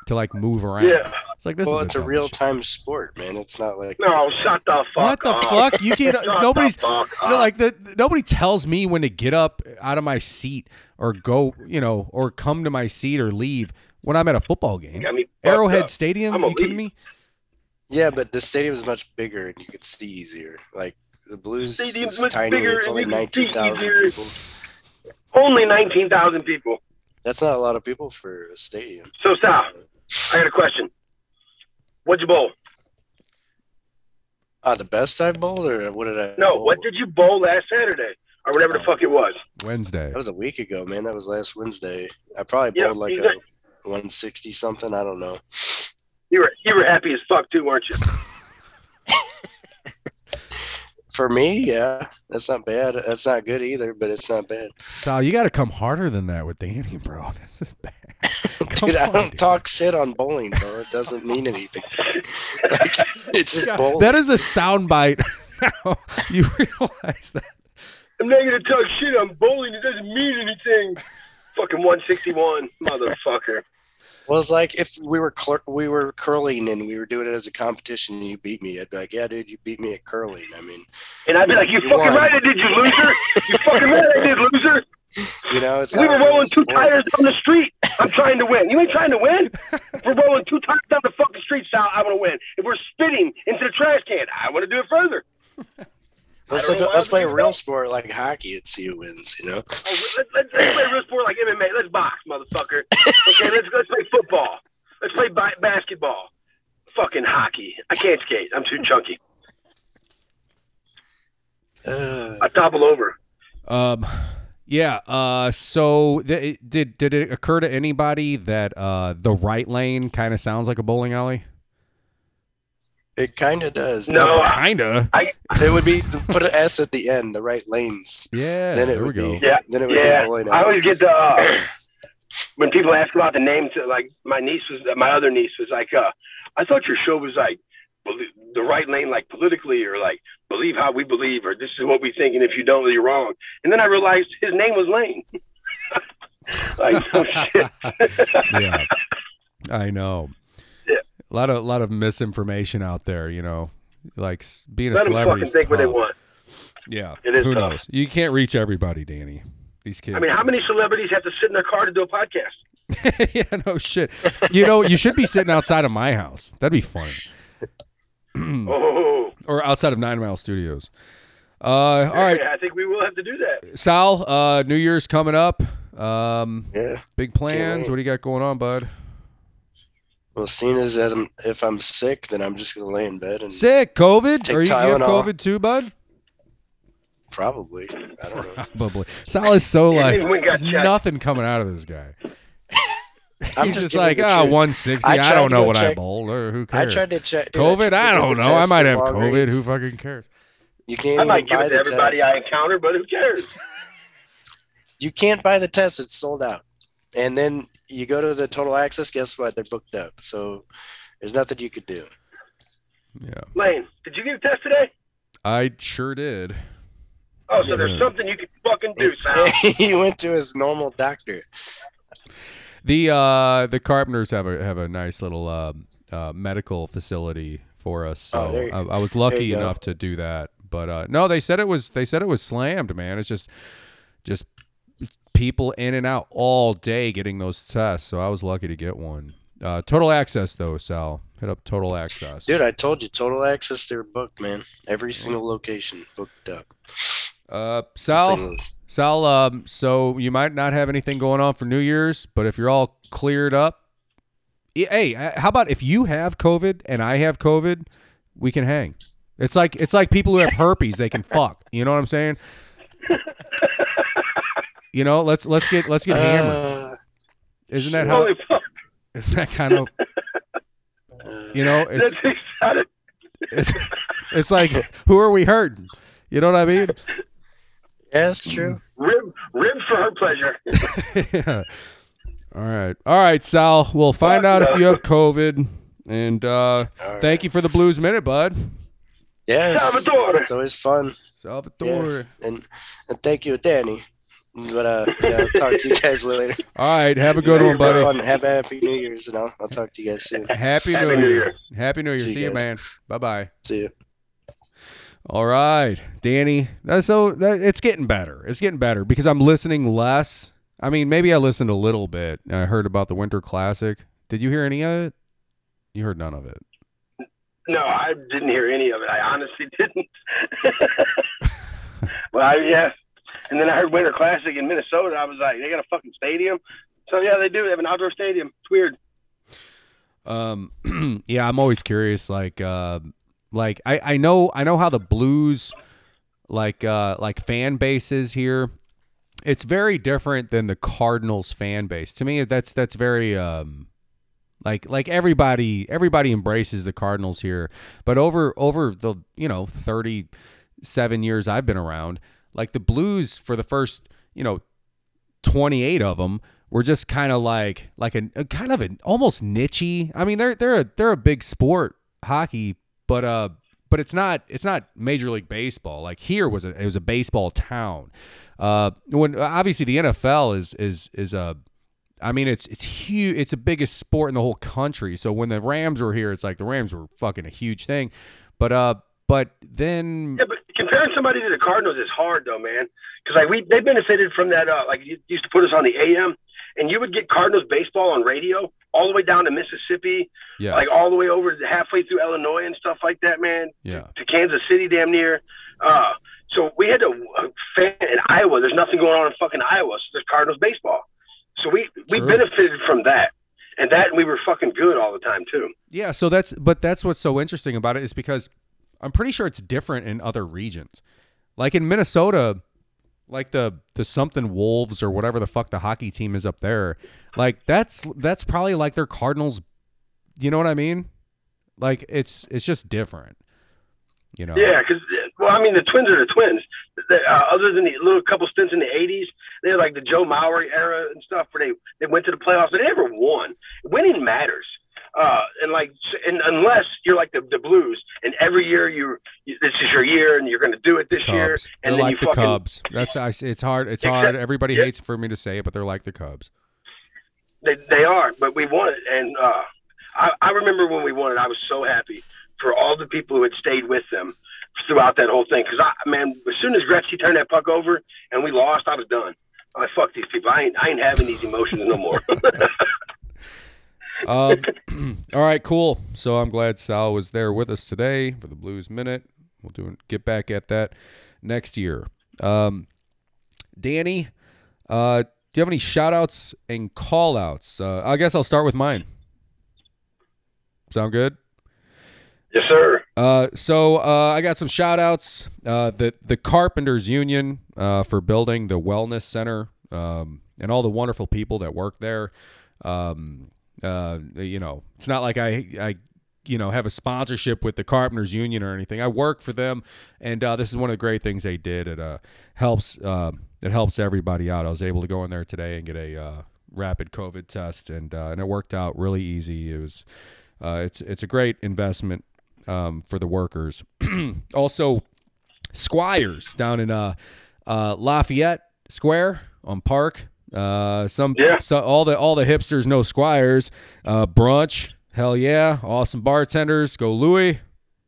to like move around. Yeah, it's like this. Well, is it's a real time sport, man. It's not like no, shut the fuck. What the fuck? You get nobody's you know, like the nobody tells me when to get up out of my seat or go, you know, or come to my seat or leave when I'm at a football game. Arrowhead up. Stadium? You kidding me? Yeah, but the stadium is much bigger and you could see easier. Like the Blues stadium's is much tiny. Bigger it's only nineteen thousand people. Only nineteen thousand people. That's not a lot of people for a stadium. So, Sal, I got a question. What'd you bowl? Uh, the best I bowled, or what did I? No, bowl? What did you bowl last Saturday or whatever the fuck it was? Wednesday. That was a week ago, man. That was last Wednesday. I probably bowled yeah, like a one sixty something. I don't know. You were you were happy as fuck too, weren't you? For me, yeah, that's not bad. That's not good either, but it's not bad. Sal, you got to come harder than that with Danny, bro. This is bad. Dude, on, I don't dude. talk shit on bowling, bro. It doesn't mean anything. Like, it's just yeah, bowling. That is a soundbite. Now you realize that. I'm not gonna talk shit on bowling. It doesn't mean anything. Fucking one sixty-one, motherfucker. Well, it's like if we were cl- we were curling and we were doing it as a competition and you beat me, I'd be like, yeah, dude, you beat me at curling. I mean, and I'd be like, you, you fucking won. right I did, you loser. You fucking right I did, loser. You know, it's we were rolling two tires down the street. I'm trying to win. You ain't trying to win. If we're rolling two tires down the fucking street, Sal, I want to win. If we're spitting into the trash can, I want to do it further. Let's, look, let's play a real sport like hockey and see who wins, you know? Oh, let's, let's, let's play a real sport like M M A. Let's box, motherfucker. Okay, let's, let's play football. Let's play bi- basketball. Fucking hockey. I can't skate. I'm too chunky. Uh, I topple over. Um, yeah. Uh, so th- did did it occur to anybody that uh, the right lane kind of sounds like a bowling alley? It kind of does. No, no kind of. It would be put an S at the end. The right lanes. Yeah. Then it there would we go. Be, yeah. Then it would yeah. be bowling alley. I always get the uh, when people ask about the name. To, like my niece was, my other niece was like, uh, I thought your show was like. The right lane, like politically, or like believe how we believe, or this is what we think, and if you don't, you're wrong. And then I realized his name was Lane. Like, oh shit. Yeah, I know. Yeah. A lot of a lot of misinformation out there, you know, like being Let a celebrity. Let them fucking think what they want. Yeah, it is. Who tough. Knows? You can't reach everybody, Danny. These kids. I mean, how many celebrities have to sit in their car to do a podcast? Yeah, no shit. You know, you should be sitting outside of my house. That'd be fun. Oh. Or outside of Nine Mile Studios. Uh, all right. Yeah, I think we will have to do that. Sal, uh, New Year's coming up. Um, yeah. Big plans. Yeah. What do you got going on, bud? Well, seeing as, as I'm, if I'm sick, then I'm just going to lay in bed. And sick? COVID? Are you, you have COVID too, bud? Probably. I don't know. Probably. Sal is so like, there's nothing coming out of this guy. I'm He's just, just like, ah, oh, one sixty. I, I don't know what check. I bowled or who cares. I tried to check. COVID? Dude, I, I don't know. I might have COVID. Rates. Who fucking cares? You can't I even might give buy it to everybody test. I encounter, but who cares? You can't buy the test. It's sold out. And then you go to the Total Access. Guess what? They're booked up. So there's nothing you could do. Yeah. Lane, did you get a test today? I sure did. Oh, so yeah. There's something you could fucking do, Sal. He went to his normal doctor. The uh, the Carpenters have a have a nice little uh, uh, medical facility for us. So oh, I, I was lucky enough to do that. But uh, no, they said it was they said it was slammed, man. It's just just people in and out all day getting those tests. So I was lucky to get one. Uh, Total Access though, Sal. Hit up Total Access. Dude, I told you Total Access, they're booked, man. Every single location booked up. Uh, Sal, Sal. Um, so you might not have anything going on for New Year's, but if you're all cleared up, hey, how about if you have COVID and I have COVID, we can hang. It's like it's like people who have herpes, they can fuck. You know what I'm saying? You know, let's let's get let's get uh, hammered. Isn't that how? Isn't that kind of? You know, it's it's, it's like who are we hurting? You know what I mean? Yeah, that's true. Rib, rib for her pleasure. Yeah. All right. All right, Sal. We'll find out if you have COVID. And uh, right. Thank you for the Blues Minute, bud. Yeah. Salvatore. It's always fun. Salvatore. Yeah. And, and thank you, Danny. But uh, yeah, I'll talk to you guys later. All right. Have a good one, buddy. Fun. Have a happy New Year's, and I'll, I'll talk to you guys soon. Happy New, happy New Year. Year. Happy New Year. See, See you, you man. Bye-bye. See you. All right, Danny. That's so that, it's getting better. It's getting better because I'm listening less. I mean, maybe I listened a little bit. I heard about the Winter Classic. Did you hear any of it? You heard none of it. No, I didn't hear any of it. I honestly didn't. Well, I, yeah. And then I heard Winter Classic in Minnesota. I was like, they got a fucking stadium. So yeah, they do. They have an outdoor stadium. It's weird. Um, yeah, I'm always curious. Like, uh, Like I, I know I know how the Blues like uh like fan base is here. It's very different than the Cardinals fan base. To me that's that's very um like like everybody everybody embraces the Cardinals here. But over over the you know thirty-seven years I've been around, like the Blues for the first, you know, twenty-eight of them were just kind of like like a, a kind of an almost niche-y. I mean they're they're a, they're a big sport hockey But uh, but it's not it's not Major League Baseball. Like here was a it was a baseball town. Uh, when obviously the N F L is is is a, I mean it's it's huge. It's the biggest sport in the whole country. So when the Rams were here, it's like the Rams were fucking a huge thing. But uh, but then yeah, but comparing somebody to the Cardinals is hard though, man. Because like we they benefited from that. Uh, like you used to put us on the A M and you would get Cardinals baseball on radio all the way down to Mississippi, yes. like all the way over halfway through Illinois and stuff like that, man, yeah. to Kansas City damn near. Uh, so we had a fan in Iowa. There's nothing going on in fucking Iowa, so there's Cardinals baseball. So we, we True. benefited from that. And that we were fucking good all the time, too. Yeah, so that's but that's what's so interesting about it is because I'm pretty sure it's different in other regions. Like in Minnesota, like the the something Wolves or whatever the fuck the hockey team is up there, like that's that's probably like their Cardinals, you know what I mean? Like it's it's just different, you know? Yeah, because, well, I mean, the Twins are the Twins. Uh, other than the little couple stints in the eighties, they had like the Joe Maury era and stuff where they, they went to the playoffs, but they never won. Winning matters. Uh, and like, and unless you're like the, the Blues, and every year you, you this is your year, and you're going to do it this Cubs. year, and they're then like you the fucking Cubs. That's I, it's hard. It's exactly. hard. Everybody yeah. hates for me to say it, but they're like the Cubs. They they are, but we won it, and uh, I I remember when we won it, I was so happy for all the people who had stayed with them throughout that whole thing. Because I man, as soon as Gretzky turned that puck over and we lost, I was done. I like, fuck these people. I ain't I ain't having these emotions no more. uh, all right, cool. So I'm glad Sal was there with us today for the Blues Minute. We'll do get back at that next year. Um, Danny, uh, do you have any shout outs and call outs? Uh, I guess I'll start with mine. Sound good? Yes, sir. Uh, so uh, I got some shout outs. Uh, the, the Carpenters Union uh, for building the Wellness Center um, and all the wonderful people that work there. Um, Uh, you know, it's not like I, I, you know, have a sponsorship with the Carpenters Union or anything. I work for them, and uh, this is one of the great things they did. It uh, helps uh, it helps everybody out. I was able to go in there today and get a uh, rapid COVID test, and uh, and it worked out really easy. It was uh, it's it's a great investment um, for the workers. Also, Squires down in uh, uh, Lafayette Square on Park. Uh, some, yeah. so all the, all the hipsters know Squires, uh, brunch. Hell yeah. Awesome bartenders. Go Louie.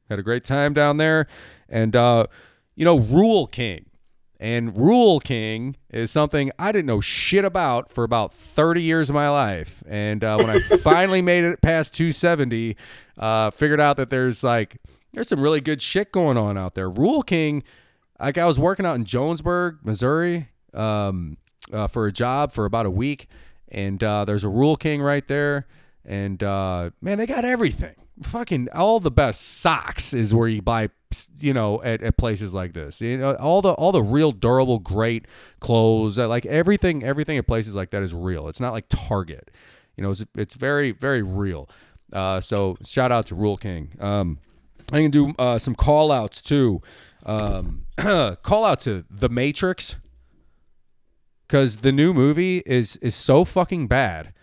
Had a great time down there. And, uh, you know, Rule King and Rule King is something I didn't know shit about for about thirty years of my life. And, uh, when I finally made it past two seventy, uh, figured out that there's like, there's some really good shit going on out there. Rule King. Like I was working out in Jonesburg, Missouri. Um, Uh, for a job for about a week, and uh, there's a Rule King right there, and uh, man, they got everything. Fucking all the best socks is where you buy, you know, at, at places like this. You know, all the all the real durable, great clothes, like everything, everything at places like that is real. It's not like Target, you know. It's it's very very real. Uh, so shout out to Rule King. Um, I can do uh, some call outs too. Um, call out to The Matrix. Because the new movie is is so fucking bad.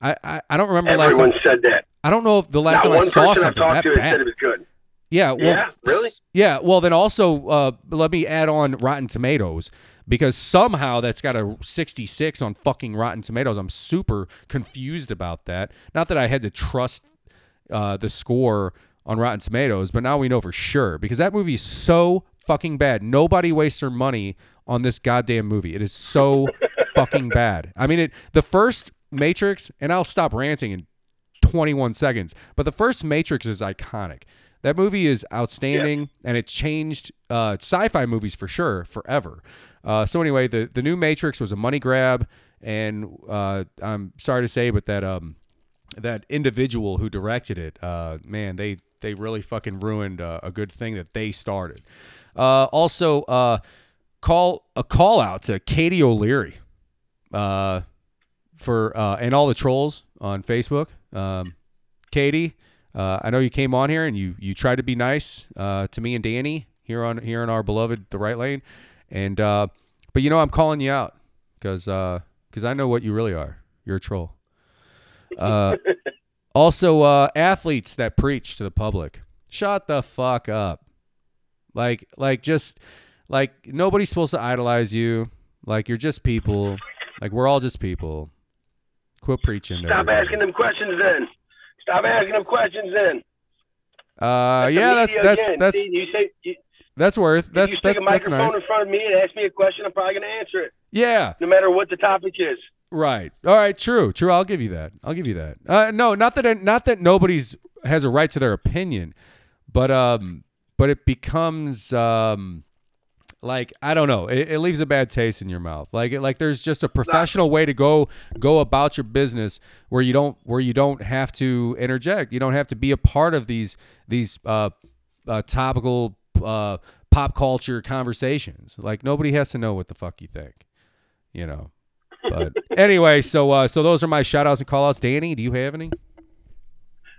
I, I, I don't remember last time. Everyone said that. I don't know if the last time I saw something that bad. It was good. Yeah. Well, yeah, really? Yeah. Well, then also uh, let me add on Rotten Tomatoes, because somehow that's got a sixty-six on fucking Rotten Tomatoes. I'm super confused about that. Not that I had to trust uh, the score on Rotten Tomatoes, but now we know for sure because that movie is so fucking bad. Nobody wastes their money on this goddamn movie. It is so fucking bad. I mean, it the first Matrix, and I'll stop ranting in twenty-one seconds, but the first Matrix is iconic. That movie is outstanding, yeah. and it changed uh, sci-fi movies for sure forever. Uh, so anyway, the, the new Matrix was a money grab, and uh, I'm sorry to say, but that um that individual who directed it, uh, man, they, they really fucking ruined uh, a good thing that they started. Uh, also, uh, call a call out to Katy O'Leary uh, for uh, and all the trolls on Facebook. Um, Katy, uh, I know you came on here and you you tried to be nice uh, to me and Danny here on here in our beloved The Right Lane, and uh, but you know I'm calling you out because uh, because I know what you really are. You're a troll. Uh, also, uh, athletes that preach to the public, shut the fuck up. Like, like, just like nobody's supposed to idolize you. Like, you're just people. Like, we're all just people. Quit preaching. Stop everybody. asking them questions then. Stop asking them questions then. Uh, that's yeah, that's that's again. that's See, you say, you, that's worth. That's you stick that's a microphone that's nice. in front of me and ask me a question. I'm probably gonna answer it. Yeah. No matter what the topic is. Right. All right. True. True. I'll give you that. I'll give you that. Uh, no, not that. Not that nobody's has a right to their opinion, but um, but it becomes um, like I don't know. It, it leaves a bad taste in your mouth. Like like there's just a professional way to go go about your business where you don't where you don't have to interject. You don't have to be a part of these these uh, uh, topical uh, pop culture conversations. Like nobody has to know what the fuck you think. You know. But anyway, so uh, so those are my shout outs and call outs. Danny, do you have any?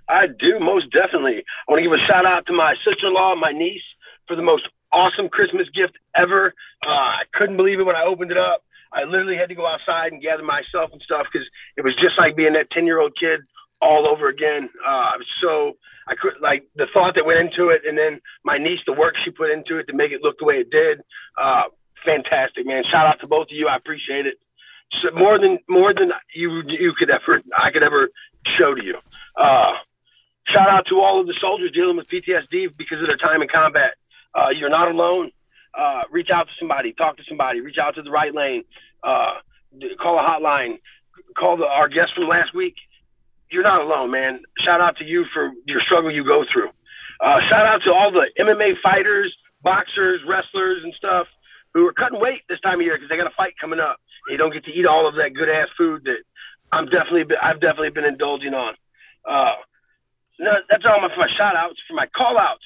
I do, most definitely. I want to give a shout out to my sister-in-law and my niece for the most awesome Christmas gift ever. Uh, I couldn't believe it when I opened it up. I literally had to go outside and gather myself and stuff because it was just like being that ten-year-old kid all over again. Uh, so I could like the thought that went into it, and then my niece, the work she put into it to make it look the way it did. Uh, fantastic, man! Shout out to both of you. I appreciate it. So more than more than you you could ever I could ever show to you. Uh, shout out to all of the soldiers dealing with P T S D because of their time in combat. Uh, you're not alone. Uh, reach out to somebody, talk to somebody, reach out to the right lane, uh, call a hotline, call the, our guest from last week. You're not alone, man. Shout out to you for your struggle you go through. Uh, shout out to all the M M A fighters, boxers, wrestlers, and stuff who are cutting weight this time of year because they got a fight coming up. You don't get to eat all of that good ass food that I'm definitely, I've definitely been indulging on. Uh, no, that's all my, my shout outs. For my call outs,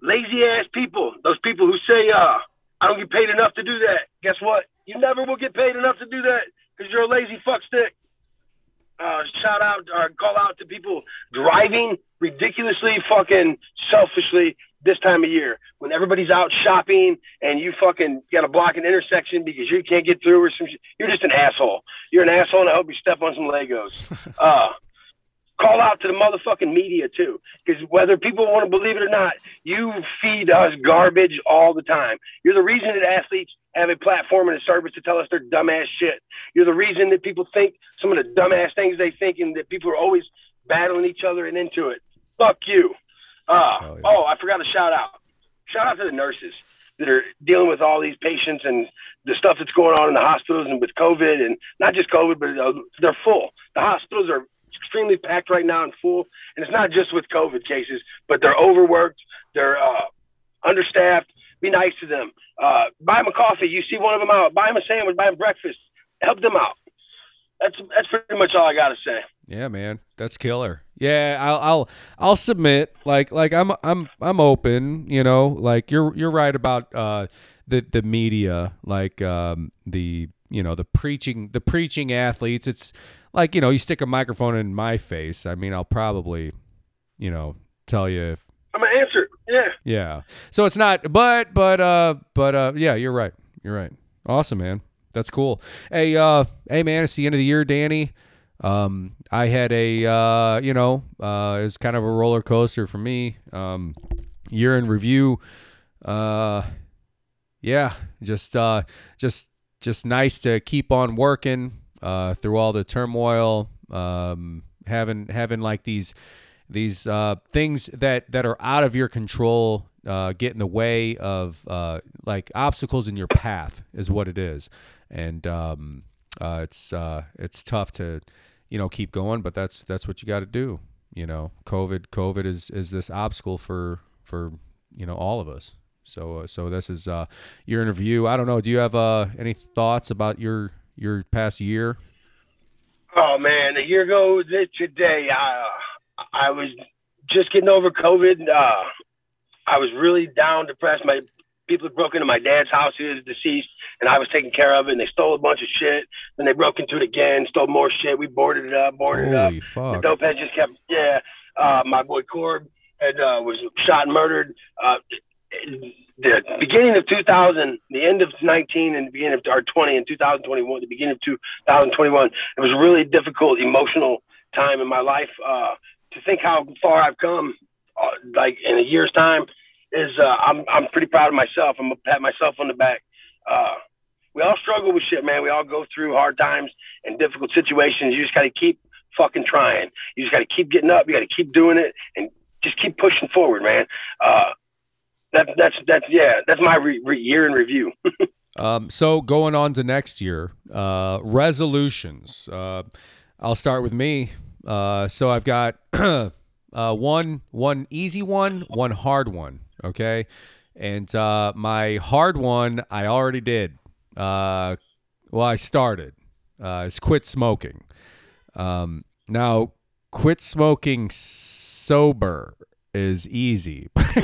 lazy ass people, those people who say, uh, I don't get paid enough to do that. Guess what? You never will get paid enough to do that because you're a lazy fuckstick. Uh, shout out or call out to people driving ridiculously fucking selfishly this time of year when everybody's out shopping and you fucking got to block an intersection because you can't get through or some shit. You're just an asshole. You're an asshole and I hope you step on some Legos. Uh, call out to the motherfucking media too, because whether people want to believe it or not, you feed us garbage all the time. You're the reason that athletes have a platform and a service to tell us their dumbass shit. You're the reason that people think some of the dumbass things they think and that people are always battling each other and into it. Fuck you. Uh, oh, yeah. oh, I forgot to shout out. Shout out to the nurses that are dealing with all these patients and the stuff that's going on in the hospitals and with COVID, and not just COVID, but uh, they're full. The hospitals are extremely packed right now and full. And it's not just with COVID cases, but they're overworked. They're uh, understaffed. Be nice to them. Uh, buy them a coffee. You see one of them out, buy them a sandwich, buy them breakfast, help them out. That's, that's pretty much all I got to say. Yeah, man. That's killer. Yeah, I'll I'll I'll submit. Like like I'm I'm I'm open, you know. Like you're you're right about uh the the media, like um the you know, the preaching the preaching athletes. It's like, you know, you stick a microphone in my face. I mean, I'll probably, you know, tell you if I'm gonna answer. Yeah. Yeah. So it's not but but uh but uh yeah, you're right. You're right. Awesome, man. That's cool. Hey, uh hey man, it's the end of the year, Danny. Um, I had a, uh, you know, uh, it was kind of a roller coaster for me, um, year in review. Uh, yeah, just, uh, just, just nice to keep on working, uh, through all the turmoil, um, having, having like these, these, uh, things that, that are out of your control, uh, get in the way of, uh, like obstacles in your path is what it is. And, um, Uh, it's uh, it's tough to, you know, keep going, but that's that's what you got to do. You know, COVID COVID is, is this obstacle for for you know all of us. So uh, so this is uh, your interview. I don't know. Do you have uh, any thoughts about your your past year? Oh man, a year ago today, I I was just getting over COVID. Uh, I was really down, depressed. My people had broken into my dad's house. He was deceased, and I was taking care of it, and they stole a bunch of shit. Then they broke into it again, stole more shit. We boarded it up, boarded Holy it up. Fuck. The dope head just kept, yeah. Uh, my boy Corb had, uh, was shot and murdered. Uh, the beginning of two thousand, the end of nineteen and the beginning of our twenty and two thousand twenty-one, the beginning of two thousand twenty-one, it was a really difficult emotional time in my life. Uh, to think how far I've come, uh, like in a year's time, is uh, I'm I'm pretty proud of myself. I'm gonna pat myself on the back. Uh, we all struggle with shit, man. We all go through hard times and difficult situations. You just gotta keep fucking trying. You just gotta keep getting up. You gotta keep doing it and just keep pushing forward, man. Uh, that that's that's yeah. That's my re- re- year in review. Um, so going on to next year, uh, resolutions. Uh, I'll start with me. Uh, so I've got uh, one one easy one, one hard one. Okay, and uh, my hard one I already did. Uh, well, I started. Uh, is quit smoking. Um, now, quit smoking sober is easy. But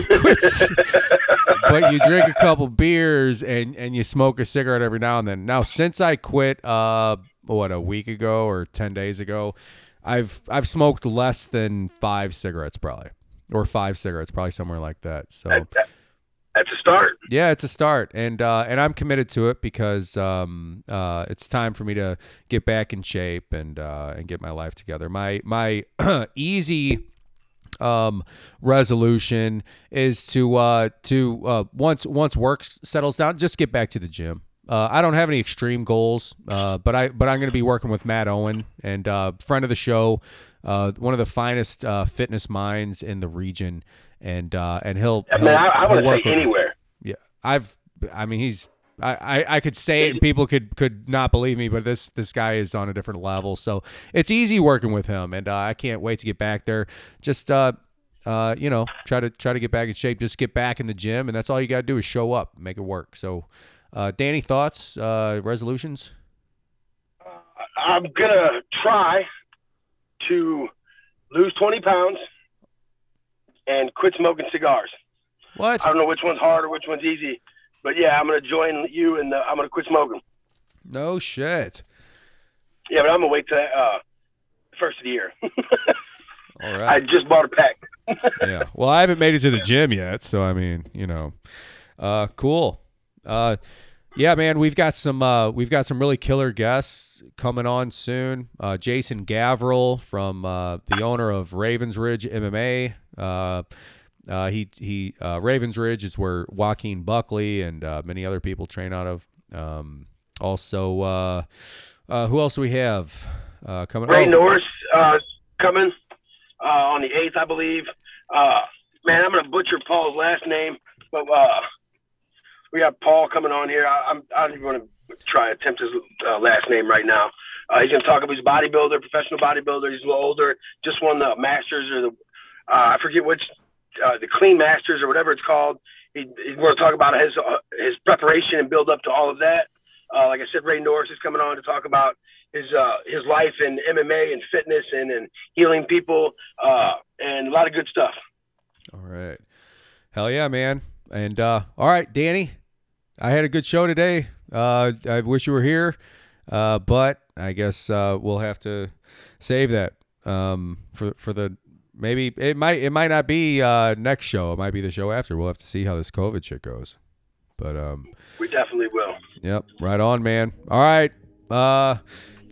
you drink a couple beers and, and you smoke a cigarette every now and then. Now, since I quit, uh, what, a week ago or ten days ago, I've I've smoked less than five cigarettes probably, or five cigarettes probably somewhere like that. So that, that, that's a start. Yeah, it's a start, and uh, and I'm committed to it because um, uh, it's time for me to get back in shape and uh, and get my life together. My my easy. Um, resolution is to uh, to uh, once once work settles down, just get back to the gym. Uh, I don't have any extreme goals, uh, but I but I'm going to be working with Matt Owen and uh, friend of the show, uh, one of the finest uh, fitness minds in the region, and uh, and he'll. I mean, he'll, I, I would say anywhere. Yeah, I've. I mean, he's. I, I could say it and people could, could not believe me, but this this guy is on a different level. So it's easy working with him, and uh, I can't wait to get back there. Just uh, uh, you know, try to try to get back in shape. Just get back in the gym, and that's all you got to do is show up, make it work. So, uh, Danny, thoughts, uh, resolutions? Uh, I'm gonna try to lose twenty pounds and quit smoking cigars. What? I don't know which one's hard or which one's easy. But yeah, I'm gonna join you, and I'm gonna quit smoking. No shit. Yeah, but I'm gonna wait till uh, first of the year. All right. I just bought a pack. Yeah. Well, I haven't made it to the gym yet, so I mean, you know, uh, cool. Uh, yeah, man, we've got some uh, we've got some really killer guests coming on soon. Uh, Jason Gavril from uh, the owner of Ravens Ridge M M A. Uh, Uh, he he uh, Ravens Ridge is where Joaquin Buckley and uh, many other people train out of. Um, also, uh, uh, who else do we have uh, coming? Ray oh. Norris uh, coming uh, on the eighth, I believe. Uh, man, I'm going to butcher Paul's last name, but uh, we got Paul coming on here. I, I'm I don't want to try to attempt his uh, last name right now. Uh, he's going to talk about his bodybuilder, professional bodybuilder. He's a little older, just won the Masters or the uh, I forget which. Uh, the Clean Masters or whatever it's called. He, he's going to talk about his uh, his preparation and build up to all of that. Uh, like I said, Ray Norris is coming on to talk about his uh, his life in M M A and fitness and, and healing people uh, and a lot of good stuff. All right. Hell yeah, man. And uh, all right, Danny, I had a good show today. Uh, I wish you were here, uh, but I guess uh, we'll have to save that um, for, for the Maybe it might it might not be uh, next show. It might be the show after. We'll have to see how this COVID shit goes. But um, we definitely will. Yep, right on, man. All right, uh,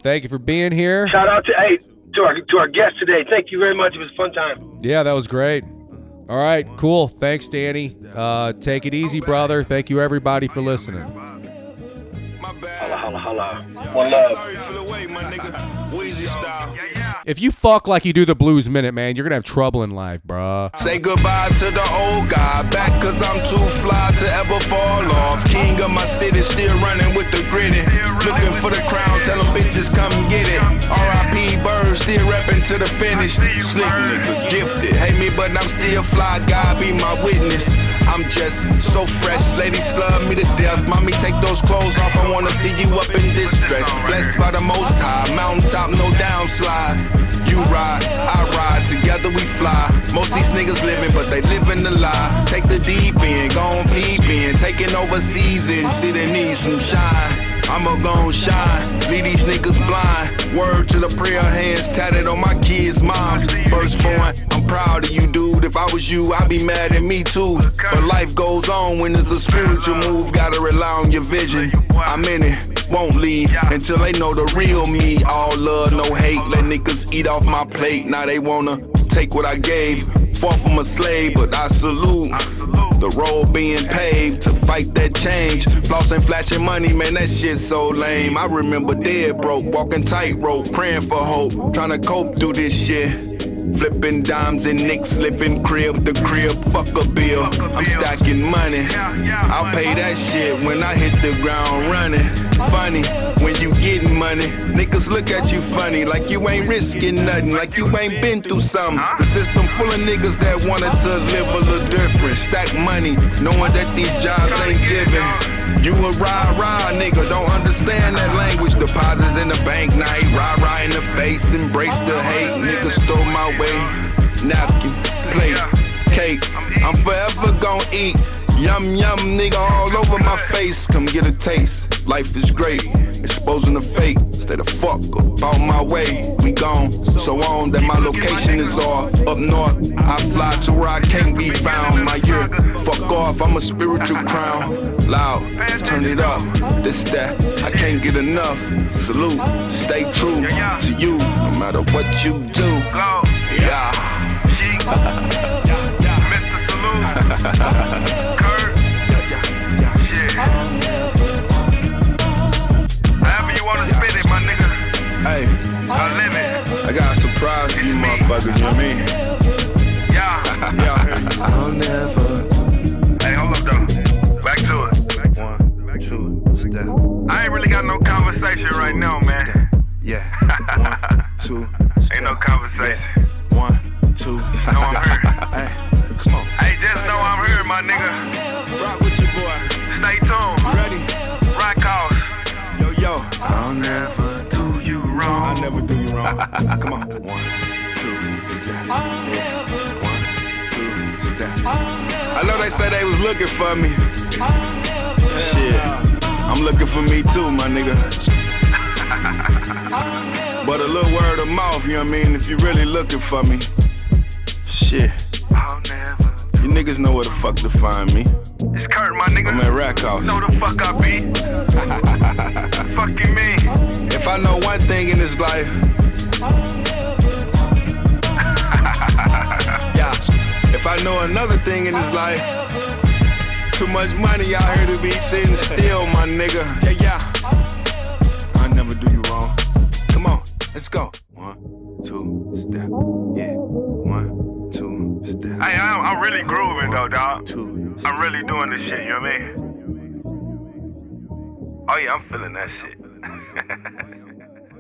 thank you for being here. Shout out to hey to our to our guest today. Thank you very much. It was a fun time. Yeah, that was great. All right, cool. Thanks, Danny. Uh, take it easy, brother. Thank you, everybody, for listening. Holla, holla, holla. One love. If you fuck like you do the Blues Minute, man, you're gonna have trouble in life, bruh. Say goodbye to the old guy, back cause I'm too fly to ever fall off. King of my city, still running with the gritty. Looking for the crown, tell them bitches come get it. R I P Bird, still rapping to the finish. Slick nigga, gifted, hate me but I'm still fly, God be my witness. I'm just so fresh, ladies love me to death. Mommy, take those clothes off, I wanna see you up in this dress. Blessed by the Most High, mountaintop, no downslide. You ride, I ride, together we fly. Most these niggas living, but they living the lie. Take the deep end, gon' peep in. Taking over season, see they need some shine. I'ma gon' shine, leave these niggas blind. Word to the prayer hands tatted on my kids' moms. Firstborn, I'm proud of you, dude. If I was you, I'd be mad at me too. But life goes on when it's a spiritual move. Gotta rely on your vision, I'm in it. Won't leave until they know the real me. All love, no hate. Let niggas eat off my plate. Now they wanna take what I gave. Fought from a slave, but I salute the road being paved to fight that change. Floss and flashing money, man, that shit so lame. I remember dead broke, walking tightrope, praying for hope, trying to cope through this shit. Flipping dimes and nicks, living crib to crib, fuck a bill. I'm stacking money. I'll pay that shit when I hit the ground running. Funny, when you getting money, niggas look at you funny, like you ain't risking nothing, like you ain't been through something. The system full of niggas that wanted to live a little different. Stack money, knowing that these jobs ain't giving. You a rah-rah nigga, don't understand that language. Deposits in the bank, night rah-rah in the face. Embrace the hate, nigga stole my way. Napkin, plate, cake, I'm forever gon' eat. Yum yum nigga all over my face. Come get a taste, life is great. Exposing the fake, stay the fuck up on my way. We gone, so on that my location is off. Up north, I fly to where I can't be found. My year, fuck off, I'm a spiritual crown. Loud, turn it up, this that, I can't get enough. Salute, stay true to you, no matter what you do. Yeah. Mister Salute, Kurt, yeah. However you wanna spit it, my nigga. Hey, I live it. I got a surprise for you motherfuckers, you know me? Yeah. I'll never. Hey, hold up though. Back to it. One, two, step. I ain't really got no conversation two, right now, man. Step. Yeah. One, two, step. Ain't no conversation. Yeah. One, two. You know I'm here. Hey, come on. Hey, just know I'm here, my nigga. Rock with your boy. Stay tuned. You ready? Rock off. Yo, yo. I'll never do you wrong. I'll never do you wrong. Come on. One, two, step. Yeah. One, two, step. I know they said they was looking for me. Shit, I'm looking for me too, my nigga. But a little word of mouth, you know what I mean? If you really looking for me, shit. You niggas know where the fuck to find me. It's Kurt, my nigga. I'm at Rack House. You know the fuck I be. Fuck you mean? If I know one thing in this life, yeah. If I know another thing in this life, too much money out here to be sitting still, my nigga. Yeah, yeah. I never do you wrong. Come on, let's go. One, two, step. Yeah. One, two, step. Hey, I'm, I'm really grooving though, dog. Two. I'm really doing this shit. You know what I mean? Oh yeah, I'm feeling that shit.